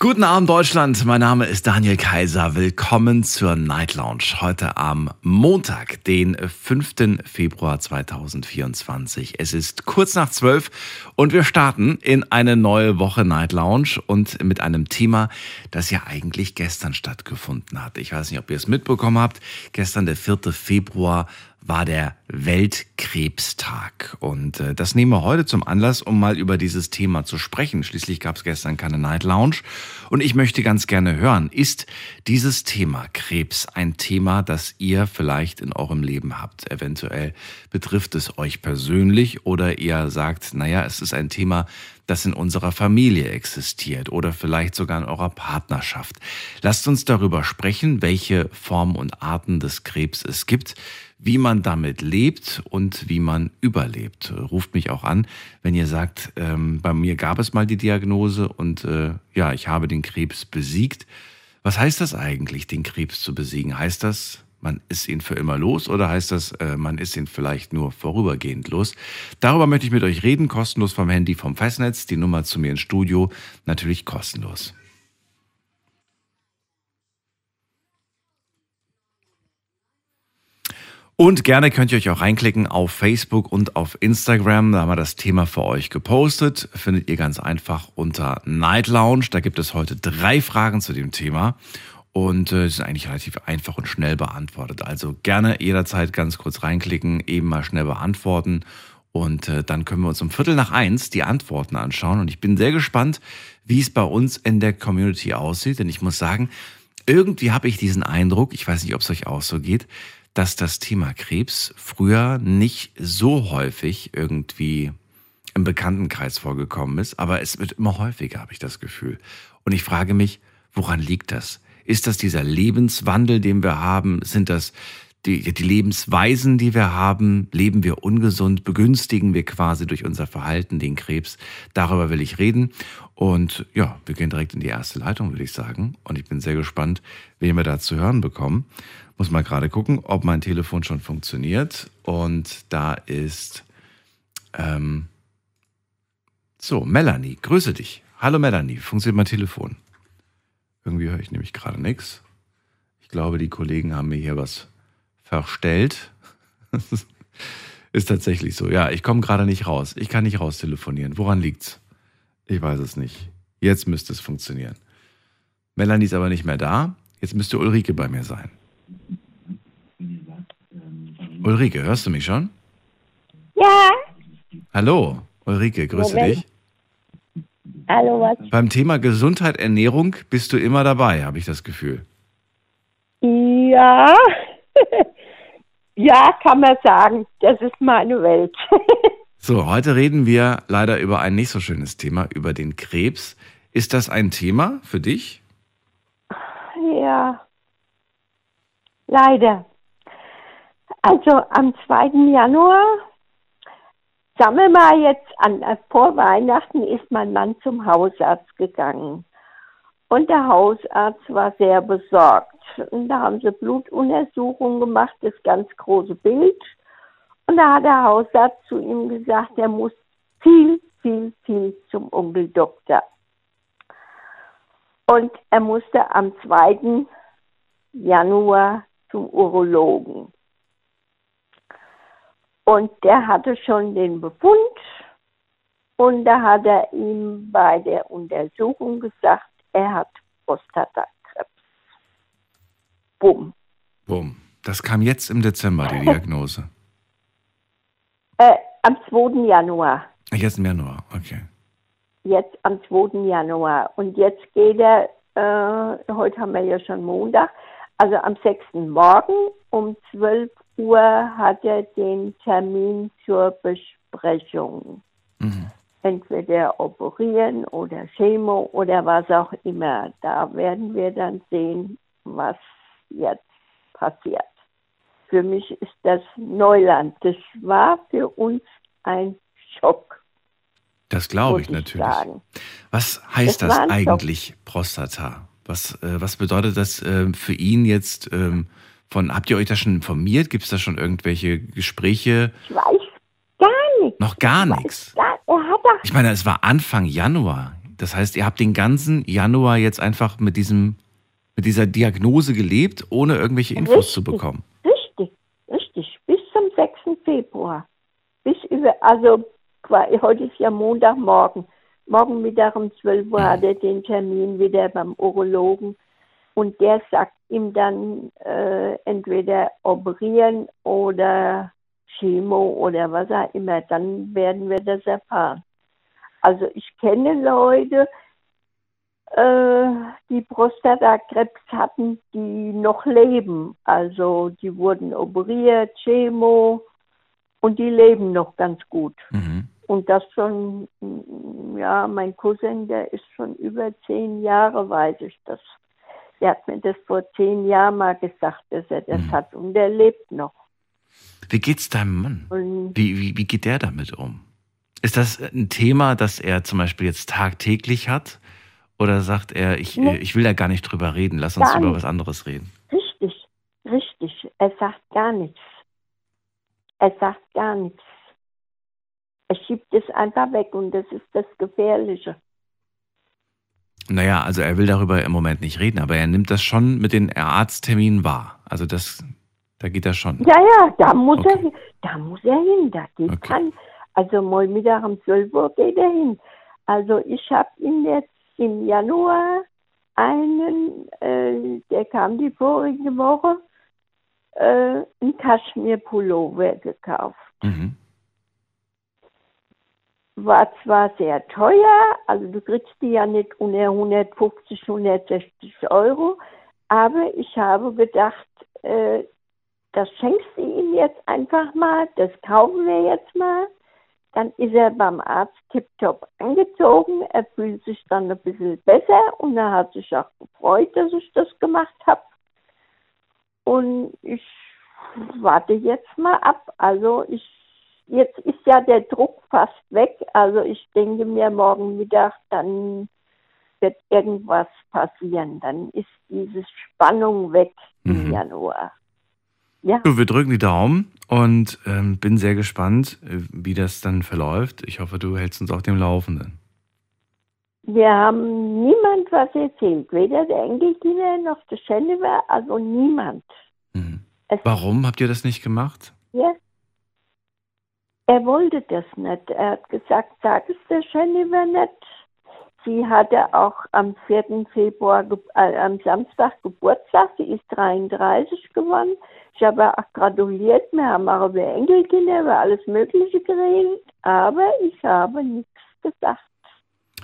Guten Abend, Deutschland. Mein Name ist Daniel Kaiser. Willkommen zur Night Lounge. Heute am Montag, den 5. Februar 2024. Es ist kurz nach 12 und wir starten in eine neue Woche Night Lounge und mit einem Thema, das ja eigentlich gestern stattgefunden hat. Ich weiß nicht, ob ihr es mitbekommen habt. Gestern, der 4. Februar, war der Weltkrebstag. Und das nehmen wir heute zum Anlass, um mal über dieses Thema zu sprechen. Schließlich gab es gestern keine Night Lounge. Und ich möchte ganz gerne hören, ist dieses Thema Krebs ein Thema, das ihr vielleicht in eurem Leben habt? Eventuell betrifft es euch persönlich oder ihr sagt, naja, es ist ein Thema, das in unserer Familie existiert oder vielleicht sogar in eurer Partnerschaft. Lasst uns darüber sprechen, welche Formen und Arten des Krebs es gibt, wie man damit lebt und wie man überlebt. Ruft mich auch an, wenn ihr sagt, bei mir gab es mal die Diagnose und ja, ich habe den Krebs besiegt. Was heißt das eigentlich, den Krebs zu besiegen? Heißt das, man ist ihn für immer los oder heißt das, man ist ihn vielleicht nur vorübergehend los? Darüber möchte ich mit euch reden, kostenlos vom Handy, vom Festnetz. Die Nummer zu mir ins Studio, natürlich kostenlos. Und gerne könnt ihr euch auch reinklicken auf Facebook und auf Instagram. Da haben wir das Thema für euch gepostet. Findet ihr ganz einfach unter Night Lounge. Da gibt es heute 3 Fragen zu dem Thema. Und die sind eigentlich relativ einfach und schnell beantwortet. Also gerne jederzeit ganz kurz reinklicken, eben mal schnell beantworten. Und dann können wir uns um 12:45 die Antworten anschauen. Und ich bin sehr gespannt, wie es bei uns in der Community aussieht. Denn ich muss sagen, irgendwie habe ich diesen Eindruck, ich weiß nicht, ob es euch auch so geht, dass das Thema Krebs früher nicht so häufig irgendwie im Bekanntenkreis vorgekommen ist. Aber es wird immer häufiger, habe ich das Gefühl. Und ich frage mich, woran liegt das? Ist das dieser Lebenswandel, den wir haben? Sind das die Lebensweisen, die wir haben? Leben wir ungesund? Begünstigen wir quasi durch unser Verhalten den Krebs? Darüber will ich reden. Und ja, wir gehen direkt in die erste Leitung, würde ich sagen. Und ich bin sehr gespannt, wen wir da zu hören bekommen. Muss mal gerade gucken, ob mein Telefon schon funktioniert. Und da ist so, Melanie, grüße dich. Hallo Melanie, funktioniert mein Telefon? Irgendwie höre ich nämlich gerade nichts. Ich glaube, die Kollegen haben mir hier was verstellt. Ist tatsächlich so. Ja, ich komme gerade nicht raus. Ich kann nicht raus telefonieren. Woran liegt's? Ich weiß es nicht. Jetzt müsste es funktionieren. Melanie ist aber nicht mehr da. Jetzt müsste Ulrike bei mir sein. Ulrike, hörst du mich schon? Ja. Hallo, Ulrike, grüße dich. Hallo, was? Beim Thema Gesundheit, Ernährung bist du immer dabei, habe ich das Gefühl. Ja. Ja, kann man sagen. Das ist meine Welt. So, heute reden wir leider über ein nicht so schönes Thema, über den Krebs. Ist das ein Thema für dich? Ja. Leider. Also am 2. Januar... Sagen wir mal jetzt, vor Weihnachten ist mein Mann zum Hausarzt gegangen. Und der Hausarzt war sehr besorgt. Und da haben sie Blutuntersuchungen gemacht, das ganz große Bild. Und da hat der Hausarzt zu ihm gesagt, er muss viel zum Onko-Doktor. Und er musste am 2. Januar zum Urologen. Und der hatte schon den Befund und da hat er ihm bei der Untersuchung gesagt, er hat Prostatakrebs. Bumm. Bumm. Das kam jetzt im Dezember, die Diagnose. Am 2. Januar. Jetzt im Januar, okay. Jetzt am 2. Januar. Und jetzt geht er, heute haben wir ja schon Montag, also am 6. Morgen um 12 Uhr hat er den Termin zur Besprechung. Mhm. Entweder operieren oder Chemo oder was auch immer. Da werden wir dann sehen, was jetzt passiert. Für mich ist das Neuland. Das war für uns ein Schock. Das glaube ich natürlich. Sagen. Was heißt das eigentlich, Prostata? Was bedeutet das für ihn jetzt? Habt ihr euch da schon informiert? Gibt es da schon irgendwelche Gespräche? Ich weiß gar nichts. Noch gar nichts? Ich meine, es war Anfang Januar. Das heißt, ihr habt den ganzen Januar jetzt einfach mit dieser Diagnose gelebt, ohne irgendwelche Infos zu bekommen. Richtig. Bis zum 6. Februar. Heute ist ja Montagmorgen. Morgen Mittag um 12 Uhr hat er den Termin wieder beim Urologen. Und der sagt ihm dann entweder operieren oder Chemo oder was auch immer. Dann werden wir das erfahren. Also ich kenne Leute, die Prostatakrebs hatten, die noch leben. Also die wurden operiert, Chemo, und die leben noch ganz gut. Mhm. Und das schon, ja, mein Cousin, der ist schon über 10 Jahre, weiß ich das. Der hat mir das vor 10 Jahren mal gesagt, dass er das hat. Und er lebt noch. Wie geht's deinem Mann? Und wie geht der damit um? Ist das ein Thema, das er zum Beispiel jetzt tagtäglich hat? Oder sagt er, ich will da gar nicht drüber reden, lass uns über was anderes reden? Richtig. Er sagt gar nichts. Er schiebt es einfach weg und das ist das Gefährliche. Naja, also er will darüber im Moment nicht reden, aber er nimmt das schon mit den Arztterminen wahr. Also da geht er schon. Ja, da muss er hin. Da geht an. Also morgen Mittag um 12 Uhr geht er hin. Also ich habe ihn jetzt im Januar der kam die vorige Woche, ein Kaschmir-Pullover gekauft. Mhm. War zwar sehr teuer, also du kriegst die ja nicht unter 150, 160 Euro, aber ich habe gedacht, das schenkst du ihm jetzt einfach mal, das kaufen wir jetzt mal. Dann ist er beim Arzt tiptop angezogen, er fühlt sich dann ein bisschen besser und er hat sich auch gefreut, dass ich das gemacht habe. Und ich warte jetzt mal ab. Also jetzt ist ja der Druck fast weg. Also ich denke mir, morgen Mittag, dann wird irgendwas passieren. Dann ist diese Spannung weg im Januar. Ja. Wir drücken die Daumen und bin sehr gespannt, wie das dann verläuft. Ich hoffe, du hältst uns auf dem Laufenden. Wir haben niemand was erzählt, weder der Enkelkinder noch der Jennifer, also niemand. Mhm. Warum habt ihr das nicht gemacht? Ja, er wollte das nicht. Er hat gesagt, sag es der Jennifer nicht. Sie hatte auch am 4. Februar, am Samstag Geburtstag, sie ist 33 geworden. Ich habe auch gratuliert, wir haben auch über Enkelkinder, über alles Mögliche geredet, aber ich habe nichts gesagt.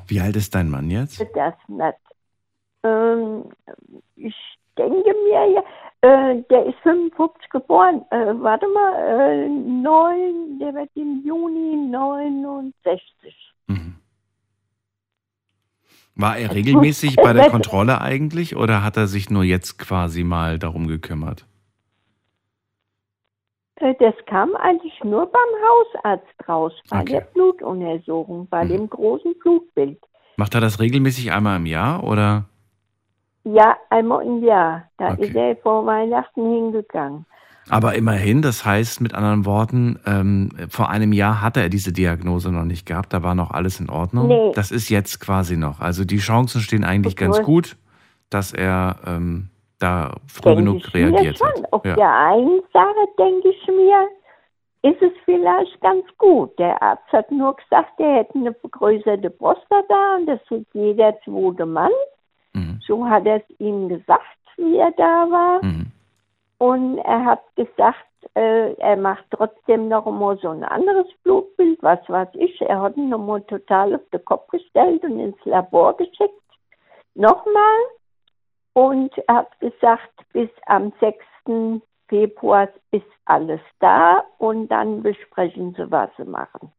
Wie alt ist dein Mann jetzt? Das nicht. Ich denke mir, der ist 55 geboren. Der wird im Juni 69. Mhm. War er regelmäßig bei der Kontrolle eigentlich oder hat er sich nur jetzt quasi mal darum gekümmert? Das kam eigentlich nur beim Hausarzt raus, bei der Blutuntersuchung, bei dem großen Blutbild. Macht er das regelmäßig einmal im Jahr, oder? Ja, einmal im Jahr. Da ist er vor Weihnachten hingegangen. Aber immerhin, das heißt mit anderen Worten, vor einem Jahr hatte er diese Diagnose noch nicht gehabt, da war noch alles in Ordnung. Nee. Das ist jetzt quasi noch. Also die Chancen stehen eigentlich ganz gut, dass er da früh genug reagiert hat. Auf der einen Sache denke ich mir, ist es vielleicht ganz gut. Der Arzt hat nur gesagt, er hätte eine vergrößerte Prostata und das sieht jeder zweite Mann. Mhm. So hat er es ihm gesagt, wie er da war. Mhm. Und er hat gesagt, er macht trotzdem noch mal so ein anderes Blutbild, was weiß ich. Er hat ihn noch mal total auf den Kopf gestellt und ins Labor geschickt. Nochmal. Und er hat gesagt, bis am 6. Februar ist alles da und dann besprechen sie, was sie machen.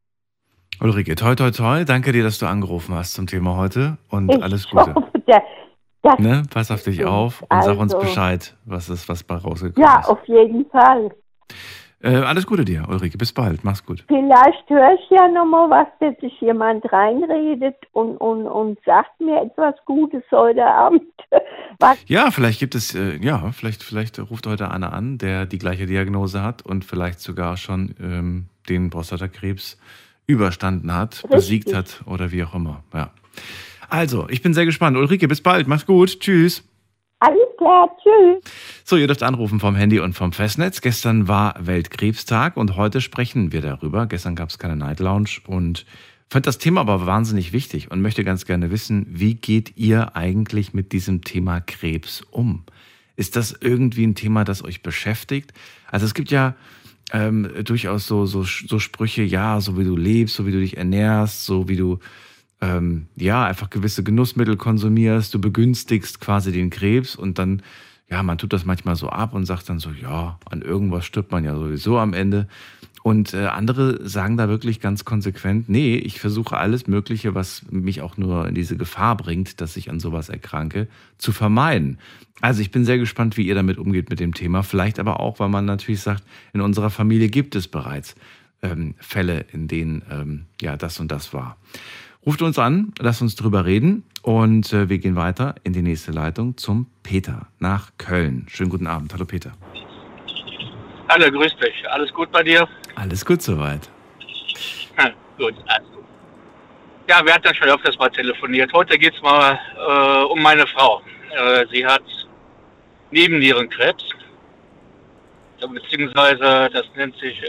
Ulrike, toi, toi, toi. Danke dir, dass du angerufen hast zum Thema heute und alles Gute. Ne? Pass auf dich auf und sag uns Bescheid, was bei rausgekommen ist. Ja, auf jeden Fall. Alles Gute dir, Ulrike. Bis bald. Mach's gut. Vielleicht höre ich ja nochmal was, dass sich jemand reinredet und sagt mir etwas Gutes heute Abend. Was? Ja, vielleicht gibt es, vielleicht ruft heute einer an, der die gleiche Diagnose hat und vielleicht sogar schon den Prostatakrebs überstanden hat, richtig, besiegt hat oder wie auch immer. Ja. Also, ich bin sehr gespannt. Ulrike, bis bald. Mach's gut. Tschüss. Alles klar, tschüss. So, ihr dürft anrufen vom Handy und vom Festnetz. Gestern war Weltkrebstag und heute sprechen wir darüber. Gestern gab es keine Night Lounge und fand das Thema aber wahnsinnig wichtig und möchte ganz gerne wissen, wie geht ihr eigentlich mit diesem Thema Krebs um? Ist das irgendwie ein Thema, das euch beschäftigt? Also es gibt ja durchaus so Sprüche, ja, so wie du lebst, so wie du dich ernährst, so wie du einfach gewisse Genussmittel konsumierst, du begünstigst quasi den Krebs und dann, ja, man tut das manchmal so ab und sagt dann so, ja, an irgendwas stirbt man ja sowieso am Ende. Und andere sagen da wirklich ganz konsequent, nee, ich versuche alles Mögliche, was mich auch nur in diese Gefahr bringt, dass ich an sowas erkranke, zu vermeiden. Also ich bin sehr gespannt, wie ihr damit umgeht mit dem Thema. Vielleicht aber auch, weil man natürlich sagt, in unserer Familie gibt es bereits Fälle, in denen das und das war. Ruft uns an, lasst uns drüber reden und wir gehen weiter in die nächste Leitung zum Peter nach Köln. Schönen guten Abend. Hallo Peter. Hallo, grüß dich. Alles gut bei dir? Alles gut soweit. Ja, gut, also. Ja, wir hatten schon öfters mal telefoniert. Heute geht es mal um meine Frau. Sie hat Nebennierenkrebs, beziehungsweise das nennt sich...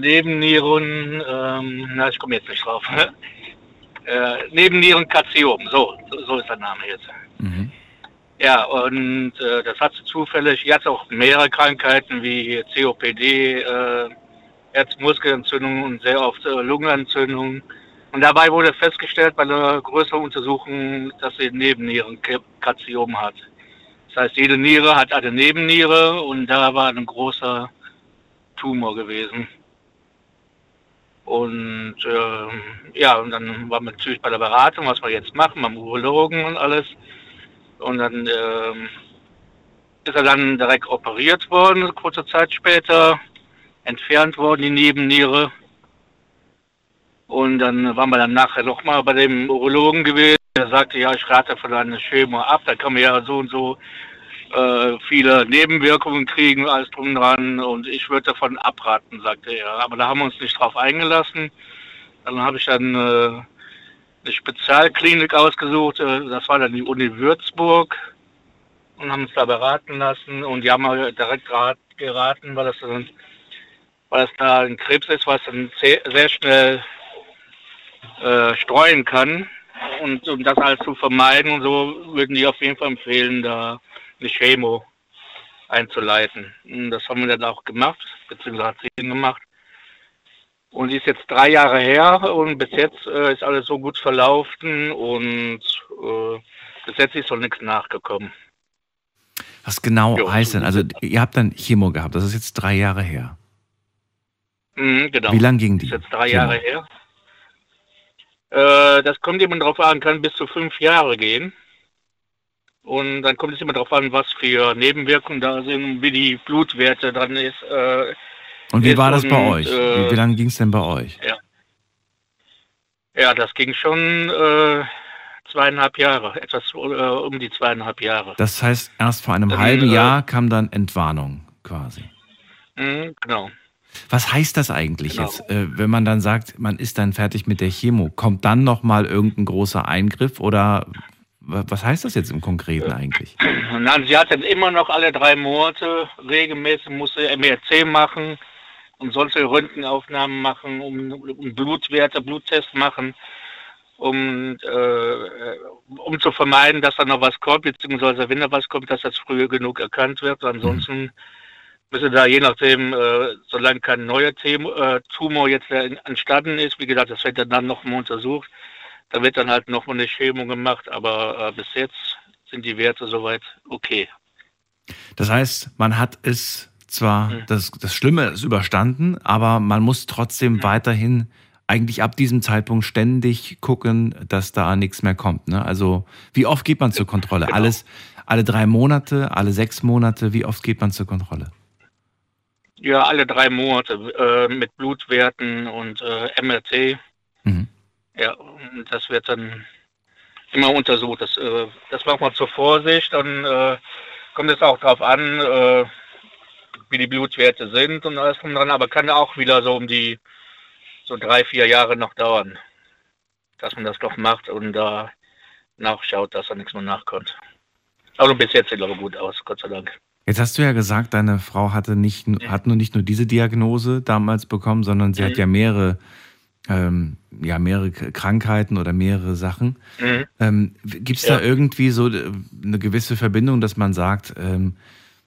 Nebennieren, ich komme jetzt nicht drauf. Nebennierenkarzinom, so ist der Name jetzt. Mhm. Ja, und das hat sie zufällig. Sie hat auch mehrere Krankheiten wie COPD, Herzmuskelentzündung und sehr oft Lungenentzündung. Und dabei wurde festgestellt bei einer größeren Untersuchung, dass sie Nebennierenkarzinom hat. Das heißt, jede Niere hat eine Nebenniere und da war ein großer Tumor gewesen. Und und dann waren wir natürlich bei der Beratung, was wir jetzt machen, beim Urologen und alles. Und dann ist er dann direkt operiert worden, kurze Zeit später, entfernt worden, die Nebenniere. Und dann waren wir dann nachher nochmal bei dem Urologen gewesen. Der sagte, ja, ich rate von einer Chemo ab, da kann man ja so und so viele Nebenwirkungen kriegen, alles drum dran und ich würde davon abraten, sagte er. Aber da haben wir uns nicht drauf eingelassen. Dann habe ich dann eine Spezialklinik ausgesucht, das war dann die Uni Würzburg und haben uns da beraten lassen und die haben mir direkt geraten, weil das da ein Krebs ist, was dann sehr schnell streuen kann und um das alles zu vermeiden und so würden die auf jeden Fall empfehlen, da eine Chemo einzuleiten. Und das haben wir dann auch gemacht, beziehungsweise hat sie gemacht. Und die ist jetzt 3 Jahre her und bis jetzt ist alles so gut verlaufen und bis jetzt ist noch nichts nachgekommen. Was genau heißt denn? Also ihr habt dann Chemo gehabt, das ist jetzt 3 Jahre her. Mhm, genau. Wie lang ging die? Das ist jetzt 3 Jahre her. Das kommt eben drauf an, kann bis zu 5 Jahre gehen. Und dann kommt es immer darauf an, was für Nebenwirkungen da sind, wie die Blutwerte dann ist. Und wie war das bei euch? Wie lange ging es denn bei euch? Ja, das ging schon 2,5 Jahre, etwas um die 2,5 Jahre. Das heißt, erst vor einem halben Jahr kam dann Entwarnung quasi. Genau. Was heißt das eigentlich jetzt, wenn man dann sagt, man ist dann fertig mit der Chemo? Kommt dann nochmal irgendein großer Eingriff oder... Was heißt das jetzt im Konkreten eigentlich? Nein, sie hat dann immer noch alle 3 Monate regelmäßig, musste MRT machen und solche Röntgenaufnahmen machen, um Blutwerte, Bluttests machen, um zu vermeiden, dass da noch was kommt, beziehungsweise wenn da was kommt, dass das früh genug erkannt wird. Ansonsten müssen da je nachdem, solange kein neuer Tumor jetzt entstanden ist, wie gesagt, das wird dann nochmal untersucht. Da wird dann halt nochmal eine Chemo gemacht, aber bis jetzt sind die Werte soweit okay. Das heißt, man hat es zwar, das Schlimme ist überstanden, aber man muss trotzdem weiterhin eigentlich ab diesem Zeitpunkt ständig gucken, dass da nichts mehr kommt. Ne? Also wie oft geht man zur Kontrolle? Genau. Alle 3 Monate, alle 6 Monate, wie oft geht man zur Kontrolle? Ja, alle 3 Monate mit Blutwerten und MRT. Mhm. Ja, und das wird dann immer untersucht. Das macht man zur Vorsicht. Dann kommt es auch darauf an, wie die Blutwerte sind und alles drum dran. Aber kann auch wieder so um die so 3-4 Jahre noch dauern, dass man das doch macht und da nachschaut, dass da nichts mehr nachkommt. Also bis jetzt sieht es aber gut aus, Gott sei Dank. Jetzt hast du ja gesagt, deine Frau hat nicht nur diese Diagnose damals bekommen, sondern sie hat ja mehrere Krankheiten oder mehrere Sachen. Mhm. Gibt es da irgendwie so eine gewisse Verbindung, dass man sagt,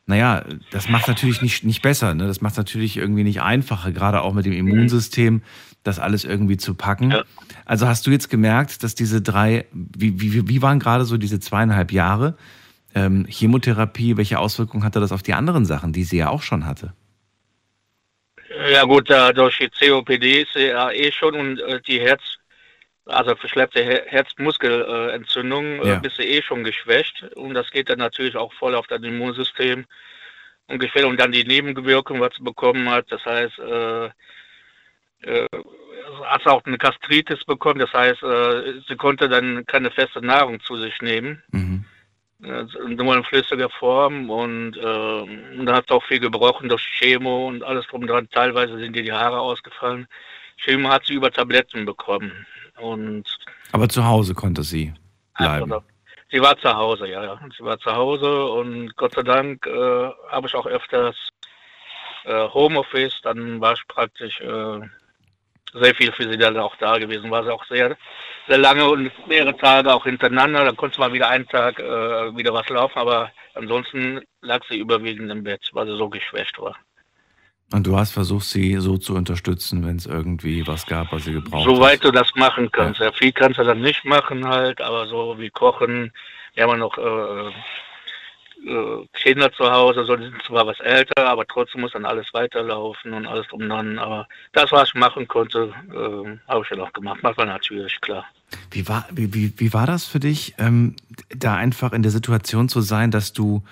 naja, das macht natürlich nicht besser, ne? Das macht natürlich irgendwie nicht einfacher, gerade auch mit dem Immunsystem, das alles irgendwie zu packen. Ja. Also hast du jetzt gemerkt, dass diese 3, wie waren gerade so diese 2,5 Jahre? Chemotherapie, welche Auswirkungen hatte das auf die anderen Sachen, die sie ja auch schon hatte? Ja gut, durch die COPD ist sie ja schon und die verschleppte Herzmuskelentzündung bist du schon geschwächt und das geht dann natürlich auch voll auf dein Immunsystem und gefällt und dann die Nebenwirkungen, was sie bekommen hat, das heißt, hast auch eine Gastritis bekommen, das heißt, sie konnte dann keine feste Nahrung zu sich nehmen. Mhm. Nur in flüssiger Form und da hat es auch viel gebrochen durch Chemo und alles drum dran. Teilweise sind ihr die Haare ausgefallen. Chemo hat sie über Tabletten bekommen. Aber zu Hause konnte sie bleiben? Also, sie war zu Hause, ja. Sie war zu Hause und Gott sei Dank habe ich auch öfters Homeoffice. Dann war ich praktisch sehr viel für sie dann auch da gewesen. War sie auch sehr, sehr lange und mehrere Tage auch hintereinander. Dann konnte sie mal wieder einen Tag wieder was laufen, aber ansonsten lag sie überwiegend im Bett, weil sie so geschwächt war. Und du hast versucht, sie so zu unterstützen, wenn es irgendwie was gab, was sie gebraucht hat? Soweit du das machen kannst. Ja. Ja, viel kannst du dann nicht machen halt, aber so wie Kochen, wir haben ja noch Kinder zu Hause, so, die sind zwar was älter, aber trotzdem muss dann alles weiterlaufen und alles drum dann. Aber das, was ich machen konnte, habe ich ja noch gemacht. Das war natürlich klar. Wie war das für dich, da einfach in der Situation zu sein, dass du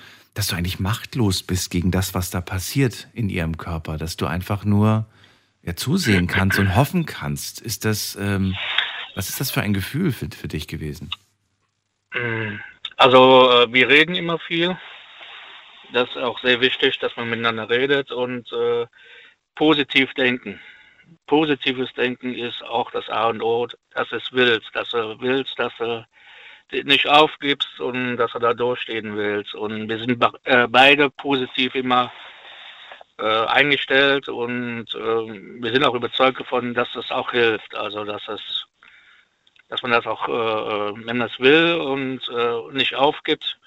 eigentlich machtlos bist gegen das, was da passiert in ihrem Körper, dass du einfach nur zusehen kannst und hoffen kannst? Ist das, was ist das für ein Gefühl für dich gewesen? Also wir reden immer viel. Das ist auch sehr wichtig, dass man miteinander redet und positiv denken. Positives Denken ist auch das A und O, dass du es willst, dass du nicht aufgibst und dass du da durchstehen willst. Und wir sind beide positiv immer eingestellt und wir sind auch überzeugt davon, dass das auch hilft. Also dass man das auch, wenn man das will und nicht aufgibt,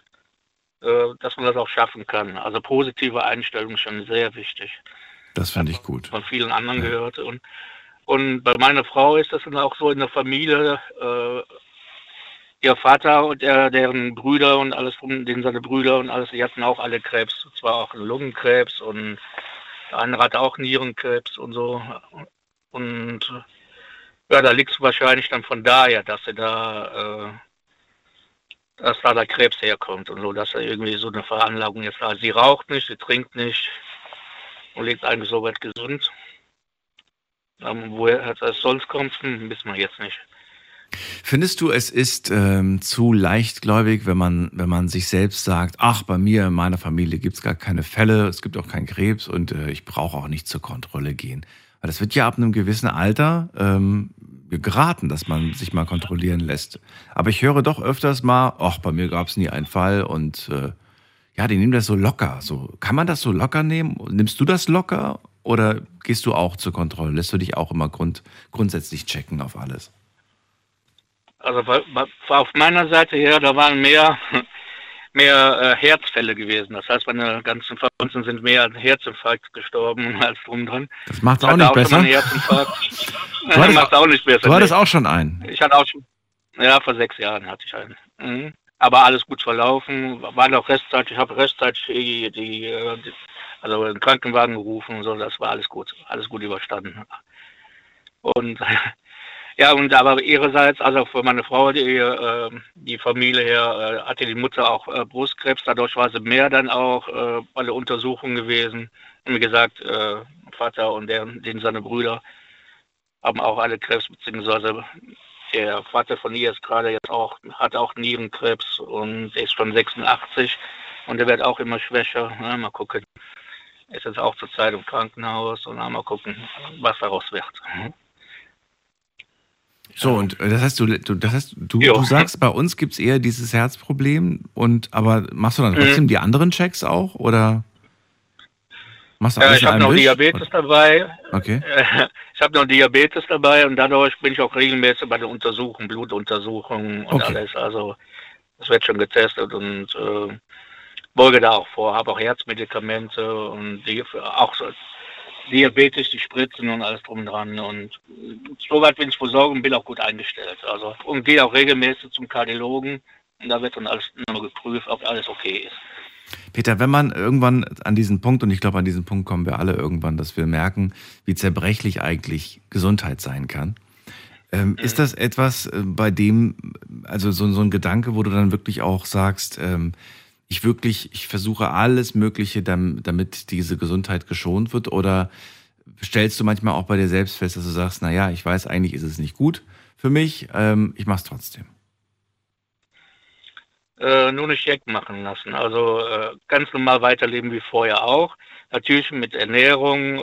dass man das auch schaffen kann. Also positive Einstellung ist schon sehr wichtig. Das fand ich gut. Von vielen anderen gehört. Und bei meiner Frau ist das dann auch so in der Familie, ihr Vater und deren Brüder und alles drum, seine Brüder und alles, die hatten auch alle Krebs, zwar auch Lungenkrebs und der andere hatte auch Nierenkrebs und so. Und ja, da liegt es wahrscheinlich dann von daher, dass da der Krebs herkommt und so, dass da irgendwie so eine Veranlagung jetzt da ist. Sie raucht nicht, sie trinkt nicht und lebt eigentlich soweit gesund. Woher es sonst kommt, wissen wir jetzt nicht. Findest du, es ist zu leichtgläubig, wenn man sich selbst sagt, ach, bei mir in meiner Familie gibt es gar keine Fälle, es gibt auch keinen Krebs und ich brauche auch nicht zur Kontrolle gehen? Weil das wird ja ab einem gewissen Alter geraten, dass man sich mal kontrollieren lässt. Aber ich höre doch öfters mal, ach, bei mir gab es nie einen Fall und die nehmen das so locker. So, kann man das so locker nehmen? Nimmst du das locker oder gehst du auch zur Kontrolle? Lässt du dich auch immer grundsätzlich checken auf alles? Also auf meiner Seite her, da waren mehr Herzfälle gewesen. Das heißt, meine ganzen Verwandten sind mehr an Herzinfarkt gestorben als drum dran. Das macht es auch nicht besser. Das macht auch nicht besser. Du hattest auch schon einen? Ich hatte auch schon, vor 6 Jahren hatte ich einen. Mhm. Aber alles gut verlaufen, ich habe rechtzeitig den Krankenwagen gerufen und so, das war alles gut überstanden. Und ja, und aber ihrerseits, also für meine Frau, die Familie her, hatte die Mutter auch Brustkrebs, dadurch war sie mehr dann auch bei der Untersuchung gewesen. wie gesagt, Vater und seine Brüder haben auch alle Krebs, beziehungsweise der Vater von ihr ist gerade jetzt auch, hat auch Nierenkrebs und ist schon 86 und der wird auch immer schwächer. Na, mal gucken. Ist jetzt auch zurzeit im Krankenhaus und mal gucken, was daraus wird. So, und das heißt, du sagst, bei uns gibt es eher dieses Herzproblem, aber machst du dann trotzdem die anderen Checks auch, oder machst du alles in einem Wisch? Ich habe noch Diabetes dabei. Okay. Ich habe noch Diabetes dabei und dadurch bin ich auch regelmäßig bei den Untersuchungen, Blutuntersuchungen und alles. Also das wird schon getestet und beuge da auch vor, habe auch Herzmedikamente und auch so Diabetes, die Spritzen und alles drum dran. Und soweit bin ich versorgt und bin auch gut eingestellt. Also, und gehe auch regelmäßig zum Kardiologen und da wird dann alles nur geprüft, ob alles okay ist. Peter, wenn man irgendwann an diesen Punkt, und ich glaube, an diesen Punkt kommen wir alle irgendwann, dass wir merken, wie zerbrechlich eigentlich Gesundheit sein kann. Ist das etwas, bei dem, also so ein Gedanke, wo du dann wirklich auch sagst, ich versuche alles Mögliche, damit diese Gesundheit geschont wird? Oder stellst du manchmal auch bei dir selbst fest, dass du sagst, naja, ich weiß, eigentlich ist es nicht gut für mich, ich mache es trotzdem? Nur nicht Check machen lassen. Also ganz normal weiterleben wie vorher auch. Natürlich mit Ernährung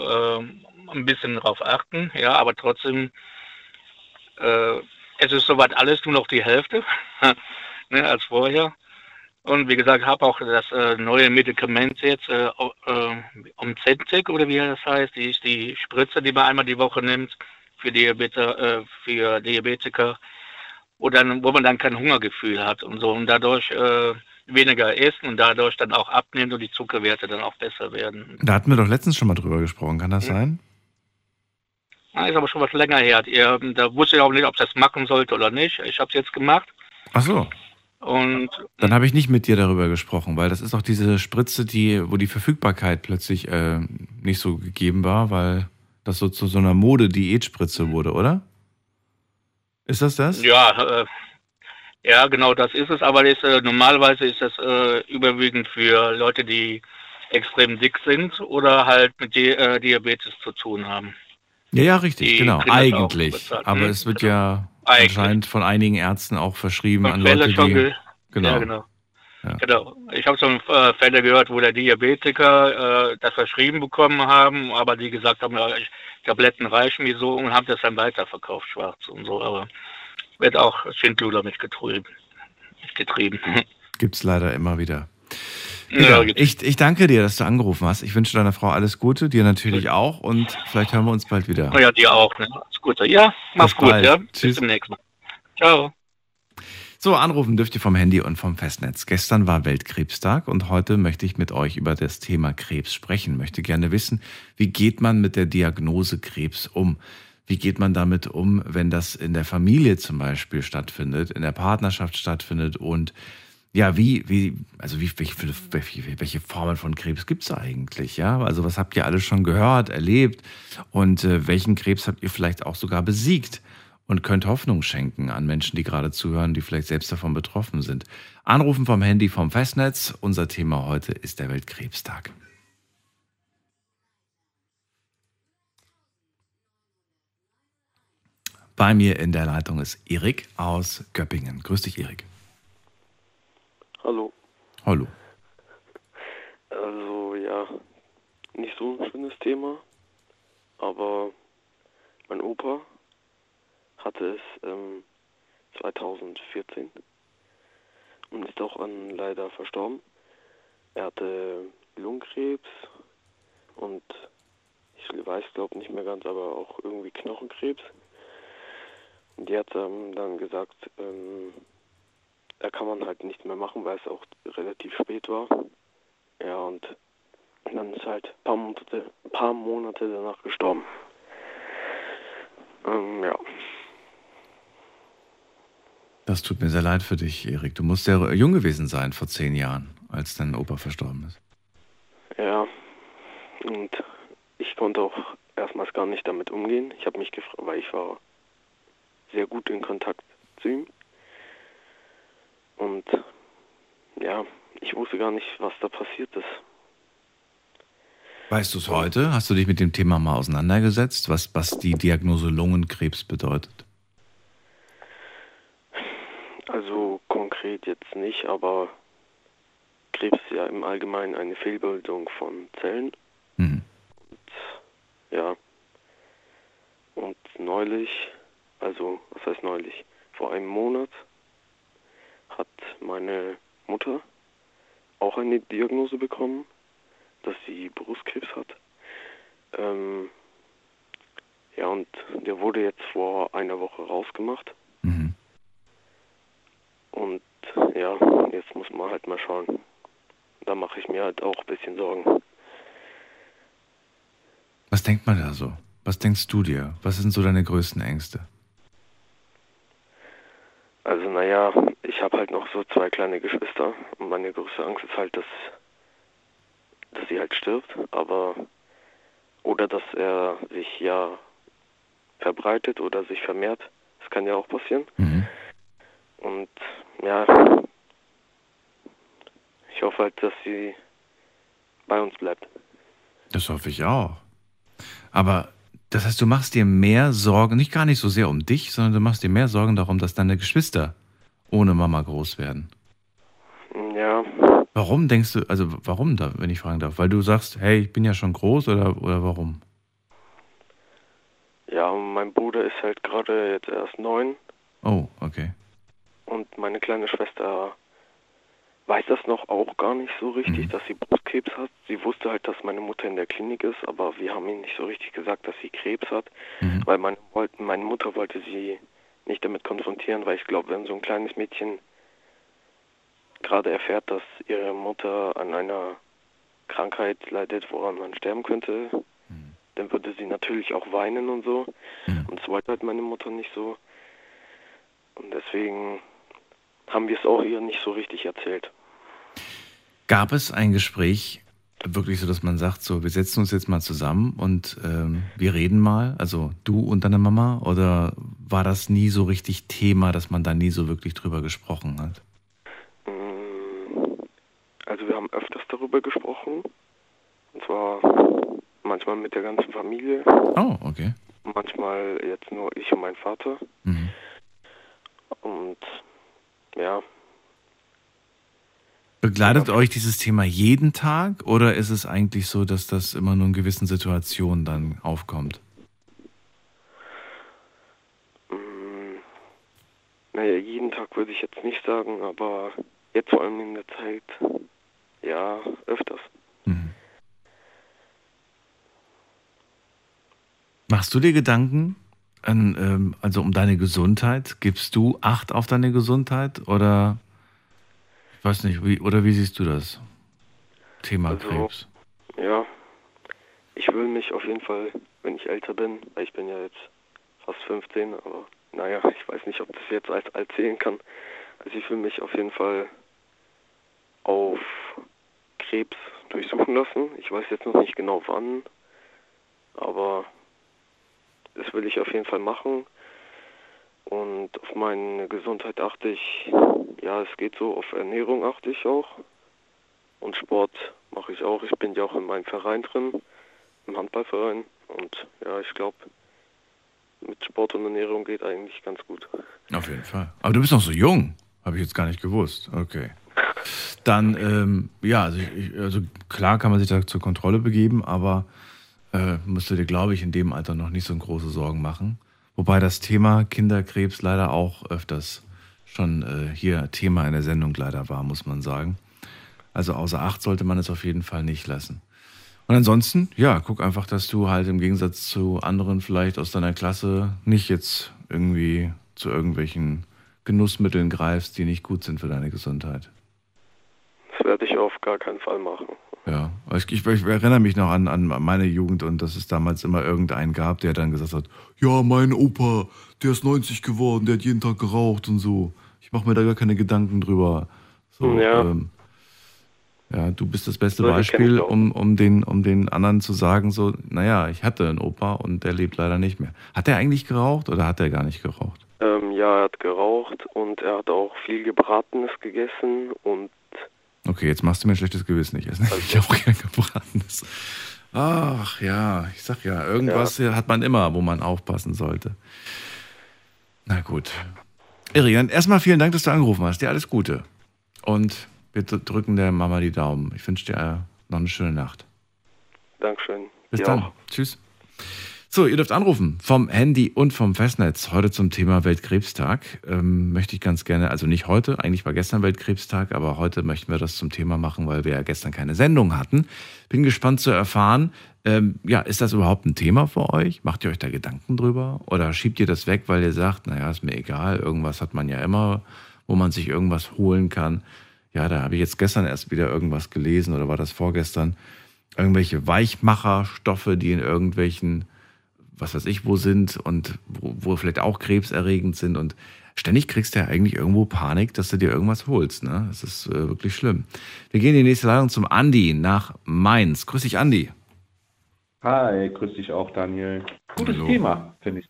ein bisschen drauf achten, ja, aber trotzdem, es ist soweit alles nur noch die Hälfte ne, als vorher. Und wie gesagt, habe auch das neue Medikament jetzt, Omzentik oder wie das heißt, die ist die Spritze, die man einmal die Woche nimmt für Diabetiker, wo man dann kein Hungergefühl hat und so und dadurch weniger essen und dadurch dann auch abnimmt und die Zuckerwerte dann auch besser werden. Da hatten wir doch letztens schon mal drüber gesprochen, kann das sein? Na, ist aber schon was länger her. Da wusste ich auch nicht, ob ich das machen sollte oder nicht. Ich habe es jetzt gemacht. Ach so. Und dann habe ich nicht mit dir darüber gesprochen, weil das ist doch diese Spritze, wo die Verfügbarkeit plötzlich nicht so gegeben war, weil das so zu so einer Mode-Diätspritze wurde, oder? Ist das? Ja, ja, genau, das ist es. Aber normalerweise ist das überwiegend für Leute, die extrem dick sind oder halt mit Diabetes zu tun haben. Ja, richtig, die genau. Eigentlich. Aber es wird ja anscheinend von einigen Ärzten auch verschrieben an Leute, die... Genau. Ja, genau. Ja. Genau. Ich habe schon Fälle gehört, wo der Diabetiker das verschrieben bekommen haben, aber die gesagt haben, ja, Tabletten reichen mir so und haben das dann weiterverkauft, schwarz und so. Aber wird auch Schindluder mitgetrieben. Gibt es leider immer wieder. Ja, ich danke dir, dass du angerufen hast. Ich wünsche deiner Frau alles Gute, dir natürlich auch und vielleicht hören wir uns bald wieder. Ja, dir auch. Ne? Alles Gute. Ja, mach's gut. Ja. Bis zum nächsten Mal. Ciao. So, anrufen dürft ihr vom Handy und vom Festnetz. Gestern war Weltkrebstag und heute möchte ich mit euch über das Thema Krebs sprechen. Möchte gerne wissen, wie geht man mit der Diagnose Krebs um? Wie geht man damit um, wenn das in der Familie zum Beispiel stattfindet, in der Partnerschaft stattfindet und ja, welche Formen von Krebs gibt's da eigentlich? Ja, also was habt ihr alles schon gehört, erlebt und welchen Krebs habt ihr vielleicht auch sogar besiegt und könnt Hoffnung schenken an Menschen, die gerade zuhören, die vielleicht selbst davon betroffen sind. Anrufen vom Handy, vom Festnetz. Unser Thema heute ist der Weltkrebstag. Bei mir in der Leitung ist Erik aus Göppingen. Grüß dich, Erik. Hallo. Hallo. Also ja, nicht so ein schönes Thema, aber mein Opa hatte es 2014 und ist auch leider verstorben. Er hatte Lungenkrebs und ich weiß, glaube nicht mehr ganz, aber auch irgendwie Knochenkrebs. Und die hat dann gesagt, da kann man halt nichts mehr machen, weil es auch relativ spät war. Ja, und dann ist halt ein paar Monate danach gestorben. Ja. Das tut mir sehr leid für dich, Erik. Du musst sehr jung gewesen sein vor 10 Jahren, als dein Opa verstorben ist. Ja, und ich konnte auch erstmals gar nicht damit umgehen. Ich habe mich gefragt, weil ich war sehr gut in Kontakt zu ihm. Und ja, ich wusste gar nicht, was da passiert ist. Weißt du es heute? Hast du dich mit dem Thema mal auseinandergesetzt, was die Diagnose Lungenkrebs bedeutet? Also konkret jetzt nicht, aber Krebs ist ja im Allgemeinen eine Fehlbildung von Zellen. Mhm. Und, ja. Und neulich, also was heißt neulich? Vor einem Monat hat meine Mutter auch eine Diagnose bekommen, dass sie Brustkrebs hat. Ja, und der wurde jetzt vor einer Woche rausgemacht. Mhm. Und ja, jetzt muss man halt mal schauen. Da mache ich mir halt auch ein bisschen Sorgen. Was denkt man da so? Was denkst du dir? Was sind so deine größten Ängste? Also naja, ich habe halt noch so zwei kleine Geschwister und meine größte Angst ist halt, dass sie halt stirbt, aber oder dass er sich ja verbreitet oder sich vermehrt. Das kann ja auch passieren. Mhm. Und ja, ich hoffe halt, dass sie bei uns bleibt. Das hoffe ich auch. Aber das heißt, du machst dir mehr Sorgen, nicht gar nicht so sehr um dich, sondern du machst dir mehr Sorgen darum, dass deine Geschwister ohne Mama groß werden. Ja. Warum denkst du, also warum, da, wenn ich fragen darf? Weil du sagst, hey, ich bin ja schon groß oder warum? Ja, mein Bruder ist halt gerade jetzt erst 9. Oh, okay. Und meine kleine Schwester weiß das noch auch gar nicht so richtig, dass sie Brustkrebs hat. Sie wusste halt, dass meine Mutter in der Klinik ist, aber wir haben ihr nicht so richtig gesagt, dass sie Krebs hat, weil meine Mutter wollte sie nicht damit konfrontieren, weil ich glaube, wenn so ein kleines Mädchen gerade erfährt, dass ihre Mutter an einer Krankheit leidet, woran man sterben könnte, dann würde sie natürlich auch weinen und so. Mhm. Und das wollte halt meine Mutter nicht so. Und deswegen haben wir es auch ihr nicht so richtig erzählt. Gab es ein Gespräch, wirklich so, dass man sagt, so, wir setzen uns jetzt mal zusammen und wir reden mal, also du und deine Mama, oder war das nie so richtig Thema, dass man da nie so wirklich drüber gesprochen hat? Also wir haben öfters darüber gesprochen, und zwar manchmal mit der ganzen Familie. Oh, okay. Manchmal jetzt nur ich und mein Vater. Mhm. Und ja. Begleitet euch dieses Thema jeden Tag oder ist es eigentlich so, dass das immer nur in gewissen Situationen dann aufkommt? Naja, jeden Tag würde ich jetzt nicht sagen, aber jetzt vor allem in der Zeit, ja, öfters. Mhm. Machst du dir Gedanken also um deine Gesundheit? Gibst du Acht auf deine Gesundheit oder... Ich weiß nicht, wie siehst du das Thema also, Krebs? Ja, ich will mich auf jeden Fall, wenn ich älter bin, weil ich bin ja jetzt fast 15, aber naja, ich weiß nicht, ob das jetzt als alt zählen kann. Also ich will mich auf jeden Fall auf Krebs durchsuchen lassen. Ich weiß jetzt noch nicht genau wann, aber das will ich auf jeden Fall machen. Und auf meine Gesundheit achte ich, ja, es geht so, auf Ernährung achte ich auch. Und Sport mache ich auch. Ich bin ja auch in meinem Verein drin, im Handballverein. Und ja, ich glaube, mit Sport und Ernährung geht eigentlich ganz gut. Auf jeden Fall. Aber du bist noch so jung, habe ich jetzt gar nicht gewusst. Okay. Dann, ja, also klar kann man sich da zur Kontrolle begeben, aber musst du dir, glaube ich, in dem Alter noch nicht so große Sorgen machen. Wobei das Thema Kinderkrebs leider auch öfters schon hier Thema in der Sendung leider war, muss man sagen. Also außer Acht sollte man es auf jeden Fall nicht lassen. Und ansonsten, ja, guck einfach, dass du halt im Gegensatz zu anderen vielleicht aus deiner Klasse nicht jetzt irgendwie zu irgendwelchen Genussmitteln greifst, die nicht gut sind für deine Gesundheit. Das werde ich auf gar keinen Fall machen. Ja, ich erinnere mich noch an meine Jugend und dass es damals immer irgendeinen gab, der dann gesagt hat, ja, mein Opa, der ist 90 geworden, der hat jeden Tag geraucht und so. Ich mache mir da gar keine Gedanken drüber. So, ja. Ja, du bist das beste Beispiel, um den anderen zu sagen, so, naja, ich hatte einen Opa und der lebt leider nicht mehr. Hat er eigentlich geraucht oder hat er gar nicht geraucht? Ja, er hat geraucht und er hat auch viel Gebratenes gegessen und okay, jetzt machst du mir ein schlechtes Gewissen. Ich esse nicht. Ich habe auch kein Gebratenes. Ach ja, ich sag ja, irgendwas hat man immer, wo man aufpassen sollte. Na gut. Irian, erstmal vielen Dank, dass du angerufen hast. Dir alles Gute. Und wir drücken der Mama die Daumen. Ich wünsche dir noch eine schöne Nacht. Dankeschön. Bis dann. Tschüss. So, ihr dürft anrufen vom Handy und vom Festnetz. Heute zum Thema Weltkrebstag möchte ich ganz gerne, also nicht heute, eigentlich war gestern Weltkrebstag, aber heute möchten wir das zum Thema machen, weil wir ja gestern keine Sendung hatten. Bin gespannt zu erfahren, ist das überhaupt ein Thema für euch? Macht ihr euch da Gedanken drüber? Oder schiebt ihr das weg, weil ihr sagt, naja, ist mir egal, irgendwas hat man ja immer, wo man sich irgendwas holen kann. Ja, da habe ich jetzt gestern erst wieder irgendwas gelesen oder war das vorgestern? Irgendwelche Weichmacherstoffe, die in irgendwelchen was weiß ich, wo sind und wo vielleicht auch krebserregend sind. Und ständig kriegst du ja eigentlich irgendwo Panik, dass du dir irgendwas holst. Ne? Das ist wirklich schlimm. Wir gehen in die nächste Leitung zum Andi nach Mainz. Grüß dich, Andi. Hi, grüß dich auch, Daniel. Gutes Thema, finde ich.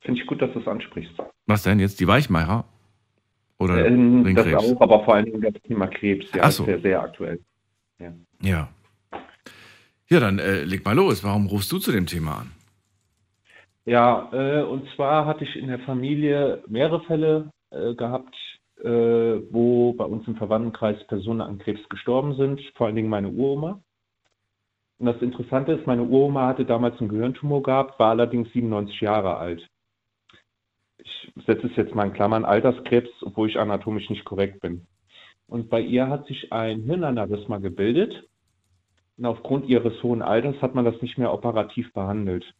Finde ich gut, dass du es ansprichst. Was denn jetzt? Die Weichmacher? Oder den Krebs? Das auch, aber vor allen Dingen das Thema Krebs. Ja, ist ja sehr aktuell. Ja. Ja, dann leg mal los. Warum rufst du zu dem Thema an? Ja, und zwar hatte ich in der Familie mehrere Fälle gehabt, wo bei uns im Verwandtenkreis Personen an Krebs gestorben sind, vor allen Dingen meine Uroma. Und das Interessante ist, meine Uroma hatte damals einen Gehirntumor gehabt, war allerdings 97 Jahre alt. Ich setze es jetzt mal in Klammern Alterskrebs, obwohl ich anatomisch nicht korrekt bin. Und bei ihr hat sich ein Hirnaneurysma gebildet. Und aufgrund ihres hohen Alters hat man das nicht mehr operativ behandelt.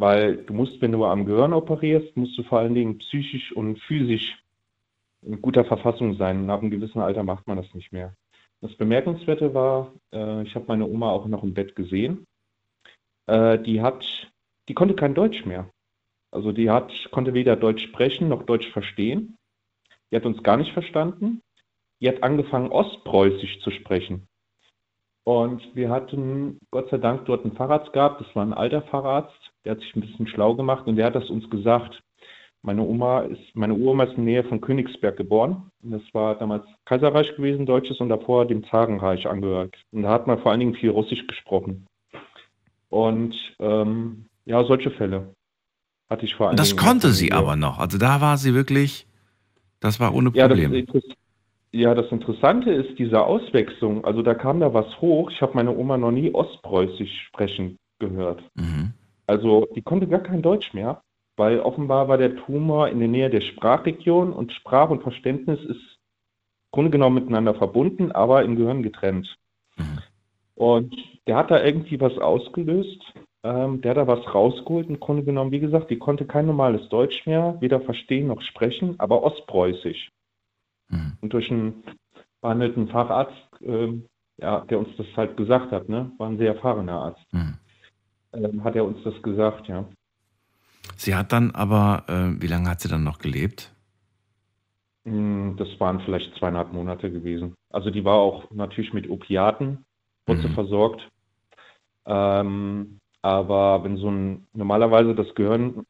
Weil du musst, wenn du am Gehirn operierst, musst du vor allen Dingen psychisch und physisch in guter Verfassung sein. Und nach einem gewissen Alter macht man das nicht mehr. Das Bemerkenswerte war, ich habe meine Oma auch noch im Bett gesehen. Die konnte kein Deutsch mehr. Also die konnte weder Deutsch sprechen noch Deutsch verstehen. Die hat uns gar nicht verstanden. Die hat angefangen, Ostpreußisch zu sprechen. Und wir hatten Gott sei Dank dort einen Facharzt gehabt. Das war ein alter Facharzt. Der hat sich ein bisschen schlau gemacht und der hat das uns gesagt. Meine Uroma ist in der Nähe von Königsberg geboren. Und das war damals Kaiserreich gewesen, Deutsches, und davor dem Zarenreich angehört. Und da hat man vor allen Dingen viel Russisch gesprochen. Und solche Fälle hatte ich vor allen Dingen. Das konnte sie aber noch. Also da war sie wirklich, das war ohne Problem. Das Interessante ist diese Auswechslung. Also da kam da was hoch. Ich habe meine Oma noch nie Ostpreußisch sprechen gehört. Mhm. Also die konnte gar kein Deutsch mehr, weil offenbar war der Tumor in der Nähe der Sprachregion und Sprache und Verständnis ist im Grunde genommen miteinander verbunden, aber im Gehirn getrennt. Mhm. Und der hat da irgendwie was ausgelöst, der hat da was rausgeholt, im Grunde genommen, wie gesagt, die konnte kein normales Deutsch mehr, weder verstehen noch sprechen, aber Ostpreußisch. Mhm. Und durch einen behandelten Facharzt, der uns das halt gesagt hat, ne, war ein sehr erfahrener Arzt. Mhm. Hat er uns das gesagt, ja. Sie hat dann aber, wie lange hat sie dann noch gelebt? Das waren vielleicht 2,5 Monate gewesen. Also die war auch natürlich mit Opiaten, wurde sie versorgt. Aber wenn normalerweise das Gehirn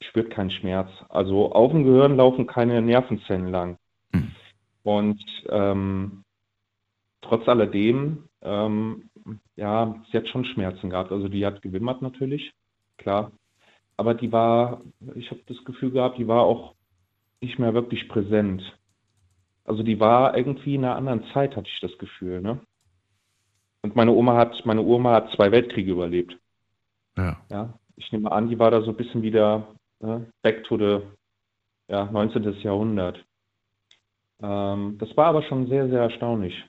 spürt keinen Schmerz. Also auf dem Gehirn laufen keine Nervenzellen lang. Mhm. Und trotz alledem, sie hat schon Schmerzen gehabt. Also die hat gewimmert natürlich, klar. Aber ich habe das Gefühl gehabt, die war auch nicht mehr wirklich präsent. Also die war irgendwie in einer anderen Zeit, hatte ich das Gefühl, ne? Und meine Oma hat 2 Weltkriege überlebt. Ja. Ja, ich nehme an, die war da so ein bisschen wieder back to the 19. Jahrhundert. Das war aber schon sehr, sehr erstaunlich.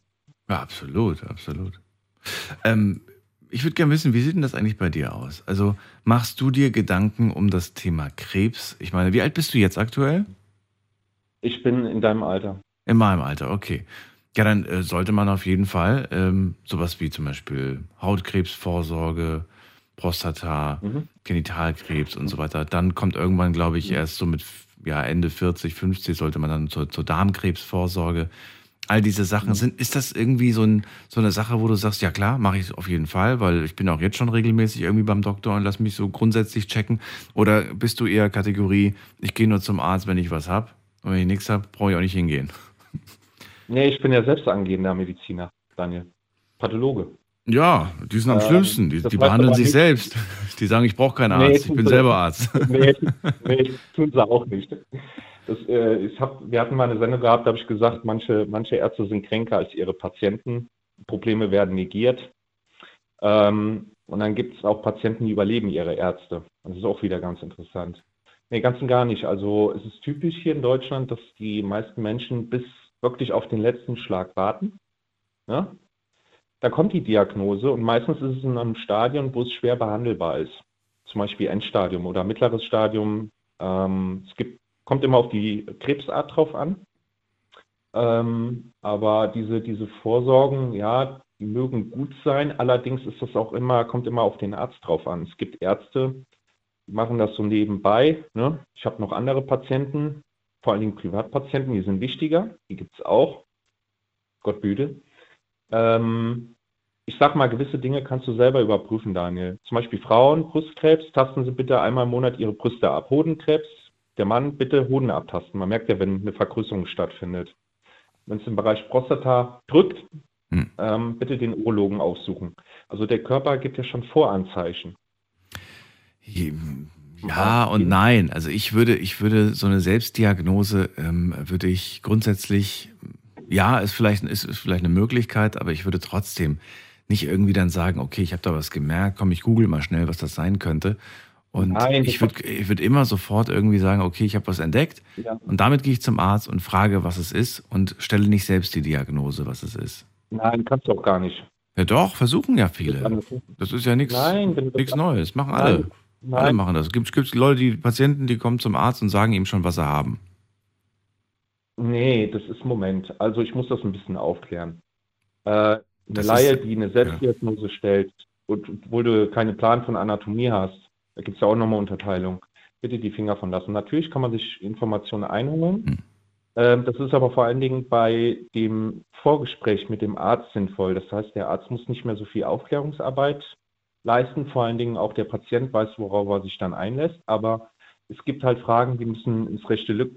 Ja, absolut, absolut. Ich würde gerne wissen, wie sieht denn das eigentlich bei dir aus? Also machst du dir Gedanken um das Thema Krebs? Ich meine, wie alt bist du jetzt aktuell? Ich bin in deinem Alter. In meinem Alter, okay. Ja, dann sollte man auf jeden Fall sowas wie zum Beispiel Hautkrebsvorsorge, Prostata, Genitalkrebs und so weiter. Dann kommt irgendwann, glaube ich, erst so mit Ende 40, 50 sollte man dann zur Darmkrebsvorsorge. All diese Sachen ist das irgendwie so eine Sache, wo du sagst, ja klar, mache ich es auf jeden Fall, weil ich bin auch jetzt schon regelmäßig irgendwie beim Doktor und lass mich so grundsätzlich checken. Oder bist du eher Kategorie, ich gehe nur zum Arzt, wenn ich was habe, und wenn ich nichts habe, brauche ich auch nicht hingehen? Nee, ich bin ja selbst angehender Mediziner, Daniel. Pathologe. Ja, die sind am schlimmsten. Die behandeln sich selbst. Die sagen, ich brauche keinen Arzt. Ich bin selber Arzt. Nee, tun sie auch nicht. Wir hatten mal eine Sendung gehabt, da habe ich gesagt, manche Ärzte sind kränker als ihre Patienten. Probleme werden negiert. Und dann gibt es auch Patienten, die überleben ihre Ärzte. Das ist auch wieder ganz interessant. Nee, ganz und gar nicht. Also es ist typisch hier in Deutschland, dass die meisten Menschen bis wirklich auf den letzten Schlag warten. Ja? Da kommt die Diagnose und meistens ist es in einem Stadium, wo es schwer behandelbar ist. Zum Beispiel Endstadium oder mittleres Stadium. Kommt immer auf die Krebsart drauf an. Aber diese Vorsorgen, ja, die mögen gut sein. Allerdings ist das auch immer, kommt immer auf den Arzt drauf an. Es gibt Ärzte, die machen das so nebenbei. Ne? Ich habe noch andere Patienten, vor allen Dingen Privatpatienten, die sind wichtiger. Die gibt es auch. Gott behüte. Ich sag mal, gewisse Dinge kannst du selber überprüfen, Daniel. Zum Beispiel Frauen, Brustkrebs, tasten Sie bitte einmal im Monat Ihre Brüste ab. Hodenkrebs, der Mann, bitte Hoden abtasten. Man merkt ja, wenn eine Vergrößerung stattfindet. Wenn es im Bereich Prostata drückt, bitte den Urologen aufsuchen. Also der Körper gibt ja schon Voranzeichen. Ja und nein. Also ich würde so eine Selbstdiagnose, würde ich grundsätzlich, ja, ist vielleicht eine Möglichkeit, aber ich würde trotzdem nicht irgendwie dann sagen, okay, ich habe da was gemerkt, komm, ich google mal schnell, was das sein könnte. Und nein, ich würde immer sofort irgendwie sagen, okay, ich habe was entdeckt, ja. Und damit gehe ich zum Arzt und frage, was es ist und stelle nicht selbst die Diagnose, was es ist. Nein, kannst du auch gar nicht. Ja doch, versuchen ja viele. Das ist ja nichts Neues, machen alle. Nein. Alle machen das. Es gibt Leute, die Patienten, die kommen zum Arzt und sagen ihm schon, was sie haben. Nee, das ist Moment. Also ich muss das ein bisschen aufklären. Eine Laie, die eine Selbstdiagnose stellt, obwohl du keinen Plan von Anatomie hast, da gibt es ja auch nochmal Unterteilung. Bitte die Finger von lassen. Natürlich kann man sich Informationen einholen. Das ist aber vor allen Dingen bei dem Vorgespräch mit dem Arzt sinnvoll. Das heißt, der Arzt muss nicht mehr so viel Aufklärungsarbeit leisten. Vor allen Dingen auch der Patient weiß, worauf er sich dann einlässt. Aber es gibt halt Fragen, die müssen ins rechte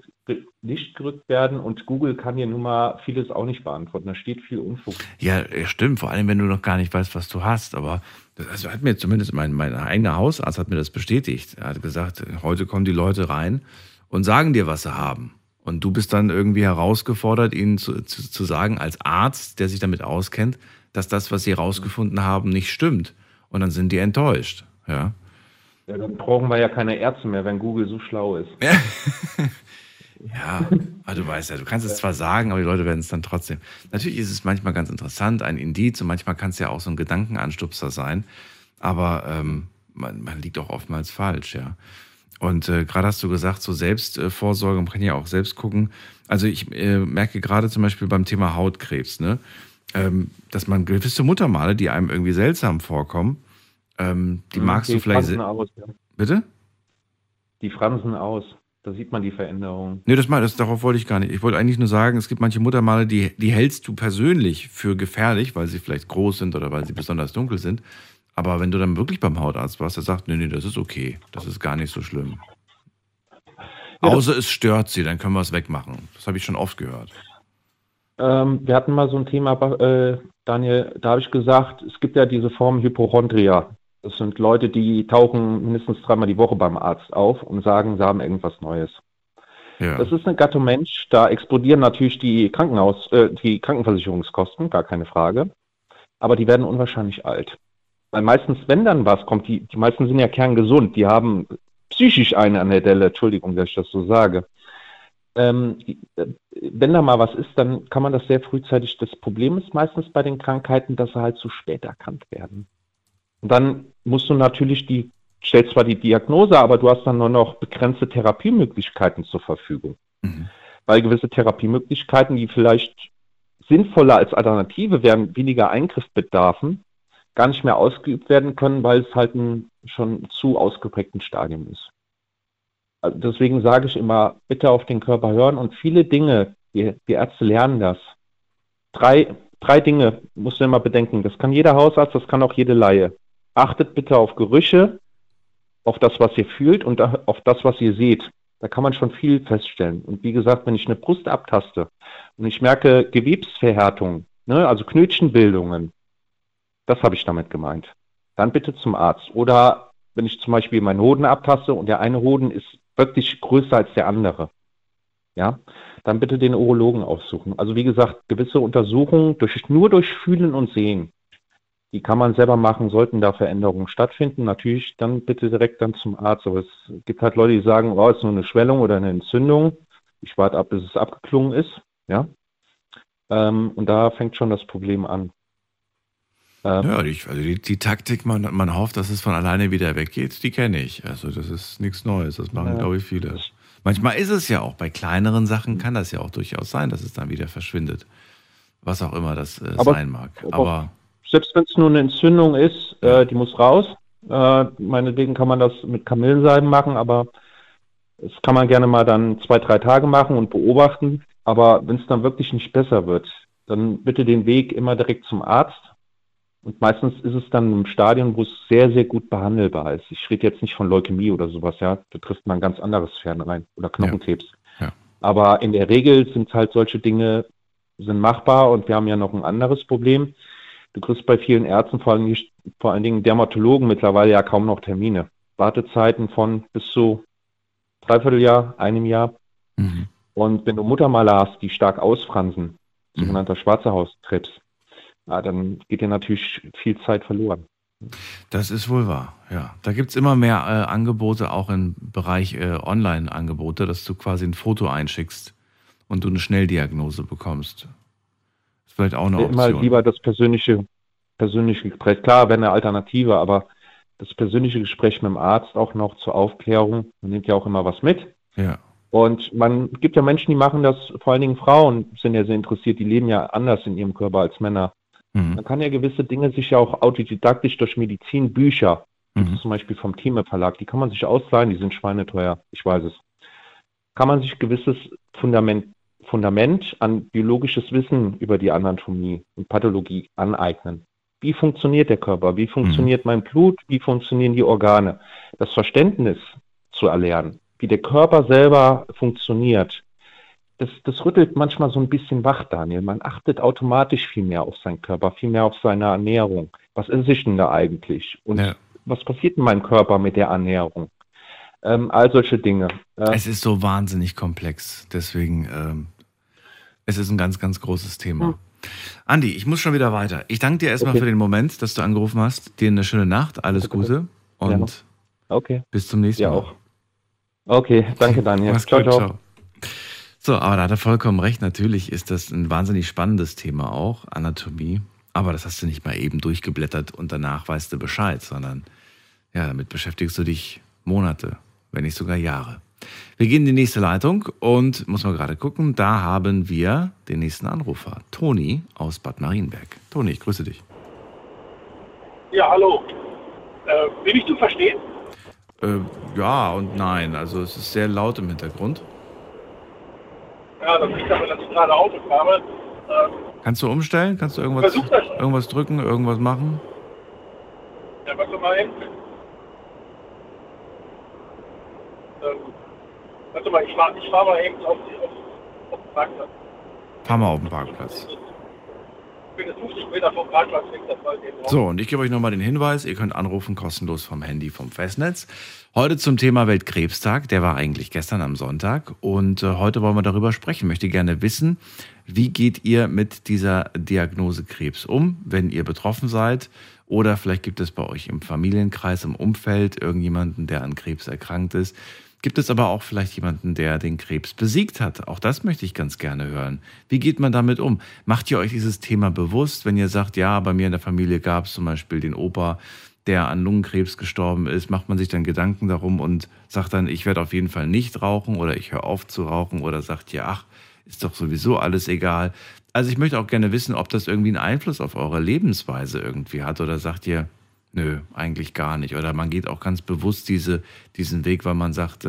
Licht gerückt werden. Und Google kann dir nun mal vieles auch nicht beantworten. Da steht viel Unfug. Ja, stimmt. Vor allem, wenn du noch gar nicht weißt, was du hast. Aber also hat mir zumindest mein eigener Hausarzt hat mir das bestätigt. Er hat gesagt, heute kommen die Leute rein und sagen dir, was sie haben. Und du bist dann irgendwie herausgefordert, ihnen zu sagen, als Arzt, der sich damit auskennt, dass das, was sie herausgefunden haben, nicht stimmt. Und dann sind die enttäuscht. Ja. Ja, dann brauchen wir ja keine Ärzte mehr, wenn Google so schlau ist. Ja, aber du weißt ja, du kannst es zwar sagen, aber die Leute werden es dann trotzdem. Natürlich ist es manchmal ganz interessant, ein Indiz, und manchmal kann es ja auch so ein Gedankenanstupser sein, aber man liegt auch oftmals falsch, ja. Und gerade hast du gesagt, so Selbstvorsorge, man kann ja auch selbst gucken. Also ich merke gerade zum Beispiel beim Thema Hautkrebs, ne, dass man gewisse Muttermale, die einem irgendwie seltsam vorkommen, die magst du vielleicht... Aus, ja. Bitte? Die fransen aus. Da sieht man die Veränderung. Nee, darauf wollte ich gar nicht. Ich wollte eigentlich nur sagen, es gibt manche Muttermale, die hältst du persönlich für gefährlich, weil sie vielleicht groß sind oder weil sie besonders dunkel sind. Aber wenn du dann wirklich beim Hautarzt warst, der sagt, nee, das ist okay. Das ist gar nicht so schlimm. Ja, außer es stört sie, dann können wir es wegmachen. Das habe ich schon oft gehört. Wir hatten mal so ein Thema, Daniel, da habe ich gesagt, es gibt ja diese Form Hypochondria. Das sind Leute, die tauchen mindestens 3-mal die Woche beim Arzt auf und sagen, sie haben irgendwas Neues. Ja. Das ist eine Gattung Mensch, da explodieren natürlich die Krankenversicherungskosten, gar keine Frage. Aber die werden unwahrscheinlich alt. Weil meistens, wenn dann was kommt, die meisten sind ja kerngesund, die haben psychisch einen an der Delle, Entschuldigung, dass ich das so sage. Wenn da mal was ist, dann kann man das sehr frühzeitig. Das Problem ist meistens bei den Krankheiten, dass sie halt zu spät erkannt werden. Und dann musst du natürlich stellst zwar die Diagnose, aber du hast dann nur noch begrenzte Therapiemöglichkeiten zur Verfügung. Mhm. Weil gewisse Therapiemöglichkeiten, die vielleicht sinnvoller als Alternative wären, weniger Eingriffsbedarfen, gar nicht mehr ausgeübt werden können, weil es halt schon zu ausgeprägten Stadium ist. Also deswegen sage ich immer, bitte auf den Körper hören und viele Dinge, die Ärzte lernen das. Drei Dinge musst du immer bedenken. Das kann jeder Hausarzt, das kann auch jede Laie. Achtet bitte auf Gerüche, auf das, was ihr fühlt und auf das, was ihr seht. Da kann man schon viel feststellen. Und wie gesagt, wenn ich eine Brust abtaste und ich merke Gewebsverhärtung, ne, also Knötchenbildungen, Das habe ich damit gemeint. Dann bitte zum Arzt. Oder wenn ich zum Beispiel meinen Hoden abtaste und der eine Hoden ist wirklich größer als der andere, ja, dann bitte den Urologen aufsuchen. Also wie gesagt, gewisse Untersuchungen nur durch Fühlen und Sehen, die kann man selber machen, sollten da Veränderungen stattfinden. Natürlich dann bitte direkt dann zum Arzt. Aber es gibt halt Leute, die sagen, oh, ist nur eine Schwellung oder eine Entzündung. Ich warte ab, bis es abgeklungen ist. Ja. Und da fängt schon das Problem an. Ja, die Taktik, man hofft, dass es von alleine wieder weggeht, die kenne ich. Also das ist nichts Neues, das machen, glaube ich, viele. Manchmal ist es ja auch, bei kleineren Sachen kann das ja auch durchaus sein, dass es dann wieder verschwindet. Was auch immer das sein mag. Aber selbst wenn es nur eine Entzündung ist, die muss raus. Meinetwegen kann man das mit Kamillensalben machen, aber das kann man gerne mal dann 2-3 Tage machen und beobachten. Aber wenn es dann wirklich nicht besser wird, dann bitte den Weg immer direkt zum Arzt. Und meistens ist es dann im Stadium, wo es sehr, sehr gut behandelbar ist. Ich rede jetzt nicht von Leukämie oder sowas, ja. Da trifft man ein ganz anderes Fern rein oder Knochenkrebs. Ja. Ja. Aber in der Regel sind halt solche Dinge machbar und wir haben ja noch ein anderes Problem. Du kriegst bei vielen Ärzten, vor allen Dingen Dermatologen mittlerweile ja kaum noch Termine. Wartezeiten von bis zu 3/4 Jahr, einem Jahr. Mhm. Und wenn du Muttermaler hast, die stark ausfransen, sogenannter schwarzer Hautkrebs, ja, dann geht dir natürlich viel Zeit verloren. Das ist wohl wahr, ja. Da gibt es immer mehr Angebote, auch im Bereich Online-Angebote, dass du quasi ein Foto einschickst und du eine Schnelldiagnose bekommst. Das ist vielleicht auch eine Option. Immer lieber das persönliche Gespräch. Klar, wäre eine Alternative, aber das persönliche Gespräch mit dem Arzt auch noch zur Aufklärung. Man nimmt ja auch immer was mit. Ja. Und man gibt ja Menschen, die machen das, vor allen Dingen Frauen sind ja sehr interessiert, die leben ja anders in ihrem Körper als Männer. Man kann ja gewisse Dinge sich ja auch autodidaktisch durch Medizinbücher, zum Beispiel vom Thieme Verlag, die kann man sich ausleihen, die sind schweineteuer, ich weiß es. Kann man sich gewisses Fundament an biologisches Wissen über die Anatomie und Pathologie aneignen. Wie funktioniert der Körper? Wie funktioniert mein Blut? Wie funktionieren die Organe? Das Verständnis zu erlernen, wie der Körper selber funktioniert. Das rüttelt manchmal so ein bisschen wach, Daniel. Man achtet automatisch viel mehr auf seinen Körper, viel mehr auf seine Ernährung. Was esse ich denn da eigentlich? Und was passiert in meinem Körper mit der Ernährung? All solche Dinge. Es ist so wahnsinnig komplex. Deswegen, es ist ein ganz, ganz großes Thema. Andi, ich muss schon wieder weiter. Ich danke dir erstmal für den Moment, dass du angerufen hast. Dir eine schöne Nacht, alles Gute und bis zum nächsten Mal. Auch. Okay, danke Daniel. Mach's gut, ciao. So, aber da hat er vollkommen recht. Natürlich ist das ein wahnsinnig spannendes Thema auch, Anatomie. Aber das hast du nicht mal eben durchgeblättert und danach weißt du Bescheid, sondern ja, damit beschäftigst du dich Monate, wenn nicht sogar Jahre. Wir gehen in die nächste Leitung und muss mal gerade gucken, da haben wir den nächsten Anrufer, Toni aus Bad Marienberg. Toni, ich grüße dich. Ja, hallo. Bin ich zu verstehen? Ja und nein, also es ist sehr laut im Hintergrund. Ja, das liegt daran, dass ich gerade Auto fahre. Kannst du umstellen? Kannst du irgendwas drücken, irgendwas machen? Ja, was soll man hin? Warte mal, ich fahr mal eben auf den Parkplatz. Fahr mal auf den Parkplatz. Ich bin jetzt 50 Meter vom Parkplatz weg. So, und ich gebe euch nochmal den Hinweis, ihr könnt anrufen, kostenlos vom Handy, vom Festnetz. Heute zum Thema Weltkrebstag, der war eigentlich gestern am Sonntag. Und heute wollen wir darüber sprechen. Ich möchte gerne wissen, wie geht ihr mit dieser Diagnose Krebs um, wenn ihr betroffen seid? Oder vielleicht gibt es bei euch im Familienkreis, im Umfeld irgendjemanden, der an Krebs erkrankt ist. Gibt es aber auch vielleicht jemanden, der den Krebs besiegt hat? Auch das möchte ich ganz gerne hören. Wie geht man damit um? Macht ihr euch dieses Thema bewusst, wenn ihr sagt, ja, bei mir in der Familie gab es zum Beispiel den Opa, der an Lungenkrebs gestorben ist? Macht man sich dann Gedanken darum und sagt dann, ich werde auf jeden Fall nicht rauchen oder ich höre auf zu rauchen oder sagt ihr, ach, ist doch sowieso alles egal. Also ich möchte auch gerne wissen, ob das irgendwie einen Einfluss auf eure Lebensweise irgendwie hat oder sagt ihr, nö, eigentlich gar nicht. Oder man geht auch ganz bewusst diesen Weg, weil man sagt,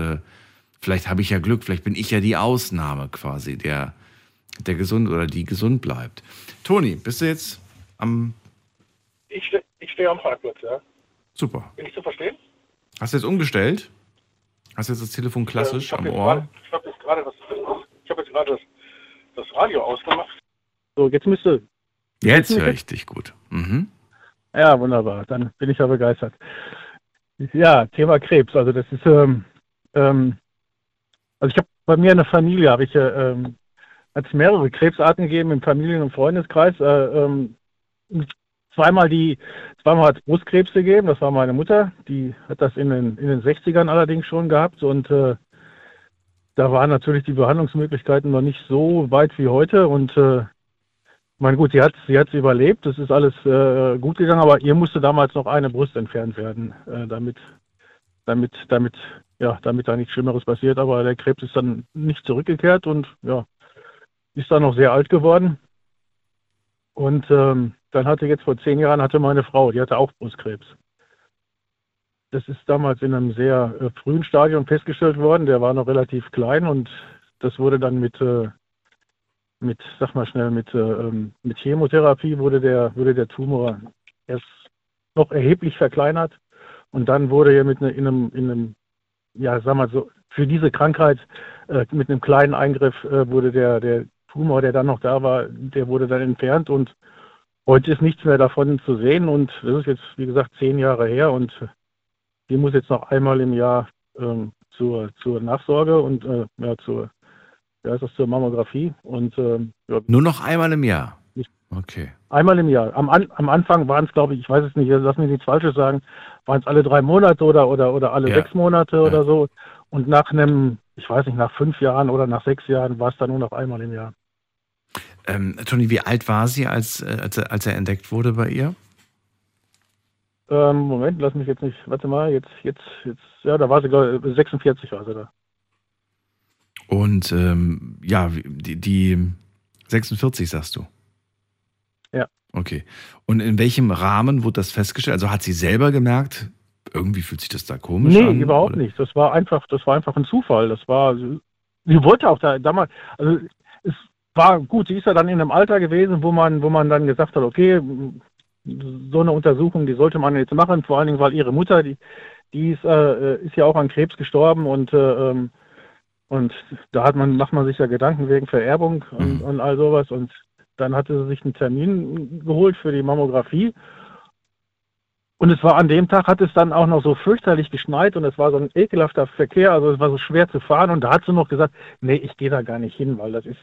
vielleicht habe ich ja Glück, vielleicht bin ich ja die Ausnahme quasi, der gesund oder die gesund bleibt. Toni, bist du jetzt am... Ich stehe am Parkplatz, ja. Super. Bin ich zu verstehen? Hast du jetzt umgestellt? Hast du jetzt das Telefon klassisch am Ohr? Ich habe jetzt gerade das Radio ausgemacht. So, jetzt höre ich dich gut. Mhm. Ja, wunderbar. Dann bin ich ja begeistert. Ja, Thema Krebs. Also das ist, also ich habe bei mir in der Familie, habe ich hat es mehrere Krebsarten gegeben im Familien- und Freundeskreis. Zweimal hat es Brustkrebs gegeben, das war meine Mutter, die hat das in den 60ern allerdings schon gehabt und da waren natürlich die Behandlungsmöglichkeiten noch nicht so weit wie heute und ich meine, gut, sie hat's überlebt, das ist alles gut gegangen, aber ihr musste damals noch eine Brust entfernt werden, damit da nichts Schlimmeres passiert, aber der Krebs ist dann nicht zurückgekehrt und ja, ist dann noch sehr alt geworden. Und dann vor 10 Jahren meine Frau, die hatte auch Brustkrebs. Das ist damals in einem sehr frühen Stadium festgestellt worden, der war noch relativ klein und das wurde dann mit Chemotherapie wurde der Tumor erst noch erheblich verkleinert und dann wurde er für diese Krankheit mit einem kleinen Eingriff wurde der Tumor, der dann noch da war, der wurde dann entfernt und heute ist nichts mehr davon zu sehen und das ist jetzt, wie gesagt, 10 Jahre her und die muss jetzt noch einmal im Jahr zur Nachsorge und zur Mammographie. Und nur noch einmal im Jahr? Okay. Einmal im Jahr. Am Anfang waren es, glaube ich, ich weiß es nicht, lass mich nichts Falsches sagen, waren es alle 3 Monate oder alle 6 Monate oder so. Und nach nach 5 Jahren oder nach 6 Jahren war es dann nur noch einmal im Jahr. Toni, wie alt war sie, als er entdeckt wurde bei ihr? Moment, lass mich jetzt nicht, warte mal, da war sie, glaube ich, 46 war sie da. Und die 46 sagst du? Ja. Okay. Und in welchem Rahmen wurde das festgestellt? Also hat sie selber gemerkt, irgendwie fühlt sich das da komisch an? Nee, überhaupt oder? Nicht. Das war einfach ein Zufall. Sie wollte auch damals, also es war gut, sie ist ja dann in einem Alter gewesen, wo man dann gesagt hat, okay, so eine Untersuchung, die sollte man jetzt machen, vor allen Dingen, weil ihre Mutter, die ist ja auch an Krebs gestorben und da macht man sich ja Gedanken wegen Vererbung und all sowas. Und dann hatte sie sich einen Termin geholt für die Mammographie. Und es war an dem Tag, hat es dann auch noch so fürchterlich geschneit und es war so ein ekelhafter Verkehr, also es war so schwer zu fahren. Und da hat sie noch gesagt, nee, ich gehe da gar nicht hin, weil das ist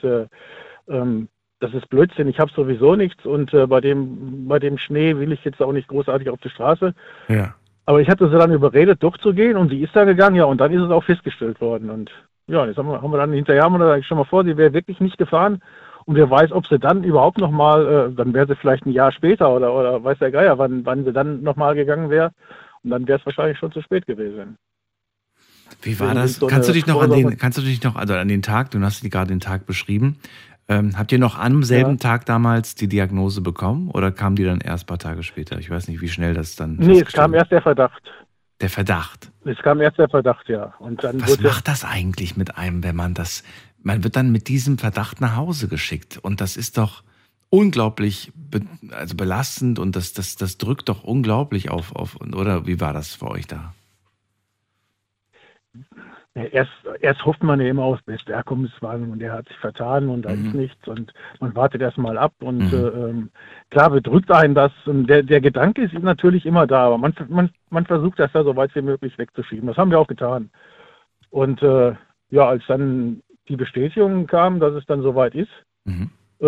Blödsinn, ich habe sowieso nichts und bei dem Schnee will ich jetzt auch nicht großartig auf die Straße. Ja. Aber ich hatte sie dann überredet, durchzugehen und die ist da gegangen, ja, und dann ist es auch festgestellt worden. Und ja, jetzt haben wir dann hinterher, schon mal vor, sie wäre wirklich nicht gefahren und wer weiß, ob sie dann überhaupt nochmal, dann wäre sie vielleicht ein Jahr später oder weiß der Geier, wann sie dann nochmal gegangen wäre und dann wäre es wahrscheinlich schon zu spät gewesen. Wie war das? Kannst du dich noch an den Tag, du hast gerade den Tag beschrieben, habt ihr noch am selben Tag damals die Diagnose bekommen oder kam die dann erst ein paar Tage später? Ich weiß nicht, wie schnell das dann. Nee, es kam erst der Verdacht. Der Verdacht? Es kam erst der Verdacht, ja. Und dann was macht das eigentlich mit einem, wenn man das. Man wird dann mit diesem Verdacht nach Hause geschickt und das ist doch unglaublich belastend und das drückt doch unglaublich auf. Oder wie war das für euch da? Erst hofft man ja immer aufs Beste, ja komm, es war, und er hat sich vertan und da ist nichts und man wartet erst mal ab und klar bedrückt einen das und der Gedanke ist natürlich immer da, aber man versucht das ja so weit wie möglich wegzuschieben, das haben wir auch getan und als dann die Bestätigung kam, dass es dann soweit ist, da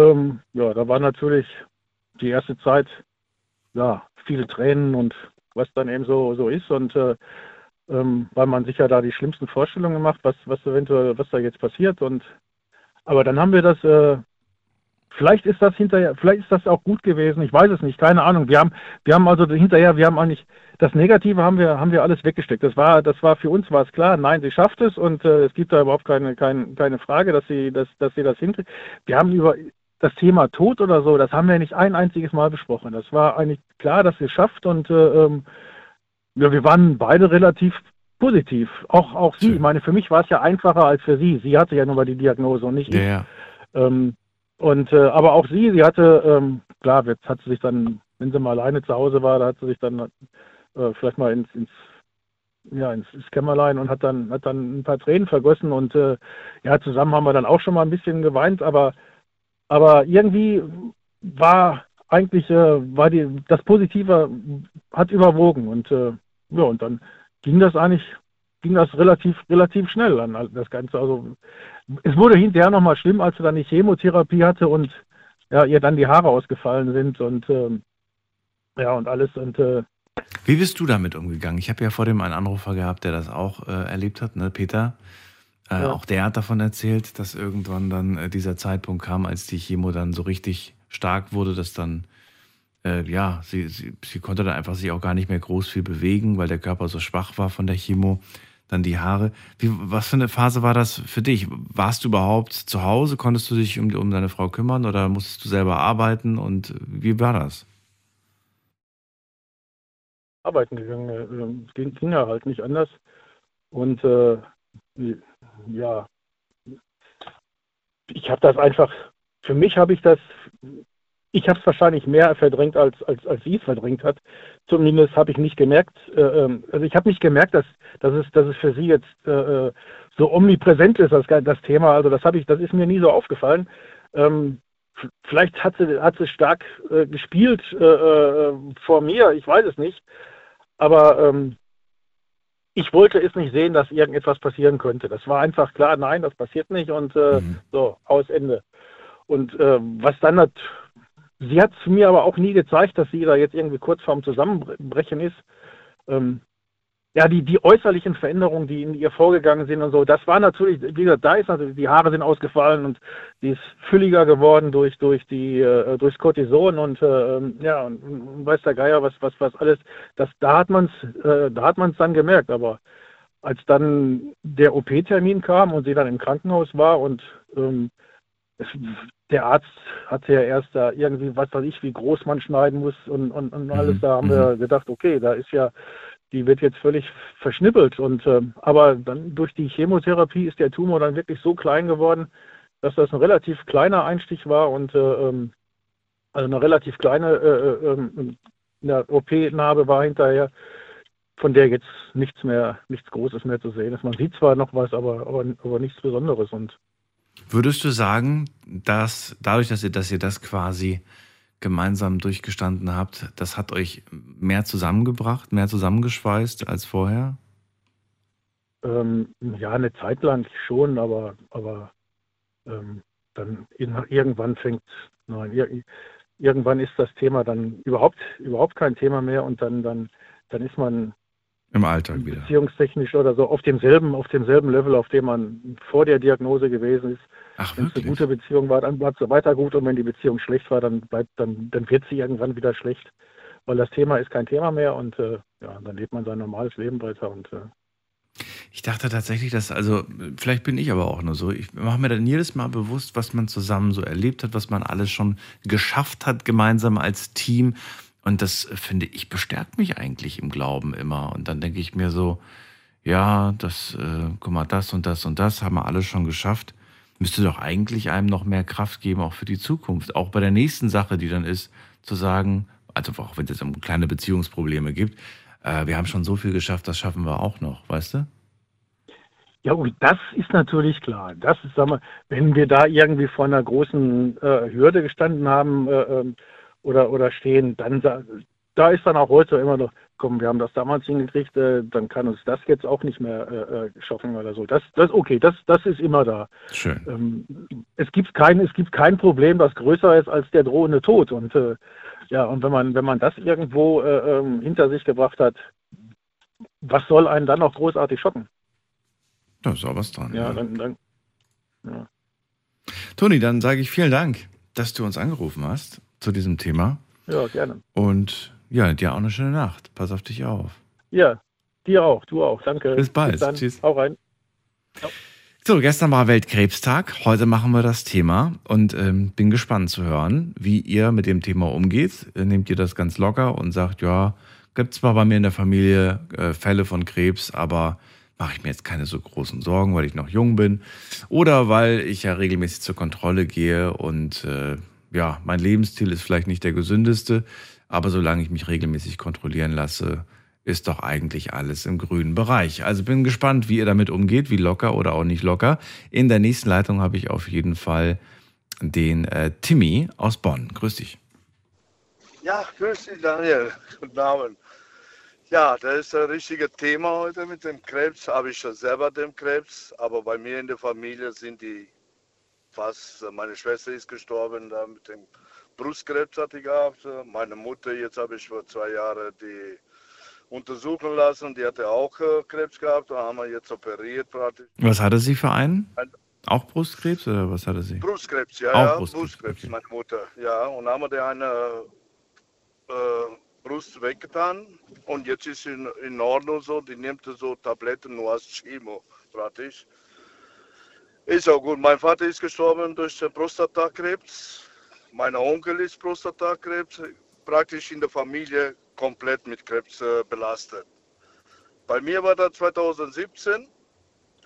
war natürlich die erste Zeit viele Tränen und was dann eben so ist und weil man sich ja da die schlimmsten Vorstellungen macht, was eventuell, was da jetzt passiert. Aber dann haben wir das, vielleicht ist das auch gut gewesen, ich weiß es nicht, keine Ahnung. Wir haben eigentlich das Negative haben wir alles weggesteckt. Das war für uns war es klar, nein, sie schafft es und es gibt da überhaupt keine Frage, dass sie das hinkriegt. Wir haben über das Thema Tod oder so, das haben wir nicht ein einziges Mal besprochen. Das war eigentlich klar, dass sie es schafft und ja, wir waren beide relativ positiv, auch sie. Ich meine, für mich war es ja einfacher als für sie. Sie hatte ja nur mal die Diagnose und nicht ich. Ja. Aber auch sie hatte, klar, jetzt hat sie sich dann, wenn sie mal alleine zu Hause war, da hat sie sich dann vielleicht mal ins Kämmerlein und hat dann ein paar Tränen vergossen und zusammen haben wir dann auch schon mal ein bisschen geweint, aber irgendwie war eigentlich war das Positive hat überwogen und ja, und dann ging das relativ schnell dann, das Ganze. Also es wurde hinterher nochmal schlimm, als sie dann die Chemotherapie hatte und ja, ihr dann die Haare ausgefallen sind und ja und alles und wie bist du damit umgegangen? Ich habe ja vor dem einen Anrufer gehabt, der das auch erlebt hat, ne, Peter? Ja. Auch der hat davon erzählt, dass irgendwann dann dieser Zeitpunkt kam, als die Chemo dann so richtig stark wurde, dass dann, ja, sie konnte dann einfach sich auch gar nicht mehr groß viel bewegen, weil der Körper so schwach war von der Chemo, dann die Haare. Was für eine Phase war das für dich? Warst du überhaupt zu Hause? Konntest du dich um deine Frau kümmern oder musstest du selber arbeiten und wie war das? Arbeiten gegangen, ging ja halt nicht anders und ja, ich habe das einfach, für mich habe ich das, ich habe es wahrscheinlich mehr verdrängt, als sie es verdrängt hat, zumindest habe ich nicht gemerkt, also ich habe nicht gemerkt, dass es für sie jetzt so omnipräsent ist, das Thema, also das ist mir nie so aufgefallen, vielleicht hat sie stark gespielt vor mir, ich weiß es nicht, aber ich wollte es nicht sehen, dass irgendetwas passieren könnte. Das war einfach klar, nein, das passiert nicht und so, aus Ende. Und was dann hat, sie hat es mir aber auch nie gezeigt, dass sie da jetzt irgendwie kurz vorm Zusammenbrechen ist. Ja, die äußerlichen Veränderungen, die in ihr vorgegangen sind und so, das war natürlich, wie gesagt, da ist natürlich, die Haare sind ausgefallen und die ist fülliger geworden durchs Cortison und ja, und weiß der Geier, was alles, da hat man's dann gemerkt, aber als dann der OP-Termin kam und sie dann im Krankenhaus war und der Arzt hatte ja erst da irgendwie, was weiß ich, wie groß man schneiden muss und alles, da haben wir gedacht, okay, da ist ja, die wird jetzt völlig verschnippelt und aber dann durch die Chemotherapie ist der Tumor dann wirklich so klein geworden, dass das ein relativ kleiner Einstich war und also eine relativ kleine OP-Narbe war hinterher, von der jetzt nichts Großes mehr zu sehen ist. Man sieht zwar noch was, aber nichts Besonderes. Und würdest du sagen, dass dadurch, dass ihr das quasi gemeinsam durchgestanden habt, das hat euch mehr zusammengebracht, mehr zusammengeschweißt als vorher? Ja, eine Zeit lang schon, aber dann irgendwann irgendwann ist das Thema dann überhaupt kein Thema mehr und dann ist man im Alltag wieder beziehungstechnisch oder so auf demselben Level, auf dem man vor der Diagnose gewesen ist. Ach, wenn es eine gute Beziehung war, dann bleibt sie weiter gut und wenn die Beziehung schlecht war, dann wird sie irgendwann wieder schlecht, weil das Thema ist kein Thema mehr und ja, dann lebt man sein normales Leben weiter und ich dachte tatsächlich, dass, also vielleicht bin ich aber auch nur so, ich mache mir dann jedes Mal bewusst, was man zusammen so erlebt hat, was man alles schon geschafft hat gemeinsam als Team. Und das, finde ich, bestärkt mich eigentlich im Glauben immer. Und dann denke ich mir so, ja, das, guck mal, das und das und das haben wir alle schon geschafft. Müsste doch eigentlich einem noch mehr Kraft geben, auch für die Zukunft. Auch bei der nächsten Sache, die dann ist, zu sagen, also auch wenn es jetzt um kleine Beziehungsprobleme gibt, wir haben schon so viel geschafft, das schaffen wir auch noch, weißt du? Ja, und das ist natürlich klar. Das ist, sag mal, wenn wir da irgendwie vor einer großen Hürde gestanden haben, oder stehen, dann da ist dann auch heute immer noch, komm, wir haben das damals hingekriegt, dann kann uns das jetzt auch nicht mehr schaffen oder so. Das ist immer da. Schön. Es gibt kein Problem, das größer ist als der drohende Tod. Und ja, und wenn man das irgendwo hinter sich gebracht hat, was soll einen dann noch großartig schocken? Da ist auch was dran. Ja, ja. Dann ja. Toni, dann sage ich vielen Dank, dass du uns angerufen hast zu diesem Thema. Ja, gerne. Und ja, dir auch eine schöne Nacht. Pass auf dich auf. Ja, dir auch, du auch. Danke. Bis bald. Bis dann. Tschüss. Hau rein. Ja. So, gestern war Weltkrebstag. Heute machen wir das Thema und bin gespannt zu hören, wie ihr mit dem Thema umgeht. Nehmt ihr das ganz locker und sagt, ja, gibt es zwar bei mir in der Familie Fälle von Krebs, aber mache ich mir jetzt keine so großen Sorgen, weil ich noch jung bin oder weil ich ja regelmäßig zur Kontrolle gehe und ja, mein Lebensstil ist vielleicht nicht der gesündeste, aber solange ich mich regelmäßig kontrollieren lasse, ist doch eigentlich alles im grünen Bereich. Also bin gespannt, wie ihr damit umgeht, wie locker oder auch nicht locker. In der nächsten Leitung habe ich auf jeden Fall den Timmy aus Bonn. Grüß dich. Ja, grüß dich Daniel, guten Abend. Ja, das ist ein richtiges Thema heute mit dem Krebs. Habe ich schon selber den Krebs, aber bei mir in der Familie sind die fast, meine Schwester ist gestorben da mit dem Brustkrebs hat die gehabt. Meine Mutter, jetzt habe ich vor 2 Jahren die untersuchen lassen, die hatte auch Krebs gehabt, da haben wir jetzt operiert praktisch. Was hatte sie für einen? Auch Brustkrebs oder was hatte sie? Brustkrebs, ja, auch ja, Brustkrebs, okay. Meine Mutter, ja, und haben wir der eine Brust weggetan und jetzt ist sie in Ordnung so, die nimmt so Tabletten, nur als Chemo praktisch. Ist auch gut, mein Vater ist gestorben durch Prostatakrebs, mein Onkel ist Prostatakrebs, praktisch in der Familie komplett mit Krebs belastet. Bei mir war das 2017,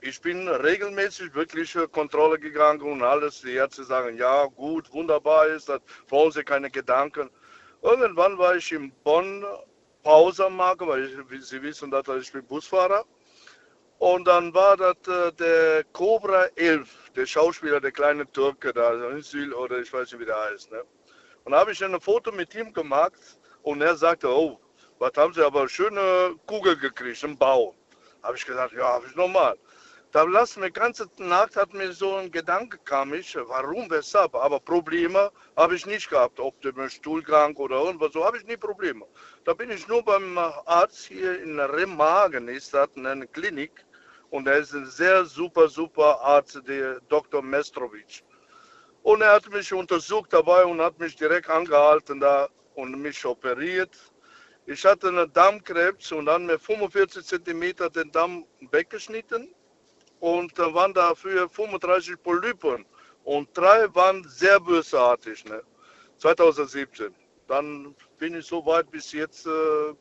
ich bin regelmäßig wirklich Kontrolle gegangen und alles, die Ärzte sagen, ja gut, wunderbar ist das, vor uns keine Gedanken. Irgendwann war ich in Bonn Pause machen, weil ich, Sie wissen, dass ich bin Busfahrer. Und dann war das der Cobra 11, der Schauspieler, der kleine Türke da, oder ich weiß nicht, wie der heißt. Ne? Und da habe ich ein Foto mit ihm gemacht und er sagte, oh, was haben Sie aber eine schöne Kugel gekriegt, im Bau. Habe ich gesagt, ja, habe ich nochmal. Da lassen wir, ganze Nacht hat mir so ein Gedanke kam ich, warum, weshalb, aber Probleme habe ich nicht gehabt, ob dem Stuhlgang oder irgendwas, so habe ich nie Probleme. Da bin ich nur beim Arzt hier in Remagen, ist das eine Klinik und er ist ein sehr super Arzt, der Dr. Mestrovic. Und er hat mich untersucht dabei und hat mich direkt angehalten da und mich operiert. Ich hatte einen Darmkrebs und dann mir 45 cm den Darm weggeschnitten. Und dann waren dafür 35 Polypen und 3 waren sehr bösartig, ne? 2017. Dann bin ich so weit bis jetzt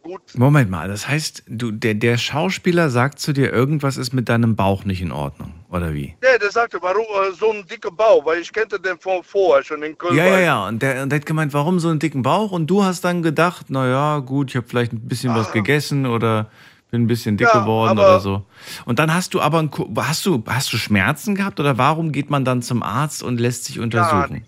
gut. Moment mal, das heißt, der Schauspieler sagt zu dir, irgendwas ist mit deinem Bauch nicht in Ordnung, oder wie? Nee, der sagte, warum so einen dicken Bauch, weil ich kannte den von vorher schon in Köln. Ja, und der hat gemeint, warum so einen dicken Bauch? Und du hast dann gedacht, naja, gut, ich habe vielleicht ein bisschen was gegessen oder... bin ein bisschen dick geworden oder so. Und dann hast du aber hast du Schmerzen gehabt oder warum geht man dann zum Arzt und lässt sich untersuchen?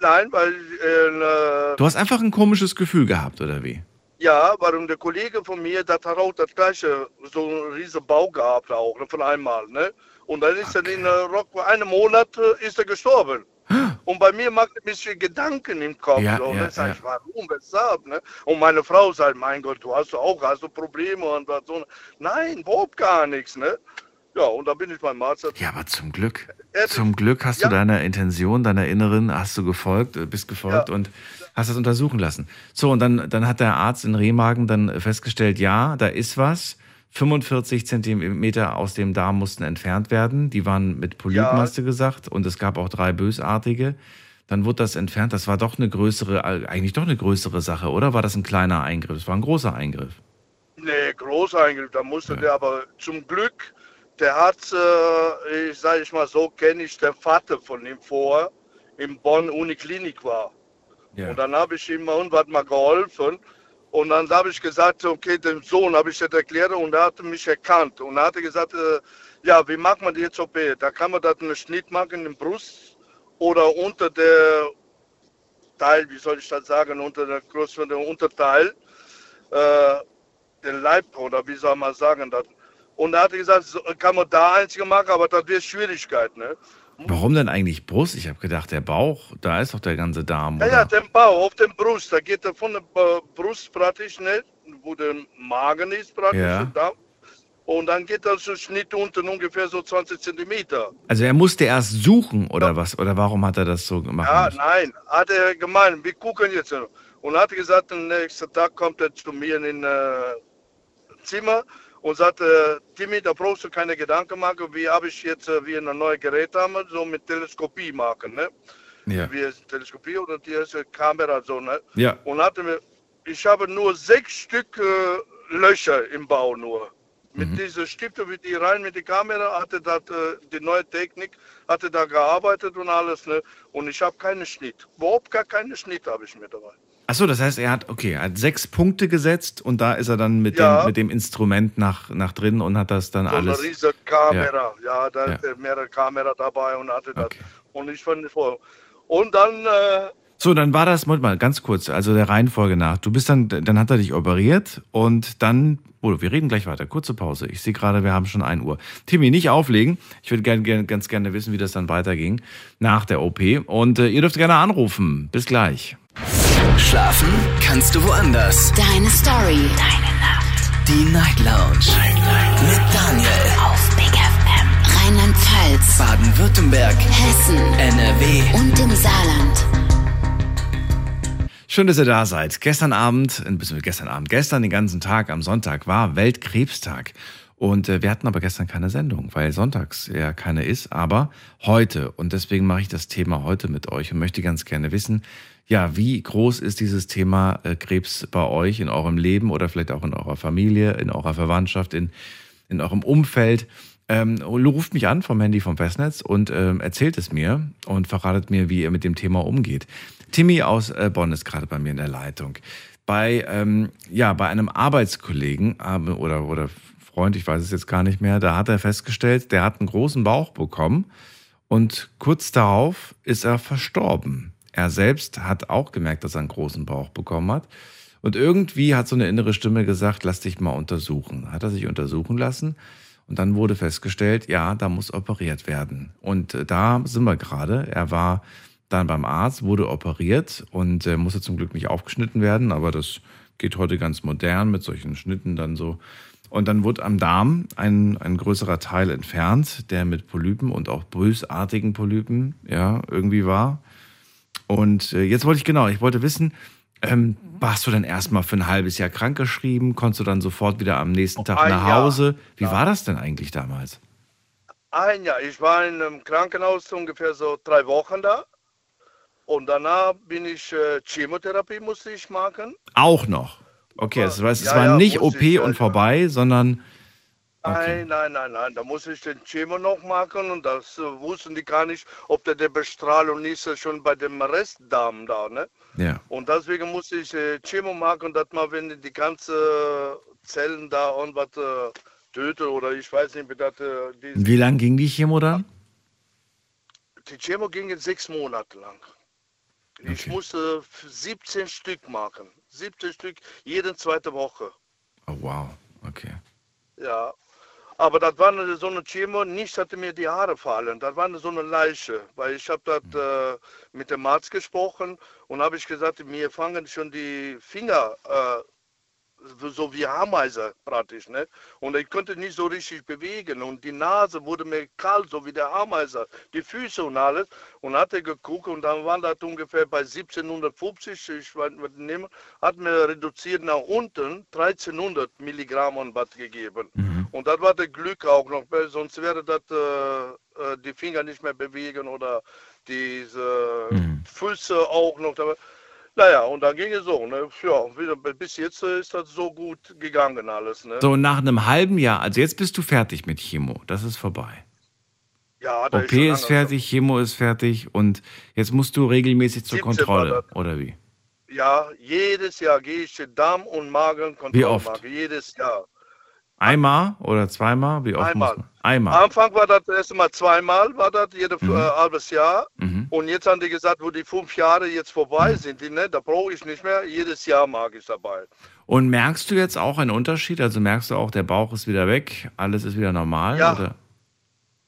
Nein, weil du hast einfach ein komisches Gefühl gehabt oder wie? Ja, warum der Kollege von mir, das hat auch das gleiche, so einen riesen Bauch gehabt auch von einmal, ne? Und dann ist er in einem Monat ist er gestorben. Und bei mir macht ein bisschen Gedanken im Kopf. Ja, so. Und dann sage ich, warum, weshalb? Ne? Und meine Frau sagt, mein Gott, du hast du Probleme und was so. Nein, überhaupt gar nichts. Ne? Ja, und da bin ich beim Arzt. Ja, aber zum Glück. Zum Glück hast du deiner Intention, deiner Inneren, bist gefolgt ja. Und hast das untersuchen lassen. So, und dann hat der Arzt in Remagen dann festgestellt, ja, da ist was. 45 Zentimeter aus dem Darm mussten entfernt werden. Die waren mit Polypen, hast du gesagt. Und es gab auch 3 bösartige. Dann wurde das entfernt. Das war eigentlich doch eine größere Sache, oder? War das ein kleiner Eingriff? Es war ein großer Eingriff. Nee, großer Eingriff. Da musste der aber zum Glück, der Arzt, kenne ich den Vater von ihm vorher, in Bonn Uniklinik war. Ja. Und dann habe ich ihm irgendwas mal geholfen. Und dann habe ich gesagt, okay, dem Sohn habe ich das erklärt und er hat mich erkannt. Und er hat gesagt, wie macht man die jetzt OP? Da kann man das einen Schnitt machen in der Brust oder unter der Teil, wie soll ich das sagen, unter der Brust, unter dem Unterteil, den Leib oder wie soll man sagen das. Und er hat gesagt, so, kann man da einzige machen, aber das wäre Schwierigkeit, ne? Warum denn eigentlich Brust? Ich habe gedacht, der Bauch, da ist doch der ganze Darm. Ja, oder? Ja, den Bauch, auf den Brust. Da geht er von der Brust praktisch, ne, wo der Magen ist praktisch, der Darm. Und dann geht er so Schnitt unten ungefähr so 20 Zentimeter. Also er musste erst suchen oder was? Oder warum hat er das so gemacht? Ja, nein, hat er gemeint, wir gucken jetzt. Und hat gesagt, am nächsten Tag kommt er zu mir in Zimmer. Und sagte, Timmy, da brauchst du keine Gedanken machen, wie habe ich jetzt, wie ein neues Gerät haben, so mit Teleskopie machen, ne? Ja. Wie ist Teleskopie oder die ist Kamera, so, ne? Ja. Und hatte mir, ich habe nur 6 Stück Löcher im Bau nur. Mit diesen Stiften, wie die rein mit der Kamera, hatte das, die neue Technik, hatte da gearbeitet und alles, ne? Und ich habe keinen Schnitt. Überhaupt gar keinen Schnitt habe ich mir dabei. Achso, das heißt, er hat 6 Punkte gesetzt und da ist er dann mit dem Instrument nach drin und hat das dann so alles... So eine riesige Kamera, da hat er mehrere Kameras dabei und hatte das. Und ich fand das voll. Und dann So, dann war das, mal ganz kurz, also der Reihenfolge nach. Du bist dann hat er dich operiert und dann, wir reden gleich weiter, kurze Pause. Ich sehe gerade, wir haben schon 1 Uhr. Timmy, nicht auflegen. Ich würde ganz gerne wissen, wie das dann weiterging nach der OP. Und ihr dürft gerne anrufen. Bis gleich. Schlafen kannst du woanders. Deine Story. Deine Nacht. Die Night Lounge. Night Lounge. Mit Daniel. Auf Big FM. Rheinland-Pfalz. Baden-Württemberg. Hessen. NRW. Und im Saarland. Schön, dass ihr da seid. Gestern den ganzen Tag am Sonntag war Weltkrebstag. Und wir hatten aber gestern keine Sendung, weil sonntags ja keine ist, aber heute. Und deswegen mache ich das Thema heute mit euch und möchte ganz gerne wissen, ja, wie groß ist dieses Thema Krebs bei euch in eurem Leben oder vielleicht auch in eurer Familie, in eurer Verwandtschaft, in eurem Umfeld? Ruft mich an vom Handy vom Festnetz und erzählt es mir und verratet mir, wie ihr mit dem Thema umgeht. Timmy aus Bonn ist gerade bei mir in der Leitung. Bei einem Arbeitskollegen oder Freund, ich weiß es jetzt gar nicht mehr, da hat er festgestellt, der hat einen großen Bauch bekommen und kurz darauf ist er verstorben. Er selbst hat auch gemerkt, dass er einen großen Bauch bekommen hat. Und irgendwie hat so eine innere Stimme gesagt, lass dich mal untersuchen. Hat er sich untersuchen lassen? Und dann wurde festgestellt, ja, da muss operiert werden. Und da sind wir gerade. Er war dann beim Arzt, wurde operiert und musste zum Glück nicht aufgeschnitten werden. Aber das geht heute ganz modern mit solchen Schnitten dann so. Und dann wurde am Darm ein größerer Teil entfernt, der mit Polypen und auch bösartigen Polypen irgendwie war. Und ich wollte wissen, warst du dann erstmal für ein halbes Jahr krankgeschrieben? Konntest du dann sofort wieder am nächsten Tag nach Hause? Wie war das denn eigentlich damals? Ein Jahr. Ich war in einem Krankenhaus ungefähr so 3 Wochen da. Und danach bin ich, Chemotherapie musste ich machen. Auch noch? Okay, das heißt, es war nicht OP und vorbei, sondern... Okay. Nein. Da musste ich den Chemo noch machen und das wussten die gar nicht, ob der Bestrahlung ist schon bei dem Restdarm da, ne? Ja. Und deswegen musste ich Chemo machen, dass man, wenn die ganzen Zellen da irgendwas tötet oder ich weiß nicht, wie lange ging die Chemo dann? Die Chemo ging 6 Monate lang. Okay. Ich musste 17 Stück machen. 17 Stück jede zweite Woche. Oh wow, okay. Ja. Aber das war so eine Chemo, nicht hatte mir die Haare fallen. Das war so eine Leiche, weil ich habe das mit dem Arzt gesprochen und habe ich gesagt, mir fangen schon die Finger so wie Ameise praktisch, ne? Und ich konnte nicht so richtig bewegen und die Nase wurde mir kalt, so wie der Ameise, die Füße und alles. Und hatte geguckt und dann war das ungefähr bei 1750, ich weiß nicht, hat mir reduziert nach unten 1300 Milligramm und was gegeben. Mhm. Und das war das Glück auch noch, weil sonst wäre das die Finger nicht mehr bewegen oder diese Füße auch noch. Naja, und dann ging es so, ne? Ja, bis jetzt ist das so gut gegangen alles, ne? So, nach einem halben Jahr, also jetzt bist du fertig mit Chemo, das ist vorbei. Ja, da OP ist fertig, Chemo ist fertig und jetzt musst du regelmäßig zur Kontrolle, oder wie? Ja, jedes Jahr gehe ich Darm- und Magenkontrolle. Wie oft? Jedes Jahr. Einmal oder zweimal? Wie oft? Einmal. Einmal. Am Anfang war das erst mal 2-mal, war das jedes halbes Jahr. Mhm. Und jetzt haben die gesagt, wo die 5 Jahre jetzt vorbei sind, da brauche ich nicht mehr. Jedes Jahr mag ich dabei. Und merkst du jetzt auch einen Unterschied? Also merkst du auch, der Bauch ist wieder weg, alles ist wieder normal? Ja, oder?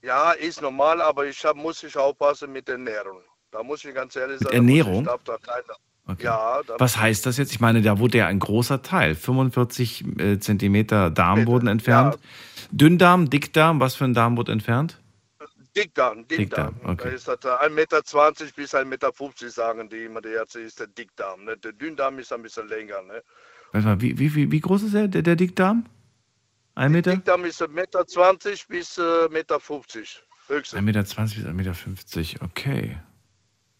Ja, ist normal, aber muss ich aufpassen mit Ernährung. Da muss ich ganz ehrlich sagen. Ernährung? Okay. Ja, was heißt das jetzt? Ich meine, da wurde ja ein großer Teil, 45 Zentimeter Darm wurden entfernt. Ja. Dünndarm, Dickdarm, was für ein Darm wurde entfernt? Dickdarm. Okay. Da ist das 1,20 Meter bis 1,50 Meter, sagen die immer, der Ärzte, ist der Dickdarm. Ne? Der Dünndarm ist ein bisschen länger. Ne? Warte mal, wie groß ist der Dickdarm? 1 Meter? Der Dickdarm ist 1,20 Meter bis 1,50 Meter. 1,20 Meter bis 1,50 Meter, okay.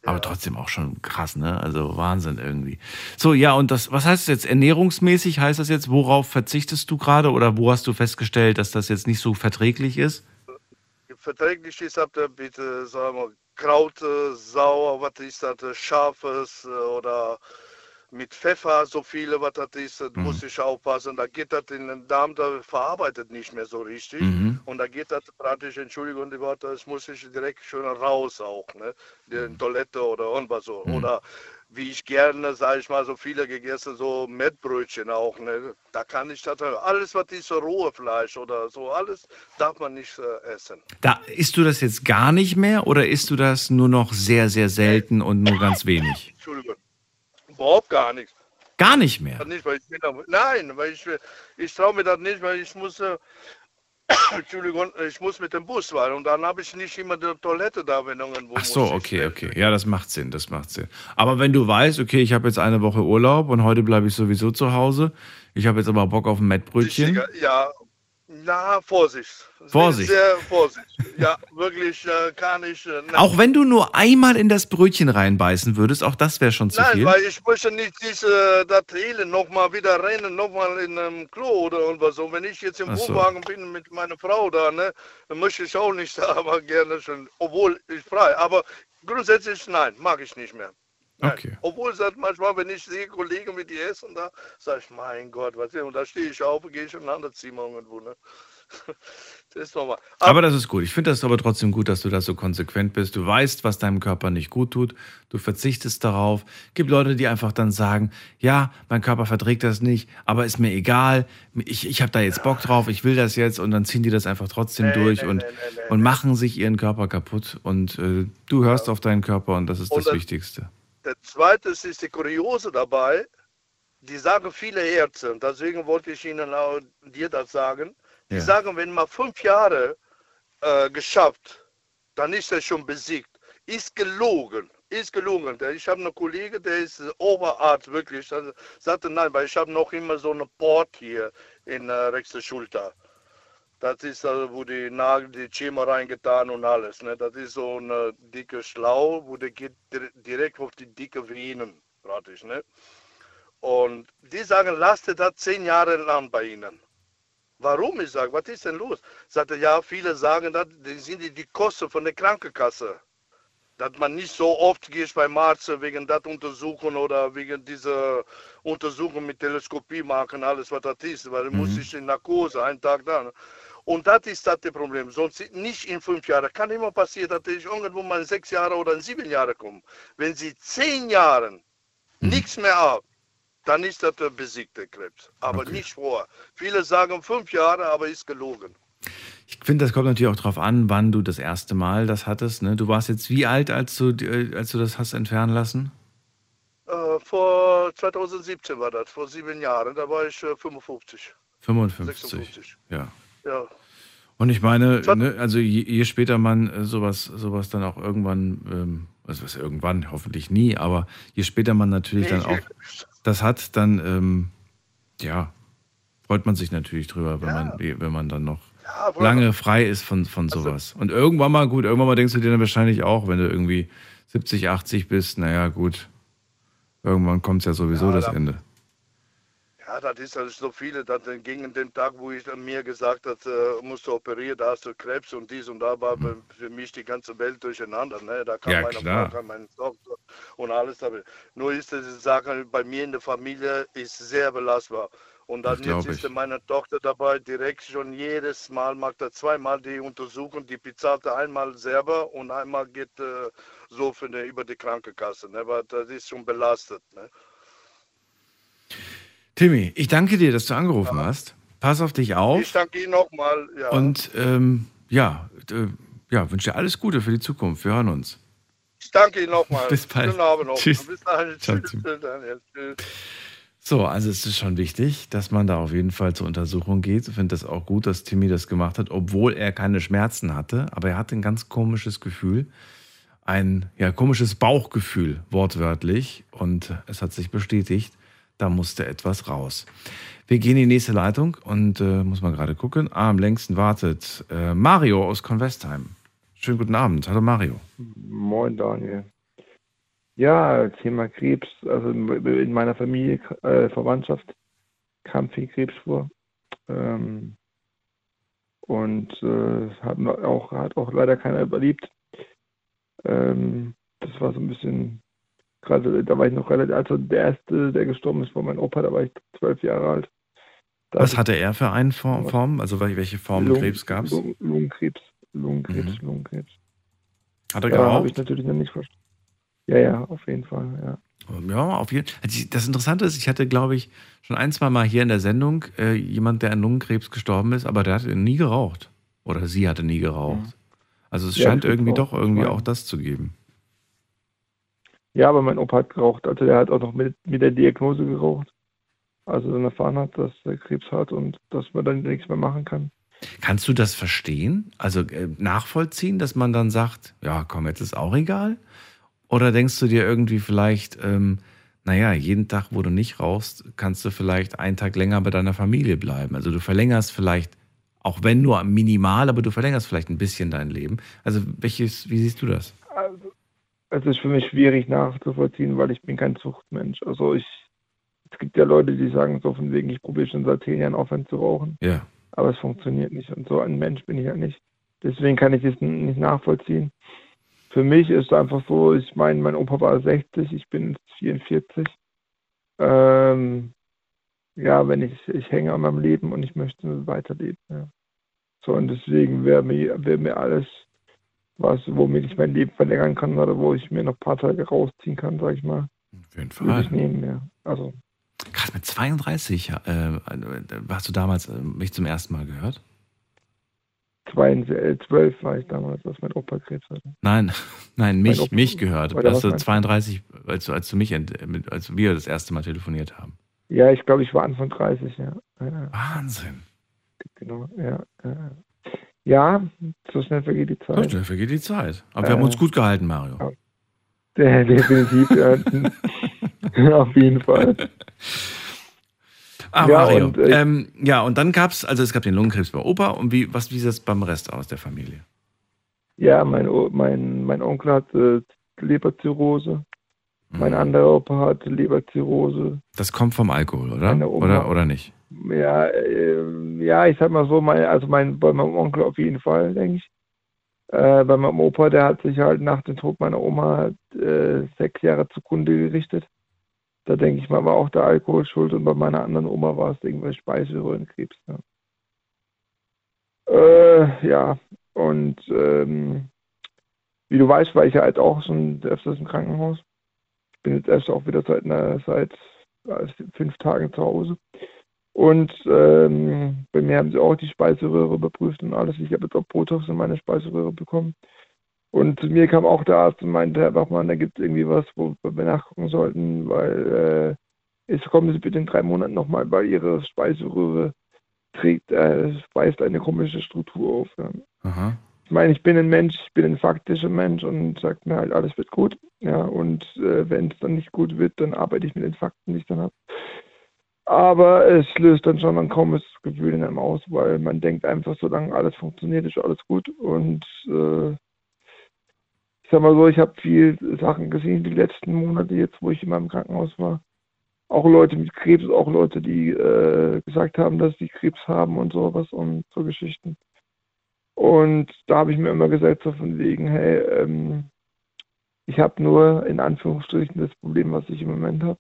Ja. Aber trotzdem auch schon krass, ne? Also Wahnsinn irgendwie. So, ja, und das, was heißt das jetzt? Ernährungsmäßig heißt das jetzt, worauf verzichtest du gerade oder wo hast du festgestellt, dass das jetzt nicht so verträglich ist? Verträglich ist, habt ihr bitte, sagen wir, Kraut, sauer, was ist das, Scharfes oder mit Pfeffer, so viele, was das ist, muss ich aufpassen. Da geht das in den Darm, da verarbeitet nicht mehr so richtig. Mhm. Und da geht das praktisch, Entschuldigung, die Worte, das muss ich direkt schon raus auch, ne? Die Toilette oder irgendwas so. Mhm. Oder wie ich gerne, sage ich mal, so viele gegessen, so Mettbrötchen auch, ne? Da kann ich das, alles was ist so rohe Fleisch oder so, alles darf man nicht essen. Da isst du das jetzt gar nicht mehr oder isst du das nur noch sehr, sehr selten und nur ganz wenig? Entschuldigung, überhaupt gar nichts. Gar nicht mehr? Nein, weil ich traue mir das nicht, weil ich muss... Entschuldigung, ich muss mit dem Bus fahren und dann habe ich nicht immer die Toilette da, wenn irgendwo. Ach so, okay. Ja, das macht Sinn, Aber wenn du weißt, okay, ich habe jetzt eine Woche Urlaub und heute bleibe ich sowieso zu Hause, ich habe jetzt aber Bock auf ein Mettbrötchen. Ja, na, Vorsicht. Sehr Vorsicht. Ja, wirklich kann ich... Auch wenn du nur einmal in das Brötchen reinbeißen würdest, auch das wäre schon zu viel. Nein, weil ich möchte nicht diese Datelen nochmal wieder rennen, nochmal in einem Klo oder irgendwas so. Wenn ich jetzt im Wohnwagen bin mit meiner Frau da, ne, dann möchte ich auch nicht da, aber gerne schon, obwohl ich frei. Aber grundsätzlich nein, mag ich nicht mehr. Okay. Obwohl, sagt manchmal, wenn ich sehe Kollegen, wie die essen, da sage ich, mein Gott, was ist? Und da stehe ich auf und gehe ich in ein anderes Zimmer irgendwo. Ne? Das ist normal. Aber das ist gut. Ich finde das aber trotzdem gut, dass du da so konsequent bist. Du weißt, was deinem Körper nicht gut tut. Du verzichtest darauf. Es gibt Leute, die einfach dann sagen, ja, mein Körper verträgt das nicht, aber ist mir egal. Ich habe da jetzt Bock drauf. Ich will das jetzt. Und dann ziehen die das einfach trotzdem durch und machen sich ihren Körper kaputt. Und du hörst auf deinen Körper und das ist das Wichtigste. Der zweite ist die Kuriose dabei, die sagen viele Ärzte, deswegen wollte ich Ihnen auch dir das sagen, die sagen, wenn man 5 Jahre geschafft, dann ist er schon besiegt. Ist gelogen. Ich habe einen Kollegen, der ist Oberarzt, wirklich, der sagte, nein, weil ich habe noch immer so eine Port hier in der rechten Schulter. Das ist also, wo die Nagel, die Schema reingetan und alles. Ne? Das ist so ein dicker Schlauch, wo der geht direkt auf die dicke Venen, praktisch. Ne? Und die sagen, lasst das 10 Jahre lang bei ihnen. Warum? Ich sage, was ist denn los? Sagte ja, viele sagen, das sind die Kosten von der Krankenkasse. Dass man nicht so oft geht beim Arzt wegen das Untersuchen oder wegen dieser Untersuchung mit Teleskopie machen, alles was das ist, weil muss ich in Narkose, einen Tag da. Und das ist das Problem, sonst nicht in 5 Jahren. Kann immer passieren, dass ich irgendwo mal in 6 Jahre oder in 7 Jahre komme. Wenn sie 10 Jahren nichts mehr haben, dann ist das der besiegte Krebs. Aber nicht vorher. Viele sagen 5 Jahre, aber ist gelogen. Ich finde, das kommt natürlich auch darauf an, wann du das erste Mal das hattest. Ne? Du warst jetzt wie alt, als du das hast entfernen lassen? Vor 2017 war das, vor 7 Jahren. Da war ich 55. 56, ja. Und ich meine, ne, also je später man sowas dann auch irgendwann, hoffentlich nie, aber je später man natürlich dann auch das hat, dann freut man sich natürlich drüber, wenn man dann noch lange frei ist von sowas. Und irgendwann mal denkst du dir dann wahrscheinlich auch, wenn du irgendwie 70, 80 bist, naja gut, irgendwann kommt es ja sowieso das Ende. Ja, das ist also so viele, dass gegen den Tag, wo ich mir gesagt habe, musst du operieren, da hast du Krebs und dies und da, war für mich die ganze Welt durcheinander. Ne? Da kam meine Frau, kam mein Doktor und alles. Nur ist das, Sache bei mir in der Familie ist sehr belastbar. Und dann jetzt ist meine Tochter dabei, direkt schon jedes Mal macht er 2-mal die Untersuchung, die bezahlt er einmal selber und einmal geht so über die Krankenkasse. Ne? Aber das ist schon belastet. Ne? Timmy, ich danke dir, dass du angerufen hast. Pass auf dich auf. Ich danke Ihnen nochmal. Ja. Und wünsche dir alles Gute für die Zukunft. Wir hören uns. Ich danke Ihnen nochmal. Bis bald. Schönen Abend noch. Tschüss. Bis dahin. Tschüss, Daniel. Tschüss. So, also es ist schon wichtig, dass man da auf jeden Fall zur Untersuchung geht. Ich finde das auch gut, dass Timmy das gemacht hat, obwohl er keine Schmerzen hatte. Aber er hatte ein ganz komisches Gefühl, ein komisches Bauchgefühl, wortwörtlich. Und es hat sich bestätigt, da musste etwas raus. Wir gehen in die nächste Leitung und muss mal gerade gucken. Am längsten wartet Mario aus Convestheim. Schönen guten Abend. Hallo Mario. Moin Daniel. Ja, Thema Krebs, also in meiner Familie, Verwandtschaft kam viel Krebs vor hat auch leider keiner überlebt. Das war so ein bisschen, gerade da war ich noch relativ, also der erste, der gestorben ist, war mein Opa, da war ich 12 Jahre alt. Da Was hatte er für eine Form? Also welche Form Krebs gab es? Lungenkrebs. Hat er geraucht? Habe ich natürlich noch nicht verstanden. Ja, auf jeden Fall, ja. Ja, auf jeden Fall. Das Interessante ist, ich hatte, glaube ich, schon ein, zwei Mal hier in der Sendung jemand, der an Lungenkrebs gestorben ist, aber der hatte nie geraucht. Oder sie hatte nie geraucht. Mhm. Also es scheint irgendwie doch irgendwie auch das zu geben. Ja, aber mein Opa hat geraucht. Also der hat auch noch mit der Diagnose geraucht. Als er dann erfahren hat, dass er Krebs hat und dass man dann nichts mehr machen kann. Kannst du das verstehen? Also nachvollziehen, dass man dann sagt, ja komm, jetzt ist auch egal? Oder denkst du dir irgendwie vielleicht, jeden Tag, wo du nicht rauchst, kannst du vielleicht einen Tag länger bei deiner Familie bleiben? Also du verlängerst vielleicht, auch wenn nur minimal, aber du verlängerst vielleicht ein bisschen dein Leben. Also wie siehst du das? Also, es ist für mich schwierig nachzuvollziehen, weil ich bin kein Suchtmensch. Also es gibt ja Leute, die sagen so von wegen, ich probiere schon seit 10 Jahren aufhören zu rauchen. Ja. Aber es funktioniert nicht. Und so ein Mensch bin ich ja nicht. Deswegen kann ich das nicht nachvollziehen. Für mich ist es einfach so, ich meine, mein Opa war 60, ich bin 44. Ich hänge an meinem Leben und ich möchte weiterleben. Ja. So, und deswegen wäre mir alles, womit ich mein Leben verlängern kann oder wo ich mir noch ein paar Tage rausziehen kann, sag ich mal. Auf jeden Fall. Also. Krass, mit 32 hast du damals mich zum ersten Mal gehört? 12 war ich damals, als mein Opa Krebs hatte. Nein, mich gehört. Also 32, als wir das erste Mal telefoniert haben. Ja, ich glaube, ich war Anfang 30, ja. Wahnsinn. Genau, ja. Ja, so schnell vergeht die Zeit. Aber wir haben uns gut gehalten, Mario. Ja. Definitiv, ja. Auf jeden Fall. Mario. Und dann es gab den Lungenkrebs bei Opa. Und wie sieht das beim Rest aus der Familie? Ja, mein Onkel hat Leberzirrhose. Mein anderer Opa hat Leberzirrhose. Das kommt vom Alkohol, oder? Oder nicht? Ja, ich sag mal so, bei meinem Onkel auf jeden Fall, denke ich. Bei meinem Opa, der hat sich halt nach dem Tod meiner Oma 6 Jahre zugrunde gerichtet. Da denke ich mal, war auch der Alkohol schuld. Und bei meiner anderen Oma war es irgendwelche Speiseröhrenkrebs. Ja. Wie du weißt, war ich ja halt auch schon öfters im Krankenhaus. Ich bin jetzt erst auch wieder seit 5 Tagen zu Hause. Und bei mir haben sie auch die Speiseröhre überprüft und alles. Ich habe jetzt auch Botox in meine Speiseröhre bekommen. Und zu mir kam auch der Arzt und meinte, Herr Bachmann, da gibt es irgendwie was, wo wir nachgucken sollten, weil kommen Sie bitte in 3 Monaten nochmal, weil Ihre Speiseröhre weist eine komische Struktur auf. Ja. Aha. Ich meine, ich bin ein Mensch, ich bin ein faktischer Mensch und sagt mir halt, alles wird gut. Ja, und wenn es dann nicht gut wird, dann arbeite ich mit den Fakten, die ich dann habe. Aber es löst dann schon ein komisches Gefühl in einem aus, weil man denkt einfach, solange alles funktioniert, ist alles gut. Und ich sag mal so, ich habe viele Sachen gesehen die letzten Monate jetzt, wo ich in meinem Krankenhaus war. Auch Leute mit Krebs, auch Leute, die gesagt haben, dass sie Krebs haben und sowas und so Geschichten. Und da habe ich mir immer gesagt, so von wegen, hey, ich habe nur in Anführungsstrichen das Problem, was ich im Moment habe.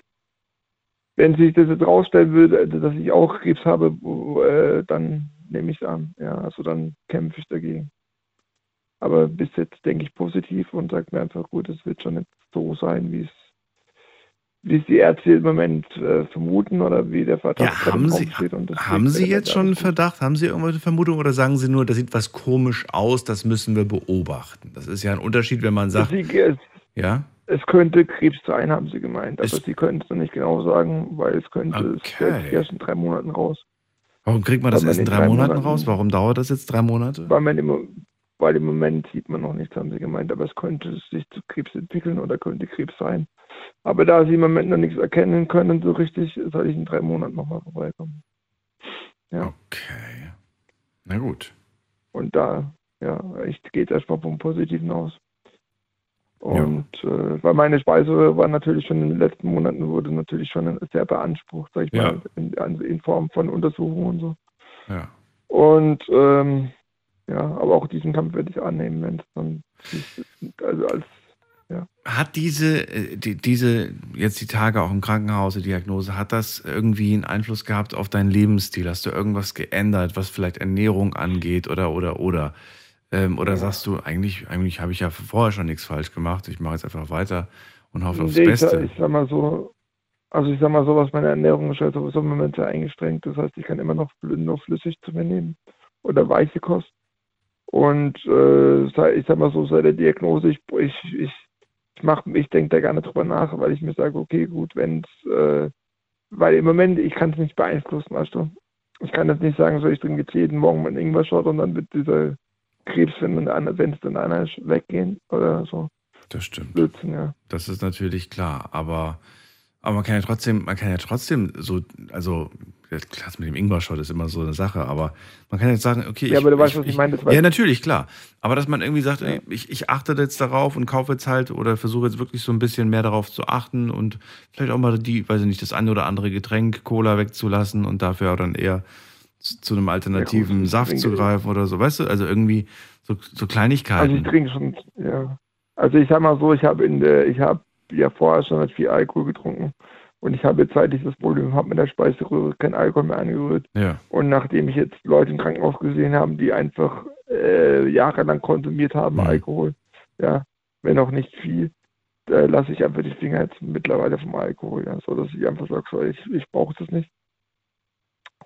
Wenn sich das jetzt rausstellen würde, dass ich auch Krebs habe, dann nehme ich es an. Ja, also dann kämpfe ich dagegen. Aber bis jetzt denke ich positiv und sage mir einfach, gut, es wird schon nicht so sein, wie es die Ärzte im Moment vermuten oder wie der Verdacht aufsteht. Haben Sie jetzt schon einen Verdacht? Haben Sie irgendwelche Vermutungen oder sagen Sie nur, das sieht was komisch aus, das müssen wir beobachten? Das ist ja ein Unterschied, wenn man sagt... Es könnte Krebs sein, haben sie gemeint. Aber sie können es noch nicht genau sagen, weil es könnte erst in 3 Monaten raus. Warum kriegt man das erst in 3 Monaten raus? Warum dauert das jetzt 3 Monate? Weil im Moment sieht man noch nichts, haben sie gemeint. Aber es könnte sich zu Krebs entwickeln oder könnte Krebs sein. Aber da sie im Moment noch nichts erkennen können, so richtig, soll ich in 3 Monaten nochmal vorbeikommen. Ja. Okay. Na gut. Und da, ich gehe jetzt erstmal vom Positiven aus. Und weil meine Speiseröhre war natürlich schon in den letzten Monaten, wurde natürlich schon sehr beansprucht, sag ich mal, in Form von Untersuchungen und so. Ja. Und aber auch diesen Kampf werde ich annehmen, wenn es dann Hat diese jetzt die Tage auch im Krankenhaus, die Diagnose, hat das irgendwie einen Einfluss gehabt auf deinen Lebensstil? Hast du irgendwas geändert, was vielleicht Ernährung angeht oder? Oder sagst du, eigentlich habe ich ja vorher schon nichts falsch gemacht, ich mache jetzt einfach weiter und hofft aufs Beste. Ich sag mal so, was meine Ernährung ist, halt sowieso im Moment sehr eingeschränkt. Das heißt, ich kann immer noch flüssig zu mir nehmen oder weiche Kost. Und ich sag mal so, seit der Diagnose, ich denke da gar nicht drüber nach, weil ich mir sage, okay, gut, wenn es, weil im Moment, ich kann es nicht beeinflussen, weißt du. Ich kann jetzt nicht sagen, so ich trinke jetzt jeden Morgen meinen Ingwer-Shot und dann wird dieser Krebs, wenn es dann einer ist, weggehen oder so. Das stimmt. Blödsinn, ja. Das ist natürlich klar, aber man kann ja trotzdem so, also klar, mit dem Ingwer-Shot ist immer so eine Sache, aber man kann jetzt sagen, okay, ja, aber du weißt, was ich meine. Ja, natürlich, klar. Aber dass man irgendwie sagt, ja, ich achte jetzt darauf und kaufe jetzt halt oder versuche jetzt wirklich so ein bisschen mehr darauf zu achten und vielleicht auch mal die, weiß ich nicht, das eine oder andere Getränk, Cola wegzulassen und dafür dann eher zu einem alternativen Saft zu greifen oder so, weißt du, also irgendwie so Kleinigkeiten. Also ich trinke schon, ja. Also ich sag mal so, ich habe ja vorher schon viel Alkohol getrunken. Und ich habe zeitlich das Problem, habe mit der Speiseröhre keinen Alkohol mehr angerührt. Ja. Und nachdem ich jetzt Leute im Krankenhaus gesehen habe, die einfach jahrelang konsumiert haben, Alkohol, ja, wenn auch nicht viel, da lasse ich einfach die Finger jetzt mittlerweile vom Alkohol, ja, so dass ich einfach sage, so, ich brauche das nicht.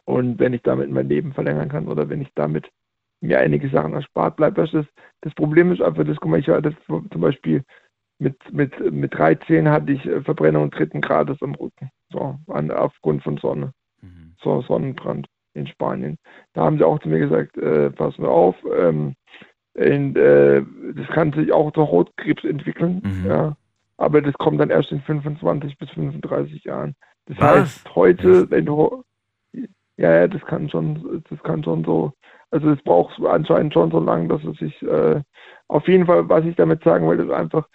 Und wenn ich damit mein Leben verlängern kann oder wenn ich damit mir einige Sachen erspart bleibt, das Problem ist einfach, das, guck mal, ich hatte zum Beispiel mit 13 hatte ich Verbrennung 3. Grades am Rücken, so, aufgrund von Sonne, so Sonnenbrand in Spanien. Da haben sie auch zu mir gesagt, pass mal auf, das kann sich auch zur Hautkrebs entwickeln, ja, aber das kommt dann erst in 25 bis 35 Jahren. Das heißt, heute, wenn du, ja, das kann schon so, also es braucht anscheinend schon so lange, dass es sich, auf jeden Fall, was ich damit sagen wollte, ist einfach,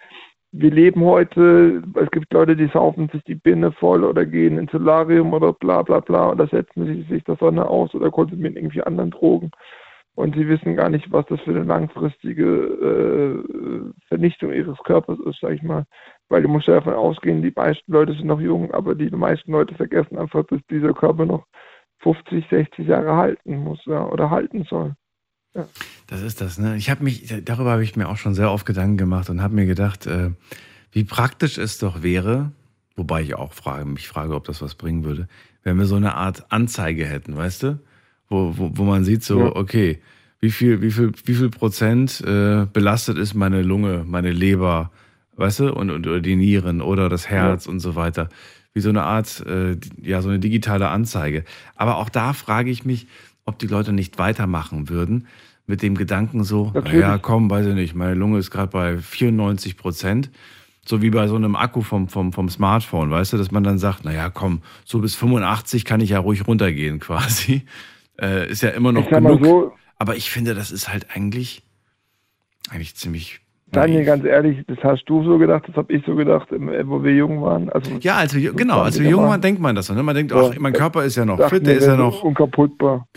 wir leben heute, es gibt Leute, die saufen sich die Birne voll oder gehen ins Solarium oder bla bla bla oder setzen sich der Sonne aus oder konsumieren irgendwie anderen Drogen und sie wissen gar nicht, was das für eine langfristige Vernichtung ihres Körpers ist, sag ich mal, weil du musst ja davon ausgehen, die meisten Leute sind noch jung, aber die meisten Leute vergessen einfach, dass dieser Körper noch 50, 60 Jahre halten muss, ja, oder halten soll. Ja. Das ist das, ne? Darüber habe ich mir auch schon sehr oft Gedanken gemacht und habe mir gedacht, wie praktisch es doch wäre, wobei ich auch mich frage, ob das was bringen würde, wenn wir so eine Art Anzeige hätten, weißt du? Wo man sieht so, ja, okay, wie viel Prozent belastet ist meine Lunge, meine Leber, weißt du, und oder die Nieren oder das Herz, ja, und so weiter. Wie so eine Art, so eine digitale Anzeige. Aber auch da frage ich mich, ob die Leute nicht weitermachen würden mit dem Gedanken so, naja, komm, weiß ich nicht, meine Lunge ist gerade bei 94%, so wie bei so einem Akku vom Smartphone, weißt du, dass man dann sagt, naja, komm, so bis 85 kann ich ja ruhig runtergehen quasi, ist ja immer noch genug. So, aber ich finde, das ist halt eigentlich ziemlich... Daniel, ganz ehrlich, das hast du so gedacht, das habe ich so gedacht, wo wir jung waren. Also, ja, als wir jung waren, denkt man das so. Ne? Man denkt, ach, mein Körper ist ja noch fit, der ist ja noch... Unkaputtbar.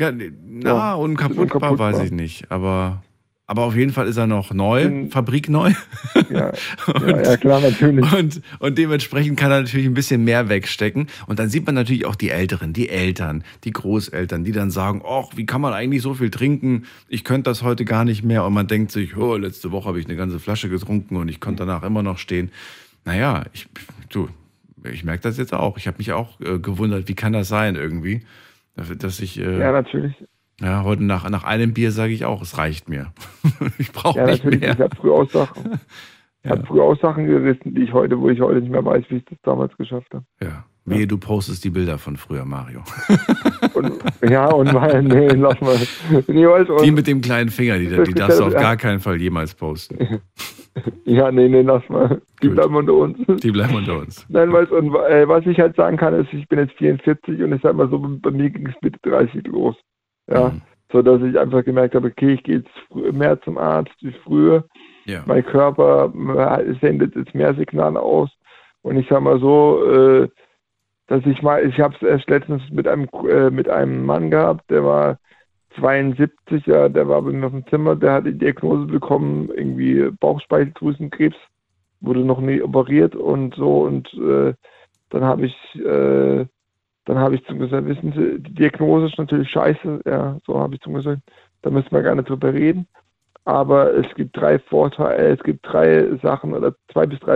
Ja, unkaputtbar weiß ich nicht, aber auf jeden Fall ist er noch neu, fabrikneu. Ja, ja, klar, natürlich. Und dementsprechend kann er natürlich ein bisschen mehr wegstecken. Und dann sieht man natürlich auch die Älteren, die Eltern, die Großeltern, die dann sagen, ach, wie kann man eigentlich so viel trinken? Ich könnte das heute gar nicht mehr. Und man denkt sich, oh, letzte Woche habe ich eine ganze Flasche getrunken und ich konnte danach immer noch stehen. Naja, ich merke das jetzt auch. Ich habe mich auch gewundert, wie kann das sein irgendwie, dass ich... ja, natürlich. Ja, heute nach einem Bier sage ich auch, es reicht mir. Ich brauche nicht mehr. Ja, natürlich, ich habe früher auch Sachen gerissen, wo ich heute nicht mehr weiß, wie ich das damals geschafft habe. Ja, wehe, du postest die Bilder von früher, Mario. Lass mal. Die mit dem kleinen Finger, die darfst du auf gar keinen Fall jemals posten. Ja, nee, lass mal. Die bleiben unter uns. Nein, was ich halt sagen kann, ist, ich bin jetzt 44 und ich sage mal so, bei mir ging es mit 30 los. Ja, so dass ich einfach gemerkt habe, okay, ich gehe jetzt mehr zum Arzt wie früher. Ja. Mein Körper sendet jetzt mehr Signale aus. Und ich sag mal so, dass ich habe es erst letztens mit einem Mann gehabt, der war 72, ja, der war bei mir auf dem Zimmer, der hat die Diagnose bekommen, irgendwie Bauchspeicheldrüsenkrebs, wurde noch nie operiert und so. Und dann habe ich zum gesagt, wissen Sie, die Diagnose ist natürlich scheiße, ja, so habe ich zum gesagt, da müssen wir gar nicht drüber reden, aber es gibt 3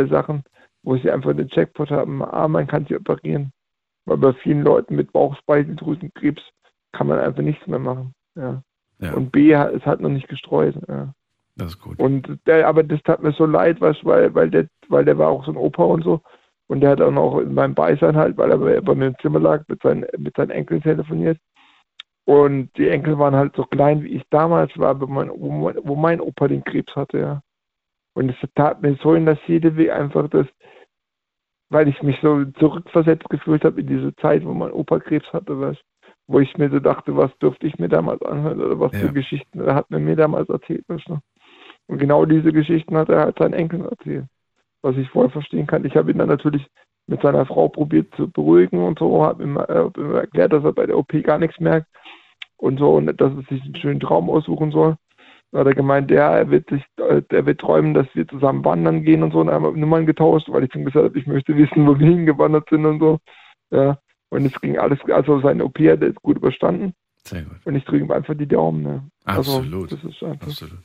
Sachen wo sie einfach den Checkpot haben, man kann sie operieren. Weil bei vielen Leuten mit Bauchspeicheldrüsenkrebs kann man einfach nichts mehr machen. Ja. Ja. Und B, es hat noch nicht gestreut. Ja. Das ist gut. Und aber das tat mir so leid, weil der war auch so ein Opa und so. Und der hat auch noch in meinem Beisein halt, weil er bei mir im Zimmer lag, mit seinen Enkeln telefoniert. Und die Enkel waren halt so klein, wie ich damals war, wo mein Opa den Krebs hatte, ja. Und es tat mir so in der Seele weh einfach, weil ich mich so zurückversetzt gefühlt habe in diese Zeit, wo mein Opa Krebs hatte, weißt, wo ich mir so dachte, was dürfte ich mir damals anhören oder was für Geschichten hat man mir damals erzählt, weißt du? Und genau diese Geschichten hat er halt seinen Enkeln erzählt, was ich voll verstehen kann. Ich habe ihn dann natürlich mit seiner Frau probiert zu beruhigen und so, habe ihm erklärt, dass er bei der OP gar nichts merkt und so und dass er sich einen schönen Traum aussuchen soll. Da hat er gemeint, er wird träumen, dass wir zusammen wandern gehen und so. Und dann haben wir Nummern getauscht, weil ich ihm gesagt habe, ich möchte wissen, wo wir hingewandert sind und so. Ja, und es ging alles, also seine OP hat er gut überstanden. Sehr gut. Und ich drücke ihm einfach die Daumen. Ne? Absolut. Also, das ist einfach. Absolut.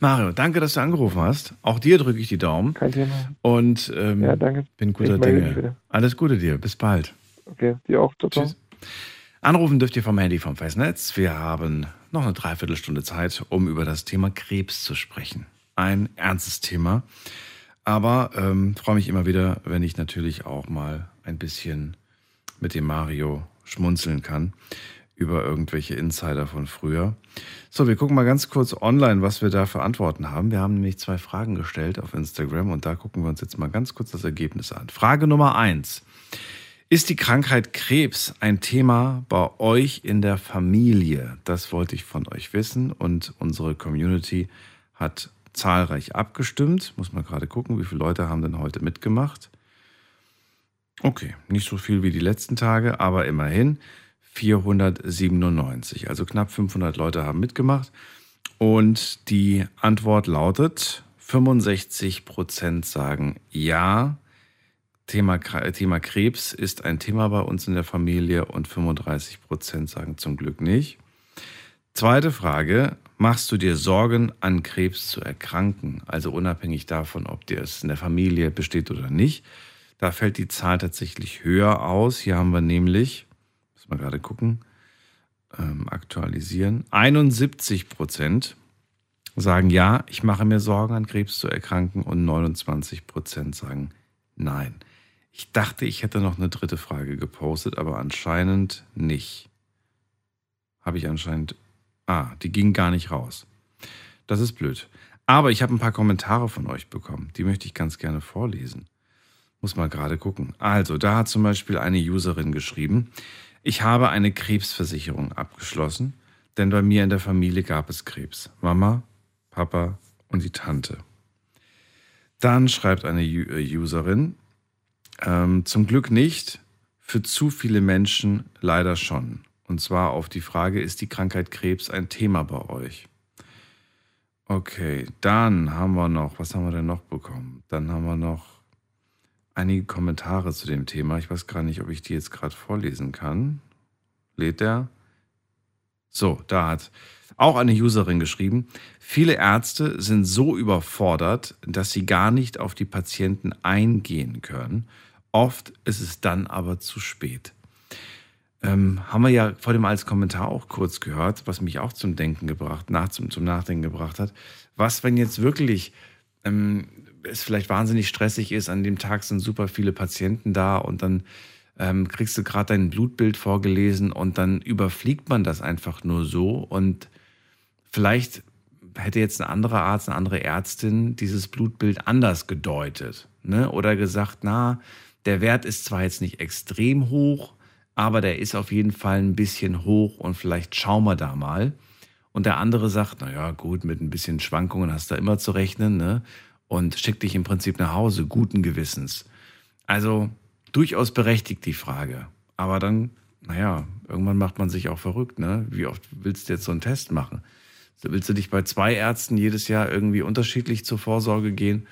Mario, danke, dass du angerufen hast. Auch dir drücke ich die Daumen. Kein Thema. Und danke. Bin guter Dinge. Alles Gute dir. Bis bald. Okay, dir auch. Ciao, ciao. Tschüss. Anrufen dürft ihr vom Handy vom Festnetz. Wir haben noch eine Dreiviertelstunde Zeit, um über das Thema Krebs zu sprechen. Ein ernstes Thema. Aber freue mich immer wieder, wenn ich natürlich auch mal ein bisschen mit dem Mario schmunzeln kann über irgendwelche Insider von früher. So, wir gucken mal ganz kurz online, was wir da für Antworten haben. Wir haben nämlich 2 Fragen gestellt auf Instagram und da gucken wir uns jetzt mal ganz kurz das Ergebnis an. Frage Nummer 1. Ist die Krankheit Krebs ein Thema bei euch in der Familie? Das wollte ich von euch wissen und unsere Community hat zahlreich abgestimmt. Muss man gerade gucken, wie viele Leute haben denn heute mitgemacht. Okay, nicht so viel wie die letzten Tage, aber immerhin 497. Also knapp 500 Leute haben mitgemacht und die Antwort lautet, 65% sagen ja. Thema Krebs ist ein Thema bei uns in der Familie und 35% sagen zum Glück nicht. Zweite Frage, machst du dir Sorgen, an Krebs zu erkranken? Also unabhängig davon, ob dir es in der Familie besteht oder nicht. Da fällt die Zahl tatsächlich höher aus. Hier haben wir nämlich, muss man gerade gucken, aktualisieren, 71% sagen ja, ich mache mir Sorgen, an Krebs zu erkranken und 29% sagen nein. Ich dachte, ich hätte noch eine dritte Frage gepostet, aber anscheinend nicht. Habe ich anscheinend... die ging gar nicht raus. Das ist blöd. Aber ich habe ein paar Kommentare von euch bekommen. Die möchte ich ganz gerne vorlesen. Muss mal gerade gucken. Also, da hat zum Beispiel eine Userin geschrieben, ich habe eine Krebsversicherung abgeschlossen, denn bei mir in der Familie gab es Krebs. Mama, Papa und die Tante. Dann schreibt eine Userin, zum Glück nicht, für zu viele Menschen leider schon. Und zwar auf die Frage, ist die Krankheit Krebs ein Thema bei euch? Okay, dann haben wir noch, was haben wir denn noch bekommen? Dann haben wir noch einige Kommentare zu dem Thema. Ich weiß gar nicht, ob ich die jetzt gerade vorlesen kann. Lädt der? So, da hat auch eine Userin geschrieben, viele Ärzte sind so überfordert, dass sie gar nicht auf die Patienten eingehen können. Oft ist es dann aber zu spät. Haben wir ja vor dem als Kommentar auch kurz gehört, was mich auch zum Nachdenken gebracht hat. Was, wenn jetzt wirklich es vielleicht wahnsinnig stressig ist, an dem Tag sind super viele Patienten da und dann kriegst du gerade dein Blutbild vorgelesen und dann überfliegt man das einfach nur so und vielleicht hätte jetzt ein anderer Arzt, eine andere Ärztin dieses Blutbild anders gedeutet, ne? Oder gesagt, der Wert ist zwar jetzt nicht extrem hoch, aber der ist auf jeden Fall ein bisschen hoch und vielleicht schauen wir da mal. Und der andere sagt, gut, mit ein bisschen Schwankungen hast du immer zu rechnen, ne? Und schickt dich im Prinzip nach Hause, guten Gewissens. Also durchaus berechtigt die Frage, aber dann, irgendwann macht man sich auch verrückt, ne? Wie oft willst du jetzt so einen Test machen? So willst du dich bei 2 Ärzten jedes Jahr irgendwie unterschiedlich zur Vorsorge gehen?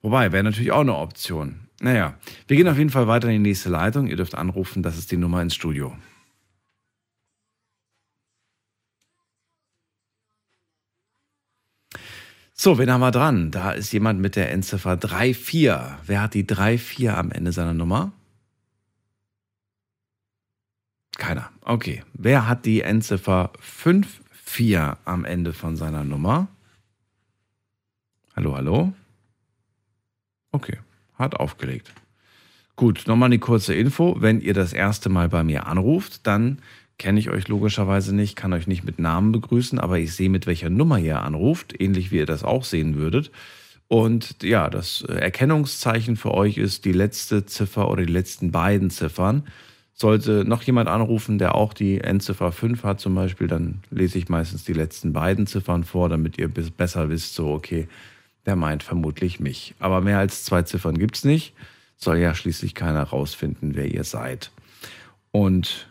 Wobei, wäre natürlich auch eine Option. Wir gehen auf jeden Fall weiter in die nächste Leitung. Ihr dürft anrufen, das ist die Nummer ins Studio. So, wen haben wir dran? Da ist jemand mit der Endziffer 3-4. Wer hat die 3-4 am Ende seiner Nummer? Keiner. Okay. Wer hat die Endziffer 5-4 am Ende von seiner Nummer? Hallo, hallo? Okay, hat aufgelegt. Gut, nochmal eine kurze Info. Wenn ihr das erste Mal bei mir anruft, dann kenne ich euch logischerweise nicht, kann euch nicht mit Namen begrüßen, aber ich sehe, mit welcher Nummer ihr anruft, ähnlich wie ihr das auch sehen würdet. Und ja, das Erkennungszeichen für euch ist die letzte Ziffer oder die letzten beiden Ziffern. Sollte noch jemand anrufen, der auch die Endziffer 5 hat zum Beispiel, dann lese ich meistens die letzten beiden Ziffern vor, damit ihr besser wisst, so okay, der meint vermutlich mich. Aber mehr als 2 Ziffern gibt es nicht. Soll ja schließlich keiner rausfinden, wer ihr seid. Und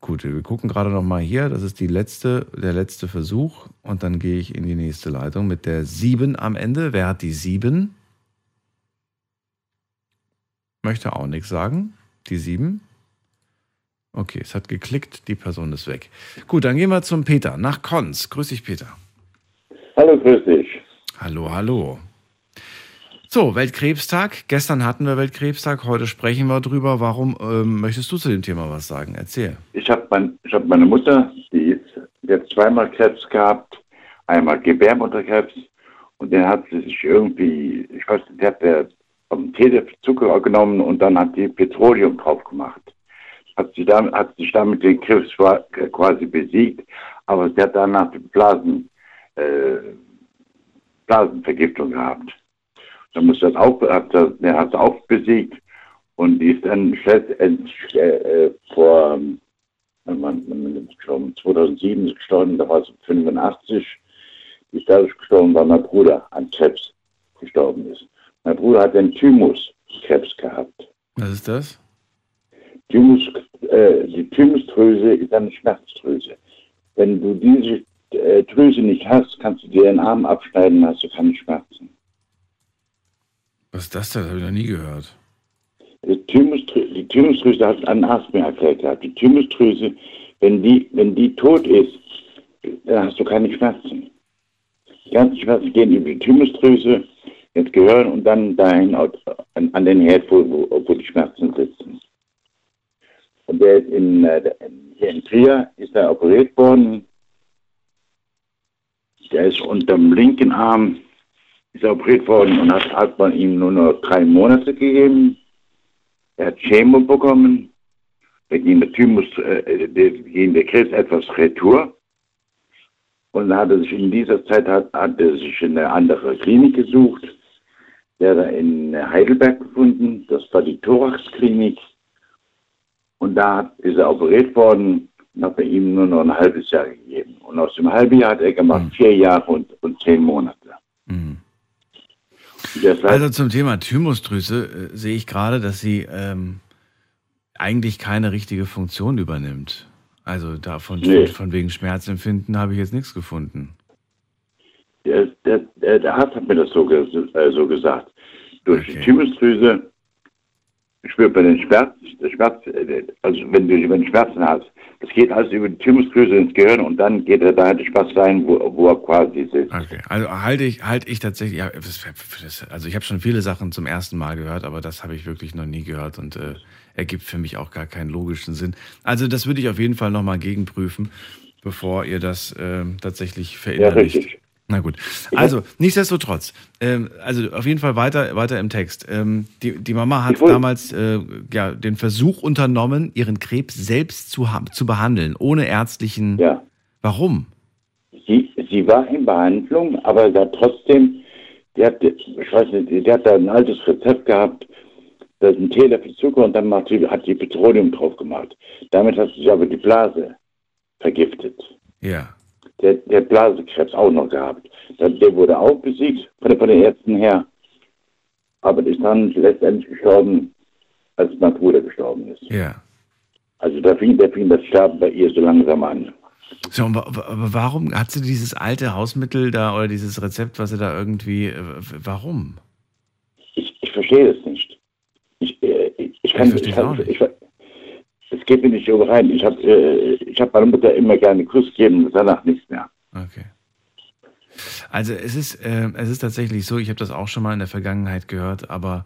gut, wir gucken gerade nochmal hier. Das ist der letzte Versuch. Und dann gehe ich in die nächste Leitung mit der 7 am Ende. Wer hat die 7? Möchte auch nichts sagen. Die 7. Okay, es hat geklickt, die Person ist weg. Gut, dann gehen wir zum Peter nach Konz. Grüß dich, Peter. Hallo, grüß dich. Hallo, hallo. So, Weltkrebstag. Gestern hatten wir Weltkrebstag, heute sprechen wir drüber. Warum möchtest du zu dem Thema was sagen? Erzähl. Ich hab meine Mutter, die ist jetzt zweimal Krebs gehabt, einmal Gebärmutterkrebs und dann hat sie sich irgendwie, ich weiß nicht, die hat vom Tee Zucker genommen und dann hat die Petroleum drauf gemacht. Hat sich damit den Krebs quasi besiegt, aber sie hat danach die Blasenvergiftung gehabt. Dann muss das auch, hat auch besiegt und die ist dann vor 2007 gestorben, da war sie 85, die ist dadurch gestorben, weil mein Bruder an Krebs gestorben ist. Mein Bruder hat den Thymuskrebs gehabt. Was ist das? Die Thymusdrüse ist eine Schmerzdrüse. Wenn du diese Drüse nicht hast, kannst du dir den Arm abschneiden, hast du keine Schmerzen. Was ist das denn? Das habe ich noch nie gehört. Die Thymusdrüse hat einen Arzt mir erklärt gehabt. Die Thymusdrüse, wenn die tot ist, dann hast du keine Schmerzen. Die ganzen Schmerzen gehen über die Thymusdrüse, ins Gehirn und dann dahin an den Herd, wo die Schmerzen sitzen. Und der ist hier in Trier, ist er operiert worden. Der ist unterm linken Arm, ist operiert worden und hat man ihm nur noch 3 Monate gegeben. Er hat Chemo bekommen. Da ging der Krebs etwas retour. Und dann hat er sich in dieser Zeit eine andere Klinik gesucht. Der hat er in Heidelberg gefunden. Das war die Thoraxklinik. Und da ist er operiert worden und hat bei ihm nur noch ein halbes Jahr gegeben. Und aus dem halben Jahr hat er gemacht 4 Jahre und 10 Monate. Mhm. Also zum Thema Thymusdrüse sehe ich gerade, dass sie eigentlich keine richtige Funktion übernimmt. Also von wegen Schmerzempfinden habe ich jetzt nichts gefunden. Der Arzt hat mir das so gesagt. Durch die Thymusdrüse spürt man den Schmerz, also wenn du Schmerzen hast. Das geht also über die Thymusdrüse ins Gehirn und dann geht er da in den Spaß rein, wo er quasi sitzt. Okay, also halte ich tatsächlich, ja, also ich habe schon viele Sachen zum ersten Mal gehört, aber das habe ich wirklich noch nie gehört und ergibt für mich auch gar keinen logischen Sinn. Also das würde ich auf jeden Fall nochmal gegenprüfen, bevor ihr das tatsächlich verinnerlicht. Ja, richtig. Na gut, also nichtsdestotrotz, also auf jeden Fall weiter im Text. Die Mama hat damals den Versuch unternommen, ihren Krebs selbst zu behandeln, ohne ärztlichen... Ja. Warum? Sie war in Behandlung, aber da trotzdem, die hat da ein altes Rezept gehabt, da ist ein Teelöffel Zucker und dann hat die Petroleum drauf gemacht. Damit hat sich aber die Blase vergiftet. Ja. Der Blasenkrebs auch noch gehabt. Der wurde auch besiegt von den Ärzten her. Aber ist dann letztendlich gestorben, als mein Bruder gestorben ist. Ja. Also da fing das Sterben bei ihr so langsam an. So, aber warum hat sie dieses alte Hausmittel da oder dieses Rezept, was sie da irgendwie, warum? Ich verstehe es nicht. Es geht mir nicht so rein. Ich hab meiner Mutter immer gerne Kuss gegeben und danach nichts mehr. Okay. Also es ist tatsächlich so, ich habe das auch schon mal in der Vergangenheit gehört, aber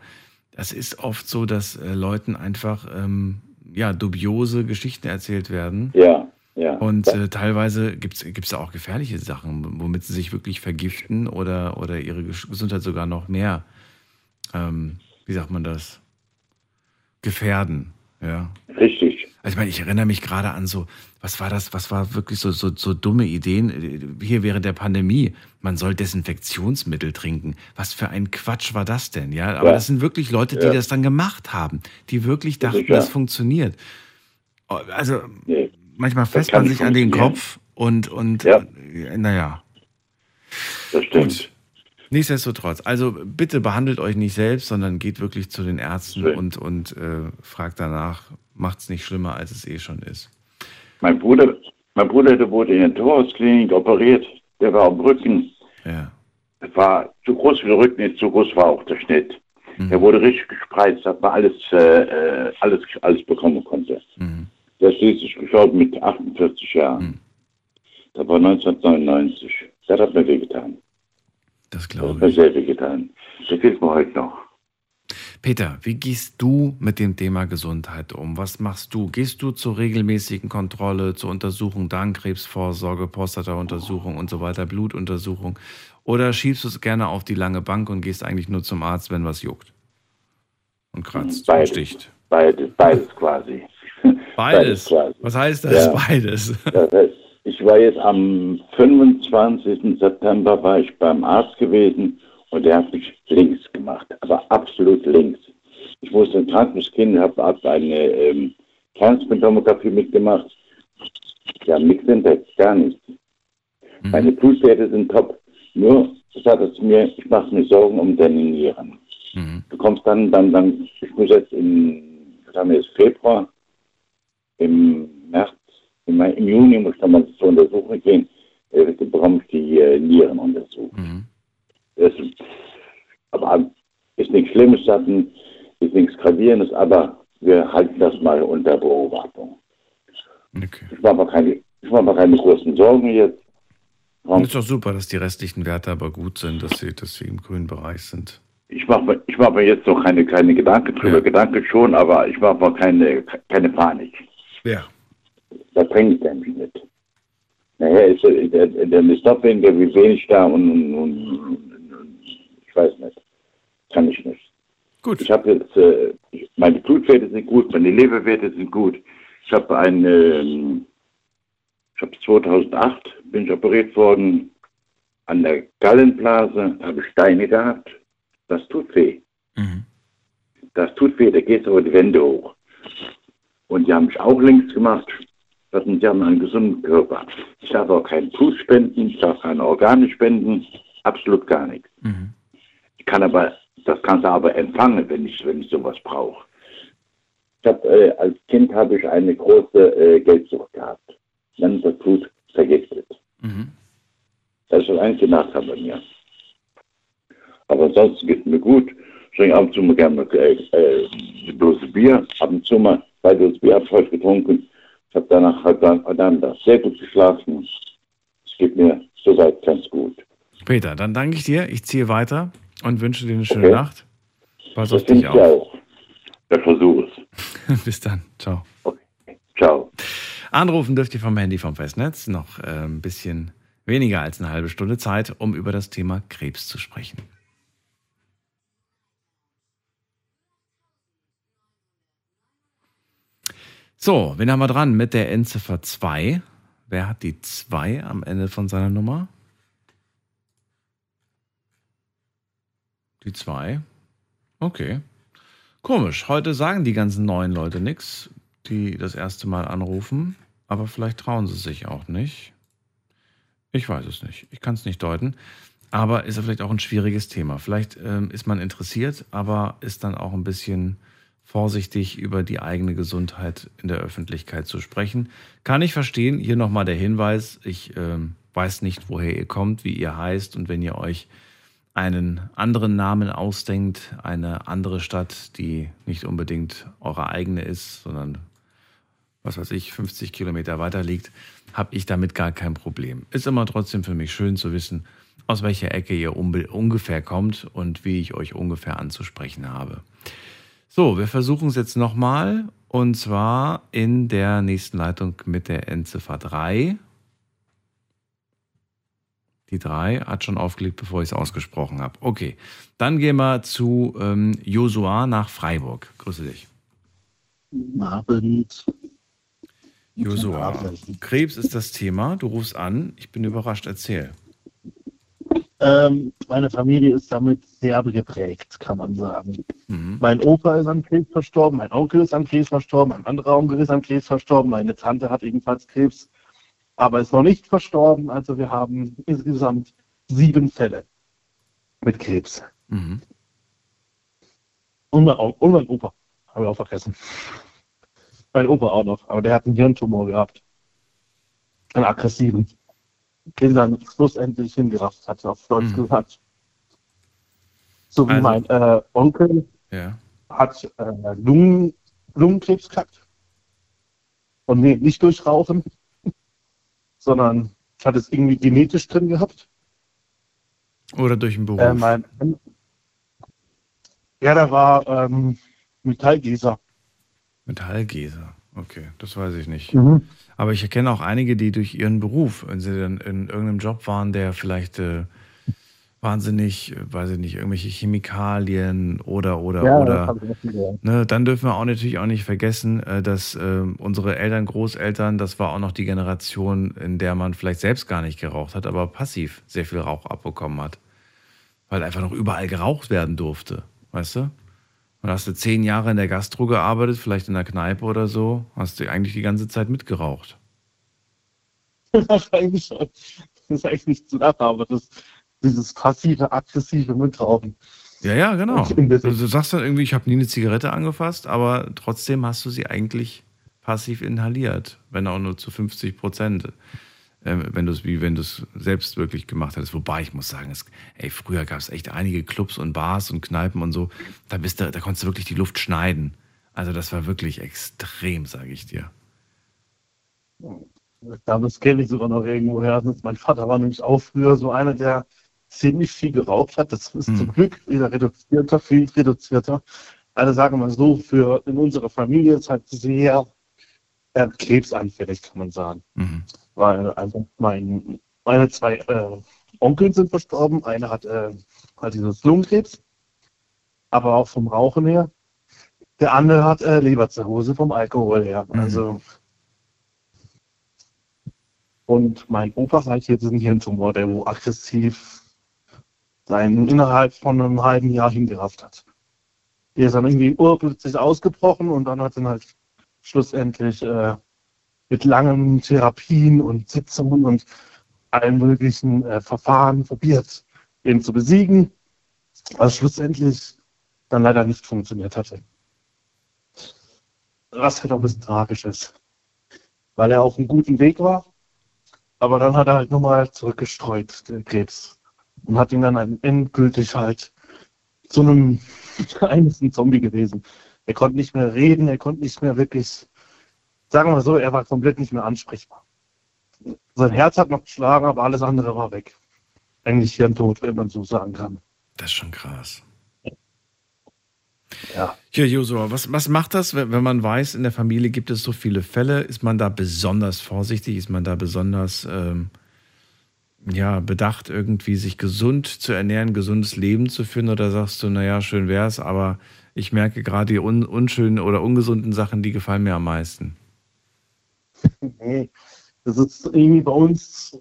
es ist oft so, dass Leuten einfach dubiose Geschichten erzählt werden. Ja. Ja, und teilweise gibt's da auch gefährliche Sachen, womit sie sich wirklich vergiften oder ihre Gesundheit sogar noch mehr, gefährden. Ja. Richtig. Also ich meine, ich erinnere mich gerade an so, was war wirklich so dumme Ideen, hier während der Pandemie, man soll Desinfektionsmittel trinken. Was für ein Quatsch war das denn? Ja, aber das sind wirklich Leute, die das dann gemacht haben, die wirklich dachten, das funktioniert. Also... Nee. Manchmal fasst man sich an den Kopf und das stimmt. Gut. Nichtsdestotrotz, also bitte behandelt euch nicht selbst, sondern geht wirklich zu den Ärzten und fragt danach, macht's nicht schlimmer, als es eh schon ist. Mein Bruder, der wurde in der Thoraxklinik operiert, der war am Rücken. Ja. War zu groß wie der Rücken ist, zu groß war auch der Schnitt. Mhm. Er wurde richtig gespreizt, hat man alles bekommen konnte. Mhm. Der ist schließlich gestorben mit 48 Jahren. Hm. Das war 1999. Das hat mir wehgetan. Das glaube ich. Das hat mir sehr wehgetan. Das gilt mir heute noch. Peter, wie gehst du mit dem Thema Gesundheit um? Was machst du? Gehst du zur regelmäßigen Kontrolle, zur Untersuchung, Darmkrebsvorsorge, Prostata-Untersuchung und so weiter, Blutuntersuchung? Oder schiebst du es gerne auf die lange Bank und gehst eigentlich nur zum Arzt, wenn was juckt? Und kratzt und sticht? Beides quasi. Beides? Was heißt das, beides? Das heißt, ich war jetzt am 25. September war ich beim Arzt gewesen und der hat mich links gemacht, aber absolut links. Ich musste in Krankenhaus, habe eine Kernspintomographie mitgemacht. Ja, nichts entdeckt, gar nichts. Mhm. Meine Blutwerte sind top. Nur, sagt es mir, ich mache mir Sorgen um deine Nieren. Mhm. Du kommst dann, ich muss jetzt im Juni muss ich nochmal zur Untersuchung gehen, brauche ich die Nieren untersucht. Mhm. Aber ist nichts Schlimmes, ist nichts Gravierendes, aber wir halten das mal unter Beobachtung. Okay. Ich mache mir keine großen Sorgen jetzt. Und ist doch super, dass die restlichen Werte aber gut sind, dass sie im grünen Bereich sind. Ich mache mir jetzt noch keine Gedanken drüber. Ja. Gedanken schon, aber ich mache mir keine Panik. Ja. Da bringt es mich mit. Nachher ist der Mistopfinger wie wenig da und ich weiß nicht. Kann ich nicht. Gut. Ich habe jetzt, meine Blutwerte sind gut, meine Leberwerte sind gut. Ich habe 2008 bin ich operiert worden an der Gallenblase, habe Steine gehabt. Das tut weh. Mhm. Das tut weh, da geht es aber die Wände hoch. Und die haben mich auch links gemacht. Die haben einen gesunden Körper. Ich darf auch keinen Fuß spenden, ich darf keine Organe spenden, absolut gar nichts. Mhm. Ich kann aber, das kannst du aber empfangen, wenn ich sowas brauche. Ich habe als Kind habe ich eine große Geldsucht gehabt. Dann ist das Blut vergiftet. Mhm. Das ist das einzige Nachteil bei mir. Aber ansonsten geht es mir gut. Ich trinke ab und zu mal gerne eine Dose Bier. Ab und zu mal 2 Dosen Bier habe ich heute getrunken. Ich habe danach dann sehr gut geschlafen. Es geht mir soweit ganz gut. Peter, dann danke ich dir. Ich ziehe weiter und wünsche dir eine schöne Nacht. Pass auf dich auf. Ich versuche es. Bis dann. Ciao. Okay. Ciao. Anrufen dürft ihr vom Handy vom Festnetz. Noch ein bisschen weniger als eine halbe Stunde Zeit, um über das Thema Krebs zu sprechen. So, wen haben wir dran mit der Endziffer 2? Wer hat die 2 am Ende von seiner Nummer? Die 2? Okay. Komisch, heute sagen die ganzen neuen Leute nichts, die das erste Mal anrufen. Aber vielleicht trauen sie sich auch nicht. Ich weiß es nicht, ich kann es nicht deuten. Aber ist ja vielleicht auch ein schwieriges Thema. Vielleicht ist man interessiert, aber ist dann auch ein bisschen... vorsichtig über die eigene Gesundheit in der Öffentlichkeit zu sprechen. Kann ich verstehen. Hier nochmal der Hinweis. Ich weiß nicht, woher ihr kommt, wie ihr heißt. Und wenn ihr euch einen anderen Namen ausdenkt, eine andere Stadt, die nicht unbedingt eure eigene ist, sondern, was weiß ich, 50 Kilometer weiter liegt, habe ich damit gar kein Problem. Ist immer trotzdem für mich schön zu wissen, aus welcher Ecke ihr ungefähr kommt und wie ich euch ungefähr anzusprechen habe. So, wir versuchen es jetzt nochmal und zwar in der nächsten Leitung mit der Endziffer 3. Die 3 hat schon aufgelegt, bevor ich es ausgesprochen habe. Okay, dann gehen wir zu Josua nach Freiburg. Grüße dich. Guten Abend. Josua, Krebs ist das Thema. Du rufst an. Ich bin überrascht. Erzähl. Meine Familie ist damit sehr geprägt, kann man sagen. Mhm. Mein Opa ist an Krebs verstorben, mein Onkel ist an Krebs verstorben, ein anderer Onkel ist an Krebs verstorben, meine Tante hat ebenfalls Krebs, aber ist noch nicht verstorben. Also wir haben insgesamt 7 Fälle mit Krebs. Mhm. Und mein Opa, habe ich auch vergessen. Mein Opa auch noch, aber der hat einen Hirntumor gehabt. Einen aggressiven. Den dann schlussendlich hingerafft hat, auf Deutsch gesagt. So wie also, mein Onkel hat Lungenkrebs gehabt. Und nee, nicht durch Rauchen, sondern hat es irgendwie genetisch drin gehabt. Oder durch den Beruf? Da war Metallgläser. Metallgläser, okay, das weiß ich nicht. Mhm. Aber ich erkenne auch einige, die durch ihren Beruf, wenn sie dann in irgendeinem Job waren, der vielleicht wahnsinnig, weiß ich nicht, irgendwelche Chemikalien oder. Ne, dann dürfen wir auch natürlich auch nicht vergessen, dass unsere Eltern, Großeltern, das war auch noch die Generation, in der man vielleicht selbst gar nicht geraucht hat, aber passiv sehr viel Rauch abbekommen hat. Weil einfach noch überall geraucht werden durfte, weißt du? Und hast du 10 Jahre in der Gastro gearbeitet, vielleicht in der Kneipe oder so, hast du eigentlich die ganze Zeit mitgeraucht. Wahrscheinlich schon. Das ist eigentlich nicht zu lachen, aber dieses passive, aggressive Mitrauchen. Ja, genau. Also, du sagst dann irgendwie, ich habe nie eine Zigarette angefasst, aber trotzdem hast du sie eigentlich passiv inhaliert, wenn auch nur zu 50%. Wenn du es wie wenn du es selbst wirklich gemacht hättest. Wobei, ich muss sagen, früher gab es echt einige Clubs und Bars und Kneipen und so, da konntest du wirklich die Luft schneiden. Also das war wirklich extrem, sage ich dir. Das kenne ich sogar noch irgendwo her. Mein Vater war nämlich auch früher so einer, der ziemlich viel geraucht hat. Das ist zum Glück wieder reduzierter, viel reduzierter. Also sagen wir mal so, in unserer Familie ist halt sehr krebsanfällig, kann man sagen. Mhm. Weil einfach meine 2 Onkel sind verstorben. Einer hat halt dieses Lungenkrebs, aber auch vom Rauchen her. Der andere hat Leberzirrhose vom Alkohol her. Mhm. Also und mein Opa hat jetzt einen Hirntumor, der wo aggressiv seinen innerhalb von einem halben Jahr hingerafft hat. Der ist dann irgendwie urplötzlich ausgebrochen und dann hat er halt schlussendlich mit langen Therapien und Sitzungen und allen möglichen Verfahren probiert, ihn zu besiegen, was schlussendlich dann leider nicht funktioniert hatte. Was halt auch ein bisschen tragisch ist, weil er auf einem guten Weg war, aber dann hat er halt nochmal zurückgestreut, den Krebs, und hat ihn dann endgültig halt zu einem einigen Zombie gewesen. Er konnte nicht mehr reden, er konnte nicht mehr wirklich... Sagen wir mal so, er war komplett nicht mehr ansprechbar. Sein Herz hat noch geschlagen, aber alles andere war weg. Eigentlich hirntot, wenn man so sagen kann. Das ist schon krass. Ja. Ja, Josua, was macht das, wenn man weiß, in der Familie gibt es so viele Fälle? Ist man da besonders vorsichtig? Ist man da besonders bedacht, irgendwie sich gesund zu ernähren, gesundes Leben zu führen? Oder sagst du, naja, schön wär's, aber ich merke gerade die unschönen oder ungesunden Sachen, die gefallen mir am meisten? Nee, das ist irgendwie bei uns ein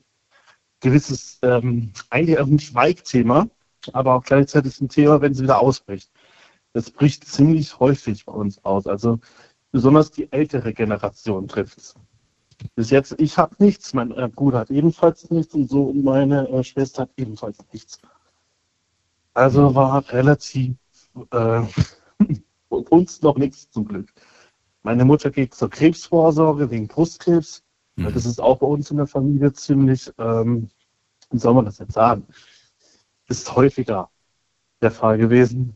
gewisses, eigentlich auch ein Schweigthema, aber auch gleichzeitig ein Thema, wenn es wieder ausbricht. Das bricht ziemlich häufig bei uns aus, also besonders die ältere Generation trifft es. Bis jetzt, ich habe nichts, mein Bruder hat ebenfalls nichts und so und meine Schwester hat ebenfalls nichts. Also war relativ uns noch nichts zum Glück. Meine Mutter geht zur Krebsvorsorge wegen Brustkrebs. Mhm. Das ist auch bei uns in der Familie ziemlich, wie soll man das jetzt sagen, ist häufiger der Fall gewesen.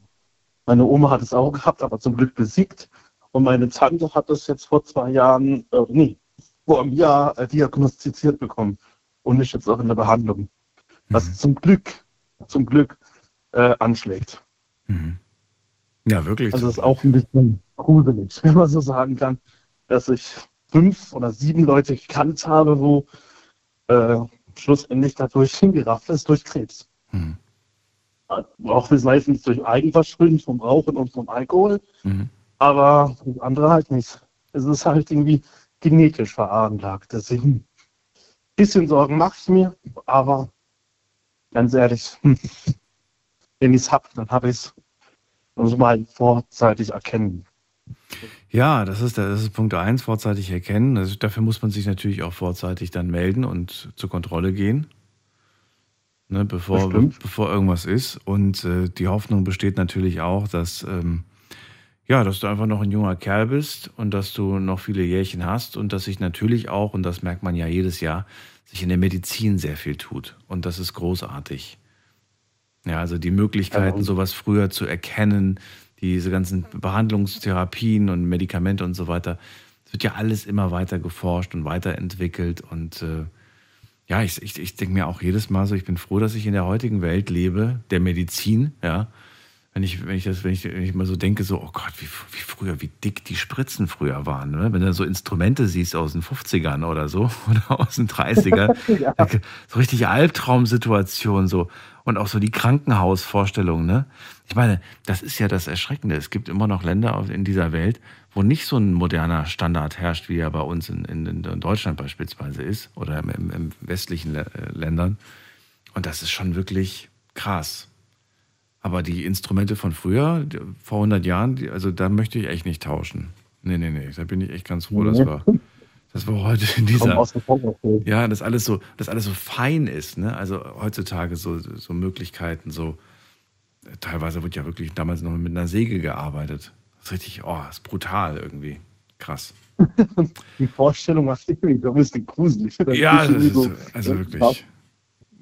Meine Oma hat es auch gehabt, aber zum Glück besiegt. Und meine Tante hat das jetzt vor 2 Jahren, vor einem Jahr diagnostiziert bekommen und ist jetzt auch in der Behandlung. was zum Glück anschlägt. Mhm. Ja, wirklich. Also es ist auch ein bisschen gruselig, wenn man so sagen kann, dass ich 5 oder 7 Leute gekannt habe, wo schlussendlich dadurch hingerafft ist, durch Krebs. Mhm. Auch meistens durch Eigenverschulden vom Rauchen und vom Alkohol, aber andere halt nicht. Es ist halt irgendwie genetisch veranlagt. Deswegen ein bisschen Sorgen mache ich mir, aber ganz ehrlich, wenn ich es habe, dann habe ich es also mal vorzeitig erkennen. Ja, das ist Punkt 1, vorzeitig erkennen. Also dafür muss man sich natürlich auch vorzeitig dann melden und zur Kontrolle gehen, ne, bevor irgendwas ist. Und die Hoffnung besteht natürlich auch, dass, dass du einfach noch ein junger Kerl bist und dass du noch viele Jährchen hast und dass sich natürlich auch, und das merkt man ja jedes Jahr, sich in der Medizin sehr viel tut. Und das ist großartig. Ja, also die Möglichkeiten, sowas früher zu erkennen, diese ganzen Behandlungstherapien und Medikamente und so weiter. Es wird ja alles immer weiter geforscht und weiterentwickelt. Und ich denke mir auch jedes Mal so, ich bin froh, dass ich in der heutigen Welt lebe, der Medizin. Ja, wenn ich mal so denke, so, oh Gott, wie früher, wie dick die Spritzen früher waren. Ne? Wenn du so Instrumente siehst aus den 50ern oder so, oder aus den 30ern, ja. So richtig Albtraumsituation so. Und auch so die Krankenhausvorstellung, ne? Ich meine, das ist ja das Erschreckende. Es gibt immer noch Länder in dieser Welt, wo nicht so ein moderner Standard herrscht, wie er bei uns in Deutschland beispielsweise ist oder im westlichen Ländern. Und das ist schon wirklich krass. Aber die Instrumente von früher, vor 100 Jahren, da möchte ich echt nicht tauschen. Nee. Da bin ich echt ganz froh, dass wir... Das war heute in dieser. Ja, dass alles so fein ist, ne? Also heutzutage so Möglichkeiten, so teilweise wird ja wirklich damals noch mit einer Säge gearbeitet. Das ist richtig, das ist brutal irgendwie. Krass. Die Vorstellung macht irgendwie so ein bisschen gruselig. Ja, das ist, also wirklich.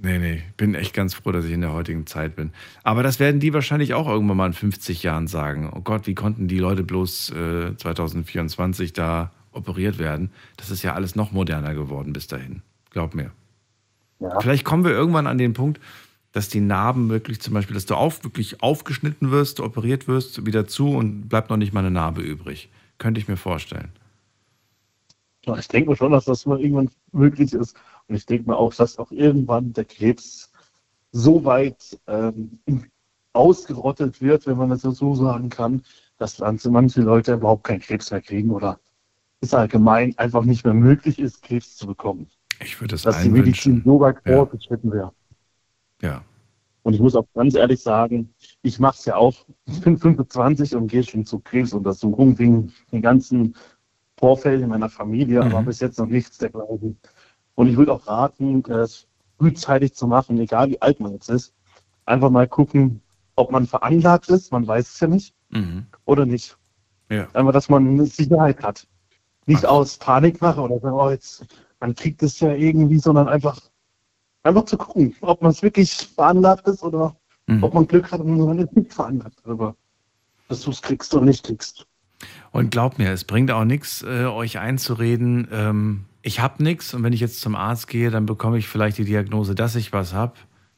Nee, ich bin echt ganz froh, dass ich in der heutigen Zeit bin. Aber das werden die wahrscheinlich auch irgendwann mal in 50 Jahren sagen. Oh Gott, wie konnten die Leute bloß 2024 da operiert werden? Das ist ja alles noch moderner geworden bis dahin. Glaub mir. Ja. Vielleicht kommen wir irgendwann an den Punkt, dass die Narben wirklich zum Beispiel, dass du wirklich aufgeschnitten wirst, operiert wirst, wieder zu und bleibt noch nicht mal eine Narbe übrig. Könnte ich mir vorstellen. Ja, ich denke schon, dass das mal irgendwann möglich ist. Und ich denke mir auch, dass auch irgendwann der Krebs so weit ausgerottet wird, wenn man das so sagen kann, dass dann manche Leute überhaupt keinen Krebs mehr kriegen oder ist allgemein einfach nicht mehr möglich ist, Krebs zu bekommen. Ich würde es einwünschen. Dass die Medizin so weit vorgeschritten wäre. Ja. Und ich muss auch ganz ehrlich sagen, ich mache es ja auch. Ich bin 25 und gehe schon zu Krebsuntersuchungen wegen den ganzen Vorfällen in meiner Familie, aber bis jetzt noch nichts dergleichen. Und ich würde auch raten, das frühzeitig zu machen, egal wie alt man jetzt ist. Einfach mal gucken, ob man veranlagt ist, man weiß es ja nicht, oder nicht. Ja. Einfach, dass man eine Sicherheit hat. Nicht aus Panik mache oder sagen, man kriegt es ja irgendwie, sondern einfach zu gucken, ob man es wirklich veranlagt ist oder ob man Glück hat und man es nicht veranlagt. Aber dass du es kriegst oder nicht kriegst. Und glaubt mir, es bringt auch nichts, euch einzureden, ich habe nichts und wenn ich jetzt zum Arzt gehe, dann bekomme ich vielleicht die Diagnose, dass ich was habe.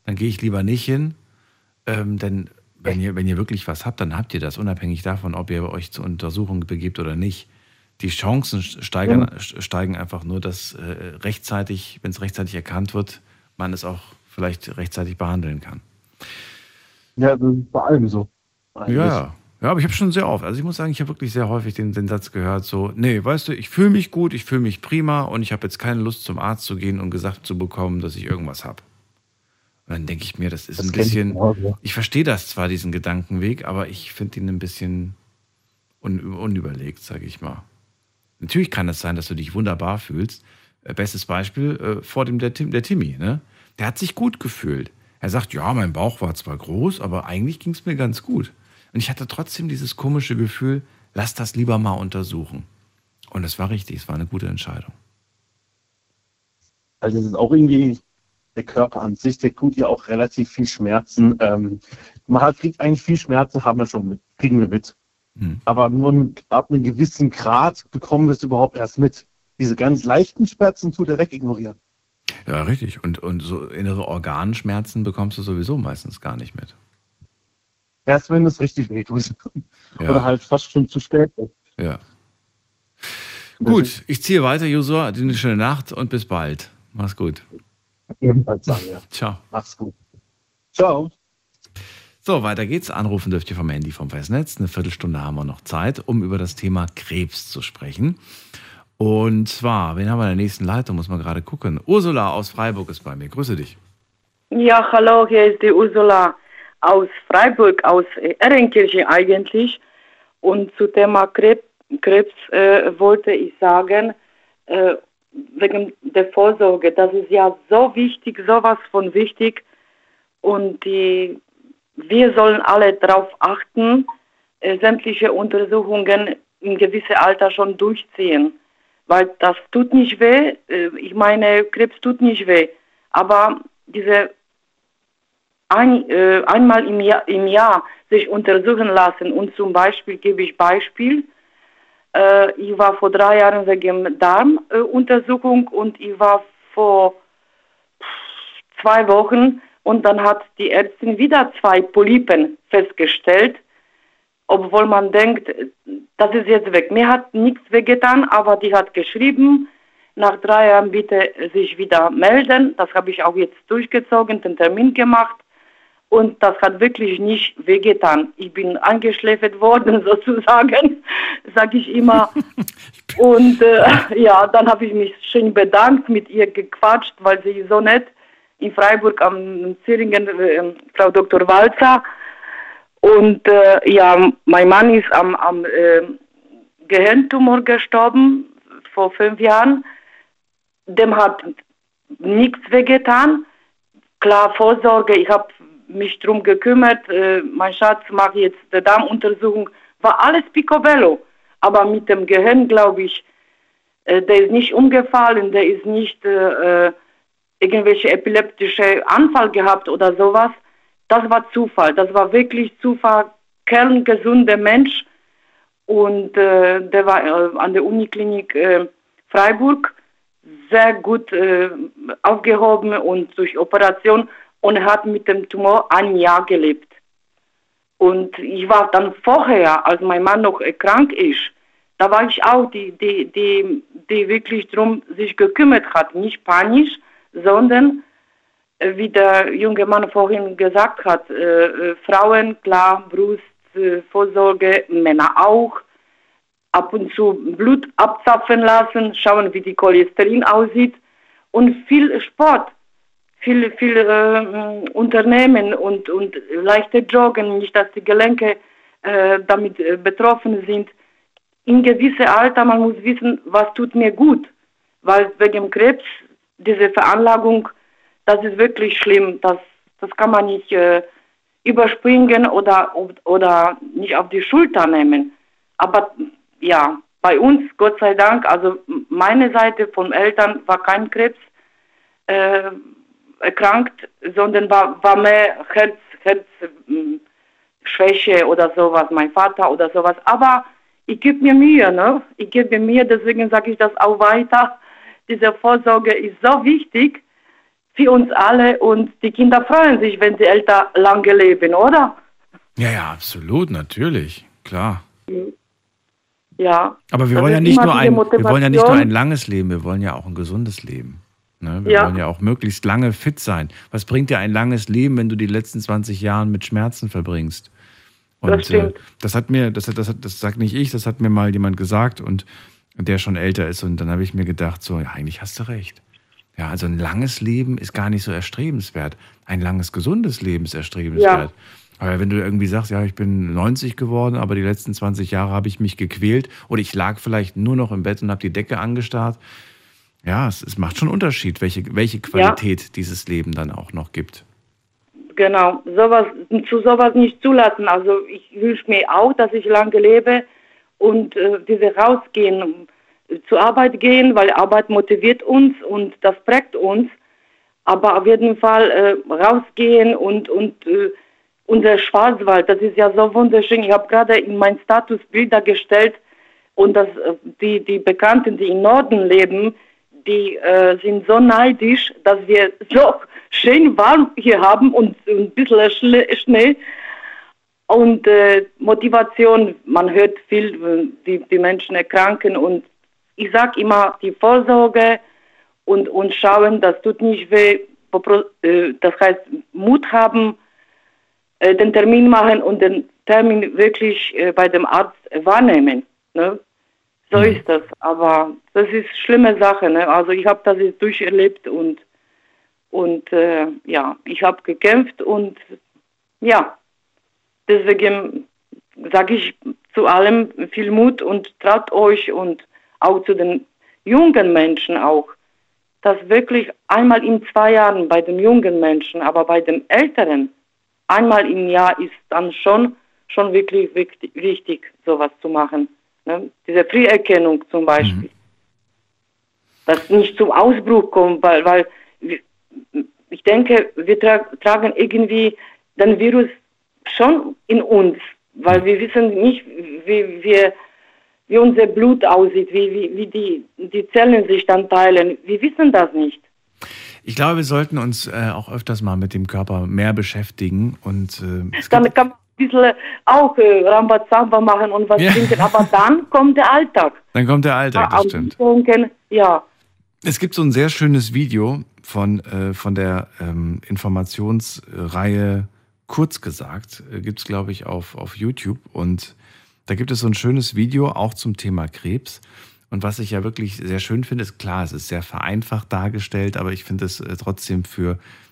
Dann gehe ich lieber nicht hin, denn wenn ihr wirklich was habt, dann habt ihr das, unabhängig davon, ob ihr euch zur Untersuchung begebt oder nicht. Die Chancen steigen einfach nur, dass rechtzeitig, wenn es rechtzeitig erkannt wird, man es auch vielleicht rechtzeitig behandeln kann. Ja, das ist bei allem so. Eigentlich. Ja, aber ich habe schon sehr oft, also ich muss sagen, ich habe wirklich sehr häufig den Satz gehört, so, nee, weißt du, ich fühle mich gut, ich fühle mich prima und ich habe jetzt keine Lust zum Arzt zu gehen und gesagt zu bekommen, dass ich irgendwas habe. Und dann denke ich mir, das ist ein bisschen, ich verstehe das zwar, diesen Gedankenweg, aber ich finde ihn ein bisschen unüberlegt, sage ich mal. Natürlich kann es sein, dass du dich wunderbar fühlst. Bestes Beispiel, vor dem der Timmy, ne? Der hat sich gut gefühlt. Er sagt, ja, mein Bauch war zwar groß, aber eigentlich ging es mir ganz gut. Und ich hatte trotzdem dieses komische Gefühl, lass das lieber mal untersuchen. Und das war richtig, es war eine gute Entscheidung. Also es ist auch irgendwie, der Körper an sich, der tut ja auch relativ viel Schmerzen. Man kriegt eigentlich viel Schmerzen, kriegen wir mit. Aber nur ab einem gewissen Grad bekommen wir es überhaupt erst mit. Diese ganz leichten Schmerzen tut er wegignorieren. Ja, richtig. Und so innere Organschmerzen bekommst du sowieso meistens gar nicht mit. Erst wenn es richtig wehtut. Ja. Oder halt fast schon zu spät ist. Ja. Gut, ich ziehe weiter, Josua. Eine schöne Nacht und bis bald. Mach's gut. Ebenfalls, Daniel. Ciao. Mach's gut. Ciao. So, weiter geht's. Anrufen dürft ihr vom Handy vom Festnetz. Eine Viertelstunde haben wir noch Zeit, um über das Thema Krebs zu sprechen. Und zwar, wen haben wir in der nächsten Leitung? Muss man gerade gucken. Ursula aus Freiburg ist bei mir. Grüße dich. Ja, hallo, hier ist die Ursula aus Freiburg, aus Ehrenkirche eigentlich. Und zum Thema Krebs wollte ich sagen, wegen der Vorsorge, das ist ja so wichtig, sowas von wichtig. Und wir sollen alle darauf achten, sämtliche Untersuchungen in gewissem Alter schon durchziehen. Weil das tut nicht weh, ich meine, Krebs tut nicht weh. Aber diese einmal im Jahr sich untersuchen lassen und zum Beispiel, gebe ich Beispiel, ich war vor 3 Jahren wegen Darmuntersuchung und ich war vor 2 Wochen und dann hat die Ärztin wieder 2 Polypen festgestellt, obwohl man denkt, das ist jetzt weg. Mir hat nichts wehgetan, aber die hat geschrieben, nach 3 Jahren bitte sich wieder melden. Das habe ich auch jetzt durchgezogen, den Termin gemacht. Und das hat wirklich nicht wehgetan. Ich bin angeschläfert worden, sozusagen, sage ich immer. Und ja, dann habe ich mich schön bedankt, mit ihr gequatscht, weil sie so nett in Freiburg am Zieringen, Frau Dr. Walzer. Und ja, mein Mann ist am Gehirntumor gestorben vor 5 Jahren. Dem hat nichts wehgetan. Klar, Vorsorge, ich habe mich drum gekümmert, mein Schatz macht jetzt eine Darmuntersuchung, war alles picobello, aber mit dem Gehirn, glaube ich, der ist nicht umgefallen, der ist nicht irgendwelche epileptische Anfall gehabt oder sowas, das war Zufall, das war wirklich Zufall, kerngesunder Mensch und der war an der Uniklinik Freiburg sehr gut aufgehoben und durch Operation. Und er hat mit dem Tumor ein Jahr gelebt. Und ich war dann vorher, als mein Mann noch krank ist, da war ich auch die wirklich drum sich gekümmert hat. Nicht panisch, sondern, wie der junge Mann vorhin gesagt hat, Frauen, klar, Brustvorsorge, Männer auch, ab und zu Blut abzapfen lassen, schauen, wie die Cholesterin aussieht und viel Sport. Viel Unternehmen und leichte Joggen, nicht, dass die Gelenke damit betroffen sind. In gewissem Alter, man muss wissen, was tut mir gut. Weil wegen Krebs, diese Veranlagung, das ist wirklich schlimm. Das kann man nicht überspringen oder nicht auf die Schulter nehmen. Aber ja, bei uns, Gott sei Dank, also meine Seite von Eltern war kein Krebs, erkrankt, sondern war mehr Herzschwäche oder sowas, mein Vater oder sowas. Aber ich gebe mir Mühe, ne? Ich gebe mir Mühe, deswegen sage ich das auch weiter. Diese Vorsorge ist so wichtig für uns alle und die Kinder freuen sich, wenn die Eltern lange leben, oder? Ja, ja, absolut, natürlich, klar. Ja. Aber wir wollen ja nicht nur ein langes Leben, wir wollen ja auch ein gesundes Leben. Ne? Wir wollen ja auch möglichst lange fit sein. Was bringt dir ein langes Leben, wenn du die letzten 20 Jahre mit Schmerzen verbringst? Und das sagt nicht ich, das hat mir mal jemand gesagt und der schon älter ist. Und dann habe ich mir gedacht, so, ja, eigentlich hast du recht. Ja, also ein langes Leben ist gar nicht so erstrebenswert. Ein langes, gesundes Leben ist erstrebenswert. Ja. Aber wenn du irgendwie sagst, ja, ich bin 90 geworden, aber die letzten 20 Jahre habe ich mich gequält oder ich lag vielleicht nur noch im Bett und habe die Decke angestarrt. Ja, es macht schon einen Unterschied, welche Qualität dieses Leben dann auch noch gibt. Genau, sowas nicht zulassen. Also ich wünsche mir auch, dass ich lange lebe und diese rausgehen, zur Arbeit gehen, weil Arbeit motiviert uns und das prägt uns. Aber auf jeden Fall rausgehen und unser Schwarzwald, das ist ja so wunderschön. Ich habe gerade in mein Status Bilder gestellt und die Bekannten, die im Norden leben, die sind so neidisch, dass wir so schön warm hier haben und ein bisschen Schnee. Und Motivation, man hört viel, die Menschen erkranken. Und ich sage immer, die Vorsorge und schauen, das tut nicht weh. Das heißt, Mut haben, den Termin machen und den Termin wirklich bei dem Arzt wahrnehmen. Ne? So ist das. Aber das ist eine schlimme Sache. Ne? Also ich habe das jetzt durcherlebt und ja, ich habe gekämpft und ja, deswegen sage ich zu allem viel Mut und traut euch und auch zu den jungen Menschen auch, dass wirklich einmal in 2 Jahren bei den jungen Menschen, aber bei den Älteren einmal im Jahr ist dann schon wirklich wichtig, sowas zu machen. Ne? Diese Früherkennung zum Beispiel. Dass nicht zum Ausbruch kommt, weil ich denke, wir tragen irgendwie den Virus schon in uns, weil wir wissen nicht, wie unser Blut aussieht, wie die Zellen sich dann teilen. Wir wissen das nicht. Ich glaube, wir sollten uns auch öfters mal mit dem Körper mehr beschäftigen. Und damit kann man ein bisschen auch Rambazamba machen und was trinken, aber dann kommt der Alltag. Dann kommt der Alltag, das stimmt. Ja. Es gibt so ein sehr schönes Video von der Informationsreihe Kurz gesagt, gibt es, glaube ich, auf YouTube. Und da gibt es so ein schönes Video auch zum Thema Krebs. Und was ich ja wirklich sehr schön finde, ist klar, es ist sehr vereinfacht dargestellt, aber ich finde es trotzdem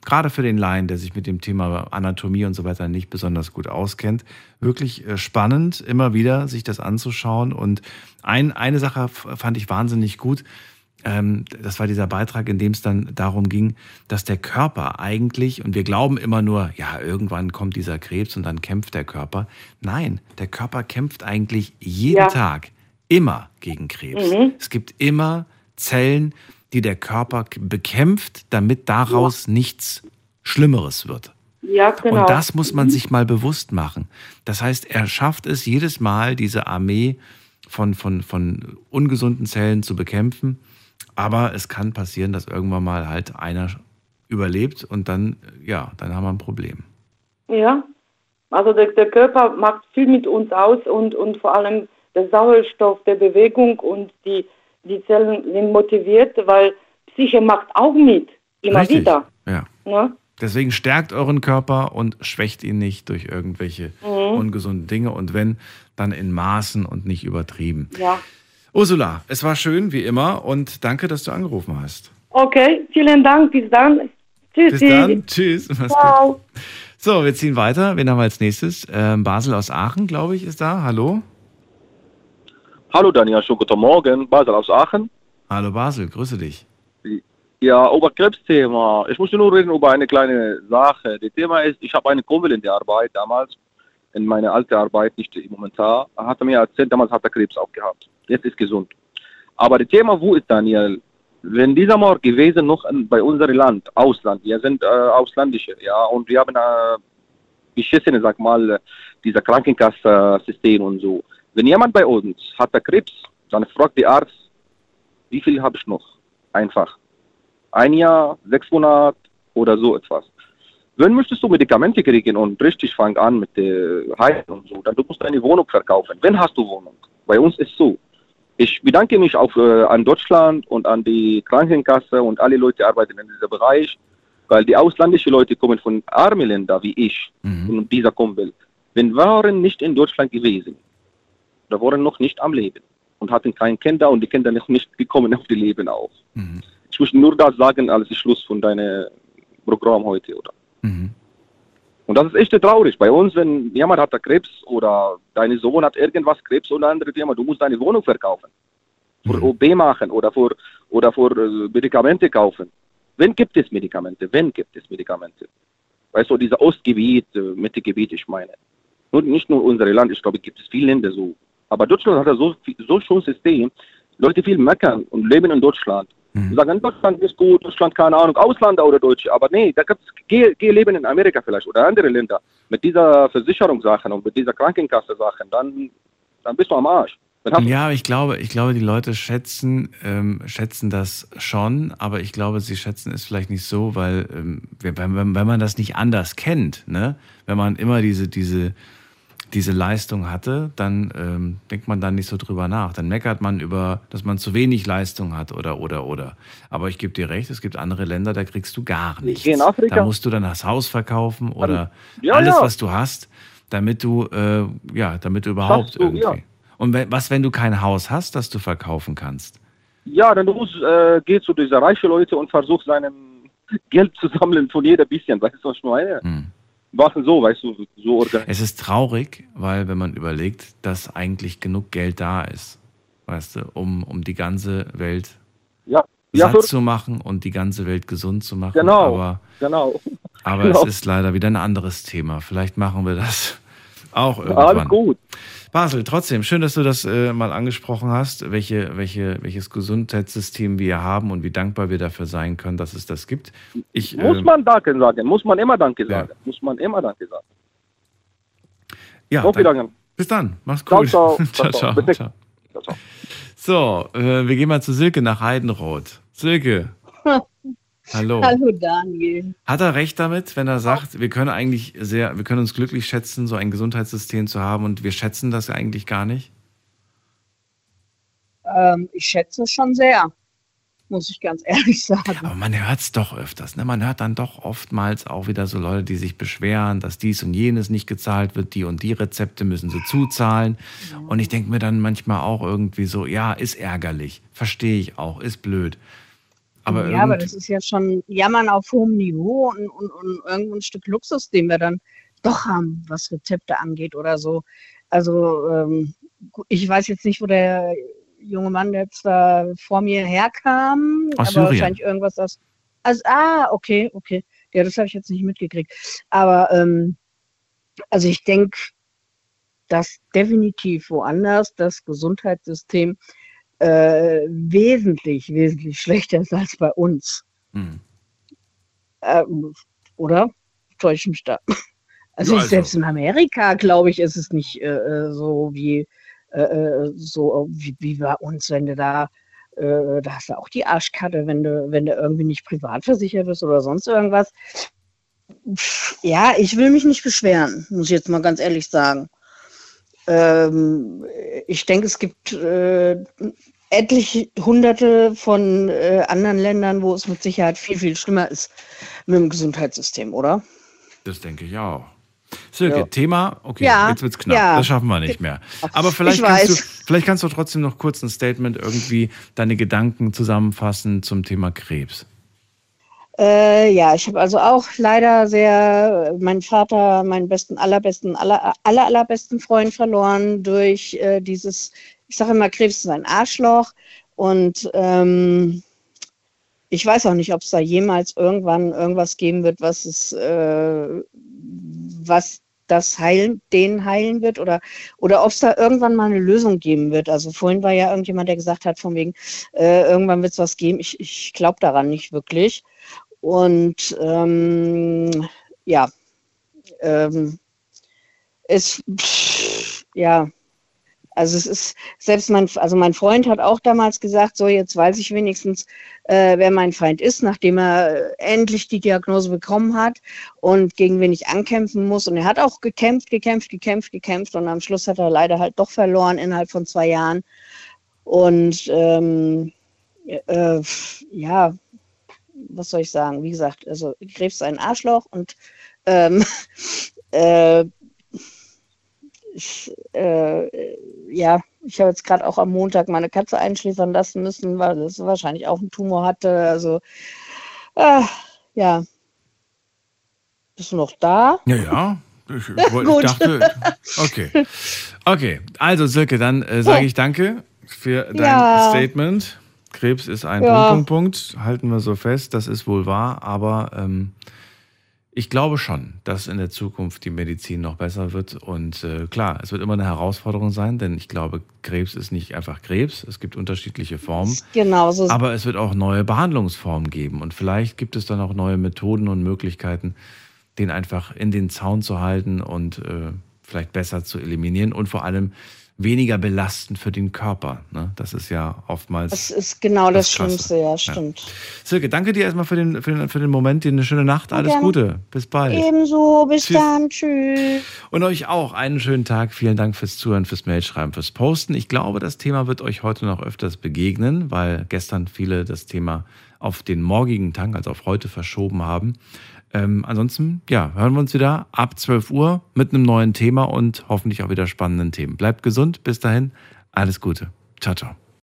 gerade für den Laien, der sich mit dem Thema Anatomie und so weiter nicht besonders gut auskennt, wirklich spannend, immer wieder sich das anzuschauen. Und eine Sache fand ich wahnsinnig gut. Das war dieser Beitrag, in dem es dann darum ging, dass der Körper eigentlich, und wir glauben immer nur, ja, irgendwann kommt dieser Krebs und dann kämpft der Körper. Nein, der Körper kämpft eigentlich jeden Tag immer gegen Krebs. Es gibt immer Zellen, die der Körper bekämpft, damit daraus nichts Schlimmeres wird. Ja, genau. Und das muss man sich mal bewusst machen. Das heißt, er schafft es jedes Mal, diese Armee von ungesunden Zellen zu bekämpfen. Aber es kann passieren, dass irgendwann mal halt einer überlebt und dann haben wir ein Problem. Ja, also der Körper macht viel mit uns aus und vor allem der Sauerstoff, der Bewegung und die Zellen sind motiviert, weil Psyche macht auch mit, immer Richtig. Wieder. Ja. Ja? Deswegen stärkt euren Körper und schwächt ihn nicht durch irgendwelche ungesunden Dinge und wenn, dann in Maßen und nicht übertrieben. Ja. Ursula, es war schön, wie immer, und danke, dass du angerufen hast. Okay, vielen Dank, bis dann. Tschüssi. Bis dann, tschüss. Ciao. Gut. So, wir ziehen weiter. Wen haben wir als nächstes? Basel aus Aachen, glaube ich, ist da. Hallo. Hallo Daniel, schönen guten Morgen. Basel aus Aachen. Hallo Basel, grüße dich. Ja, über Krebsthema. Ich musste nur reden über eine kleine Sache. Das Thema ist, ich habe einen Kumpel in der Arbeit damals, in meiner alten Arbeit, nicht momentan, hat er mir erzählt, damals hat er Krebs auch gehabt. Jetzt ist gesund. Aber das Thema, wo ist Daniel? Wenn dieser Mord gewesen noch bei unserem Land, Ausland, wir sind Ausländische, ja, und wir haben geschissen, sag mal, dieser Krankenkassensystem und so. Wenn jemand bei uns hat der Krebs, dann fragt der Arzt, wie viel habe ich noch? Einfach. 1 Jahr, 6 Monate oder so etwas. Wenn möchtest du Medikamente kriegen und richtig fang an mit der Heilung und so, dann du musst deine Wohnung verkaufen. Wenn hast du Wohnung? Bei uns ist so. Ich bedanke mich an Deutschland und an die Krankenkasse und alle Leute, die arbeiten in diesem Bereich, weil die ausländischen Leute kommen von armen Ländern wie ich und dieser Kumpel. Wenn waren nicht in Deutschland gewesen, da waren noch nicht am Leben und hatten keine Kinder und die Kinder noch nicht gekommen auf die Leben auch. Mhm. Ich muss nur das sagen als Schluss von deinem Programm heute, oder? Mhm. Und das ist echt traurig. Bei uns, wenn jemand hat Krebs oder dein Sohn hat irgendwas Krebs oder andere Thema, du musst deine Wohnung verkaufen, für OB machen oder für Medikamente kaufen. Wenn gibt es Medikamente? Weißt du, dieser Ostgebiet, Mittelgebiet, ich meine. Und nicht nur unser Land, ich glaube, gibt es viele Länder so. Aber Deutschland hat so schönes System, Leute viel meckern und leben in Deutschland. Sagen, Deutschland ist gut, Deutschland, keine Ahnung, Ausländer oder Deutsche, aber nee, da gibt's, geh leben in Amerika vielleicht oder andere Länder mit dieser Versicherungssachen und mit dieser Krankenkasse-Sachen, dann bist du am Arsch. Ja, ich glaube, die Leute schätzen das schon, aber ich glaube, sie schätzen es vielleicht nicht so, weil wenn man das nicht anders kennt, ne? Wenn man immer diese Leistung hatte, dann denkt man da nicht so drüber nach. Dann meckert man über, dass man zu wenig Leistung hat oder. Aber ich gebe dir recht, es gibt andere Länder, da kriegst du gar nichts. In Afrika. Da musst du dann das Haus verkaufen oder was du hast, damit du überhaupt irgendwie... Ja. Und was, wenn du kein Haus hast, das du verkaufen kannst? Ja, dann gehst du durch reiche Leute und versuchst, sein Geld zu sammeln von jeder bisschen. Weißt du, was ich meine? Hm. Was denn so, weißt du, so organisiert. Es ist traurig, weil wenn man überlegt, dass eigentlich genug Geld da ist, weißt du, um die ganze Welt satt zu machen und die ganze Welt gesund zu machen. Genau, Aber es ist leider wieder ein anderes Thema. Vielleicht machen wir das auch irgendwann. Alles gut. Basel, trotzdem, schön, dass du das mal angesprochen hast, welches Gesundheitssystem wir haben und wie dankbar wir dafür sein können, dass es das gibt. Muss man immer Danke sagen. Ja, danke. Bis dann, mach's cool. Ciao. So, wir gehen mal zu Silke nach Heidenroth. Silke. Hallo. Hallo Daniel. Hat er recht damit, wenn er sagt, wir können uns glücklich schätzen, so ein Gesundheitssystem zu haben und wir schätzen das eigentlich gar nicht? Ich schätze es schon sehr, muss ich ganz ehrlich sagen. Aber man hört es doch öfters, ne? Man hört dann doch oftmals auch wieder so Leute, die sich beschweren, dass dies und jenes nicht gezahlt wird, die und die Rezepte müssen sie zuzahlen. Ja. Und ich denke mir dann manchmal auch irgendwie so, ja, ist ärgerlich, verstehe ich auch, ist blöd. Aber das ist ja schon Jammern auf hohem Niveau und irgendwo ein Stück Luxus, den wir dann doch haben, was Rezepte angeht oder so. Also ich weiß jetzt nicht, wo der junge Mann jetzt da vor mir herkam. Aus Syrien. Aber wahrscheinlich irgendwas aus... Also, okay. Ja, das habe ich jetzt nicht mitgekriegt. Aber also ich denke, dass definitiv woanders das Gesundheitssystem wesentlich schlechter ist als bei uns. Hm. Oder? Täusche mich da. Also selbst in Amerika, glaube ich, ist es nicht so wie bei uns, wenn du da hast du auch die Arschkarte, wenn du irgendwie nicht privat versichert bist oder sonst irgendwas. Ja, ich will mich nicht beschweren, muss ich jetzt mal ganz ehrlich sagen. Ich denke, es gibt etliche Hunderte von anderen Ländern, wo es mit Sicherheit viel, viel schlimmer ist mit dem Gesundheitssystem, oder? Das denke ich auch. Silke, Thema, okay, jetzt wird's knapp, das schaffen wir nicht mehr. Aber vielleicht kannst du trotzdem noch kurz ein Statement irgendwie, deine Gedanken zusammenfassen zum Thema Krebs. Ich habe also auch leider meinen Vater, meinen allerbesten Freund verloren durch dieses, ich sage immer, Krebs ist ein Arschloch. Und ich weiß auch nicht, ob es da jemals irgendwann irgendwas geben wird, was das heilen wird oder ob es da irgendwann mal eine Lösung geben wird. Also vorhin war ja irgendjemand, der gesagt hat, von wegen, irgendwann wird es was geben. Ich glaube daran nicht wirklich. Und es ist, selbst mein Freund hat auch damals gesagt, so jetzt weiß ich wenigstens, wer mein Feind ist, nachdem er endlich die Diagnose bekommen hat und gegen wen ich ankämpfen muss. Und er hat auch gekämpft und am Schluss hat er leider halt doch verloren innerhalb von 2 Jahren. Und was soll ich sagen? Wie gesagt, also Krebs ist ein Arschloch und ich habe jetzt gerade auch am Montag meine Katze einschläfern lassen müssen, weil das wahrscheinlich auch einen Tumor hatte. Also bist du noch da? Ja. Ich dachte. Okay. Also Silke, dann sage ich Danke für dein Statement. Krebs ist ein Punkt. Halten wir so fest, das ist wohl wahr, aber ich glaube schon, dass in der Zukunft die Medizin noch besser wird und klar, es wird immer eine Herausforderung sein, denn ich glaube, Krebs ist nicht einfach Krebs, es gibt unterschiedliche Formen, genauso. Aber es wird auch neue Behandlungsformen geben und vielleicht gibt es dann auch neue Methoden und Möglichkeiten, den einfach in den Zaun zu halten und vielleicht besser zu eliminieren und vor allem weniger belastend für den Körper. Ne? Das ist ja oftmals. Das ist genau das Schlimmste, ja, stimmt. Ja. Silke, danke dir erstmal für den Moment. Dir eine schöne Nacht. Alles Gute. Bis bald. Ebenso. Bis dann. Tschüss. Und euch auch einen schönen Tag. Vielen Dank fürs Zuhören, fürs Mailschreiben, fürs Posten. Ich glaube, das Thema wird euch heute noch öfters begegnen, weil gestern viele das Thema auf den morgigen Tag, also auf heute, verschoben haben. Ansonsten, ja, hören wir uns wieder ab 12 Uhr mit einem neuen Thema und hoffentlich auch wieder spannenden Themen. Bleibt gesund, bis dahin, alles Gute. Ciao, ciao.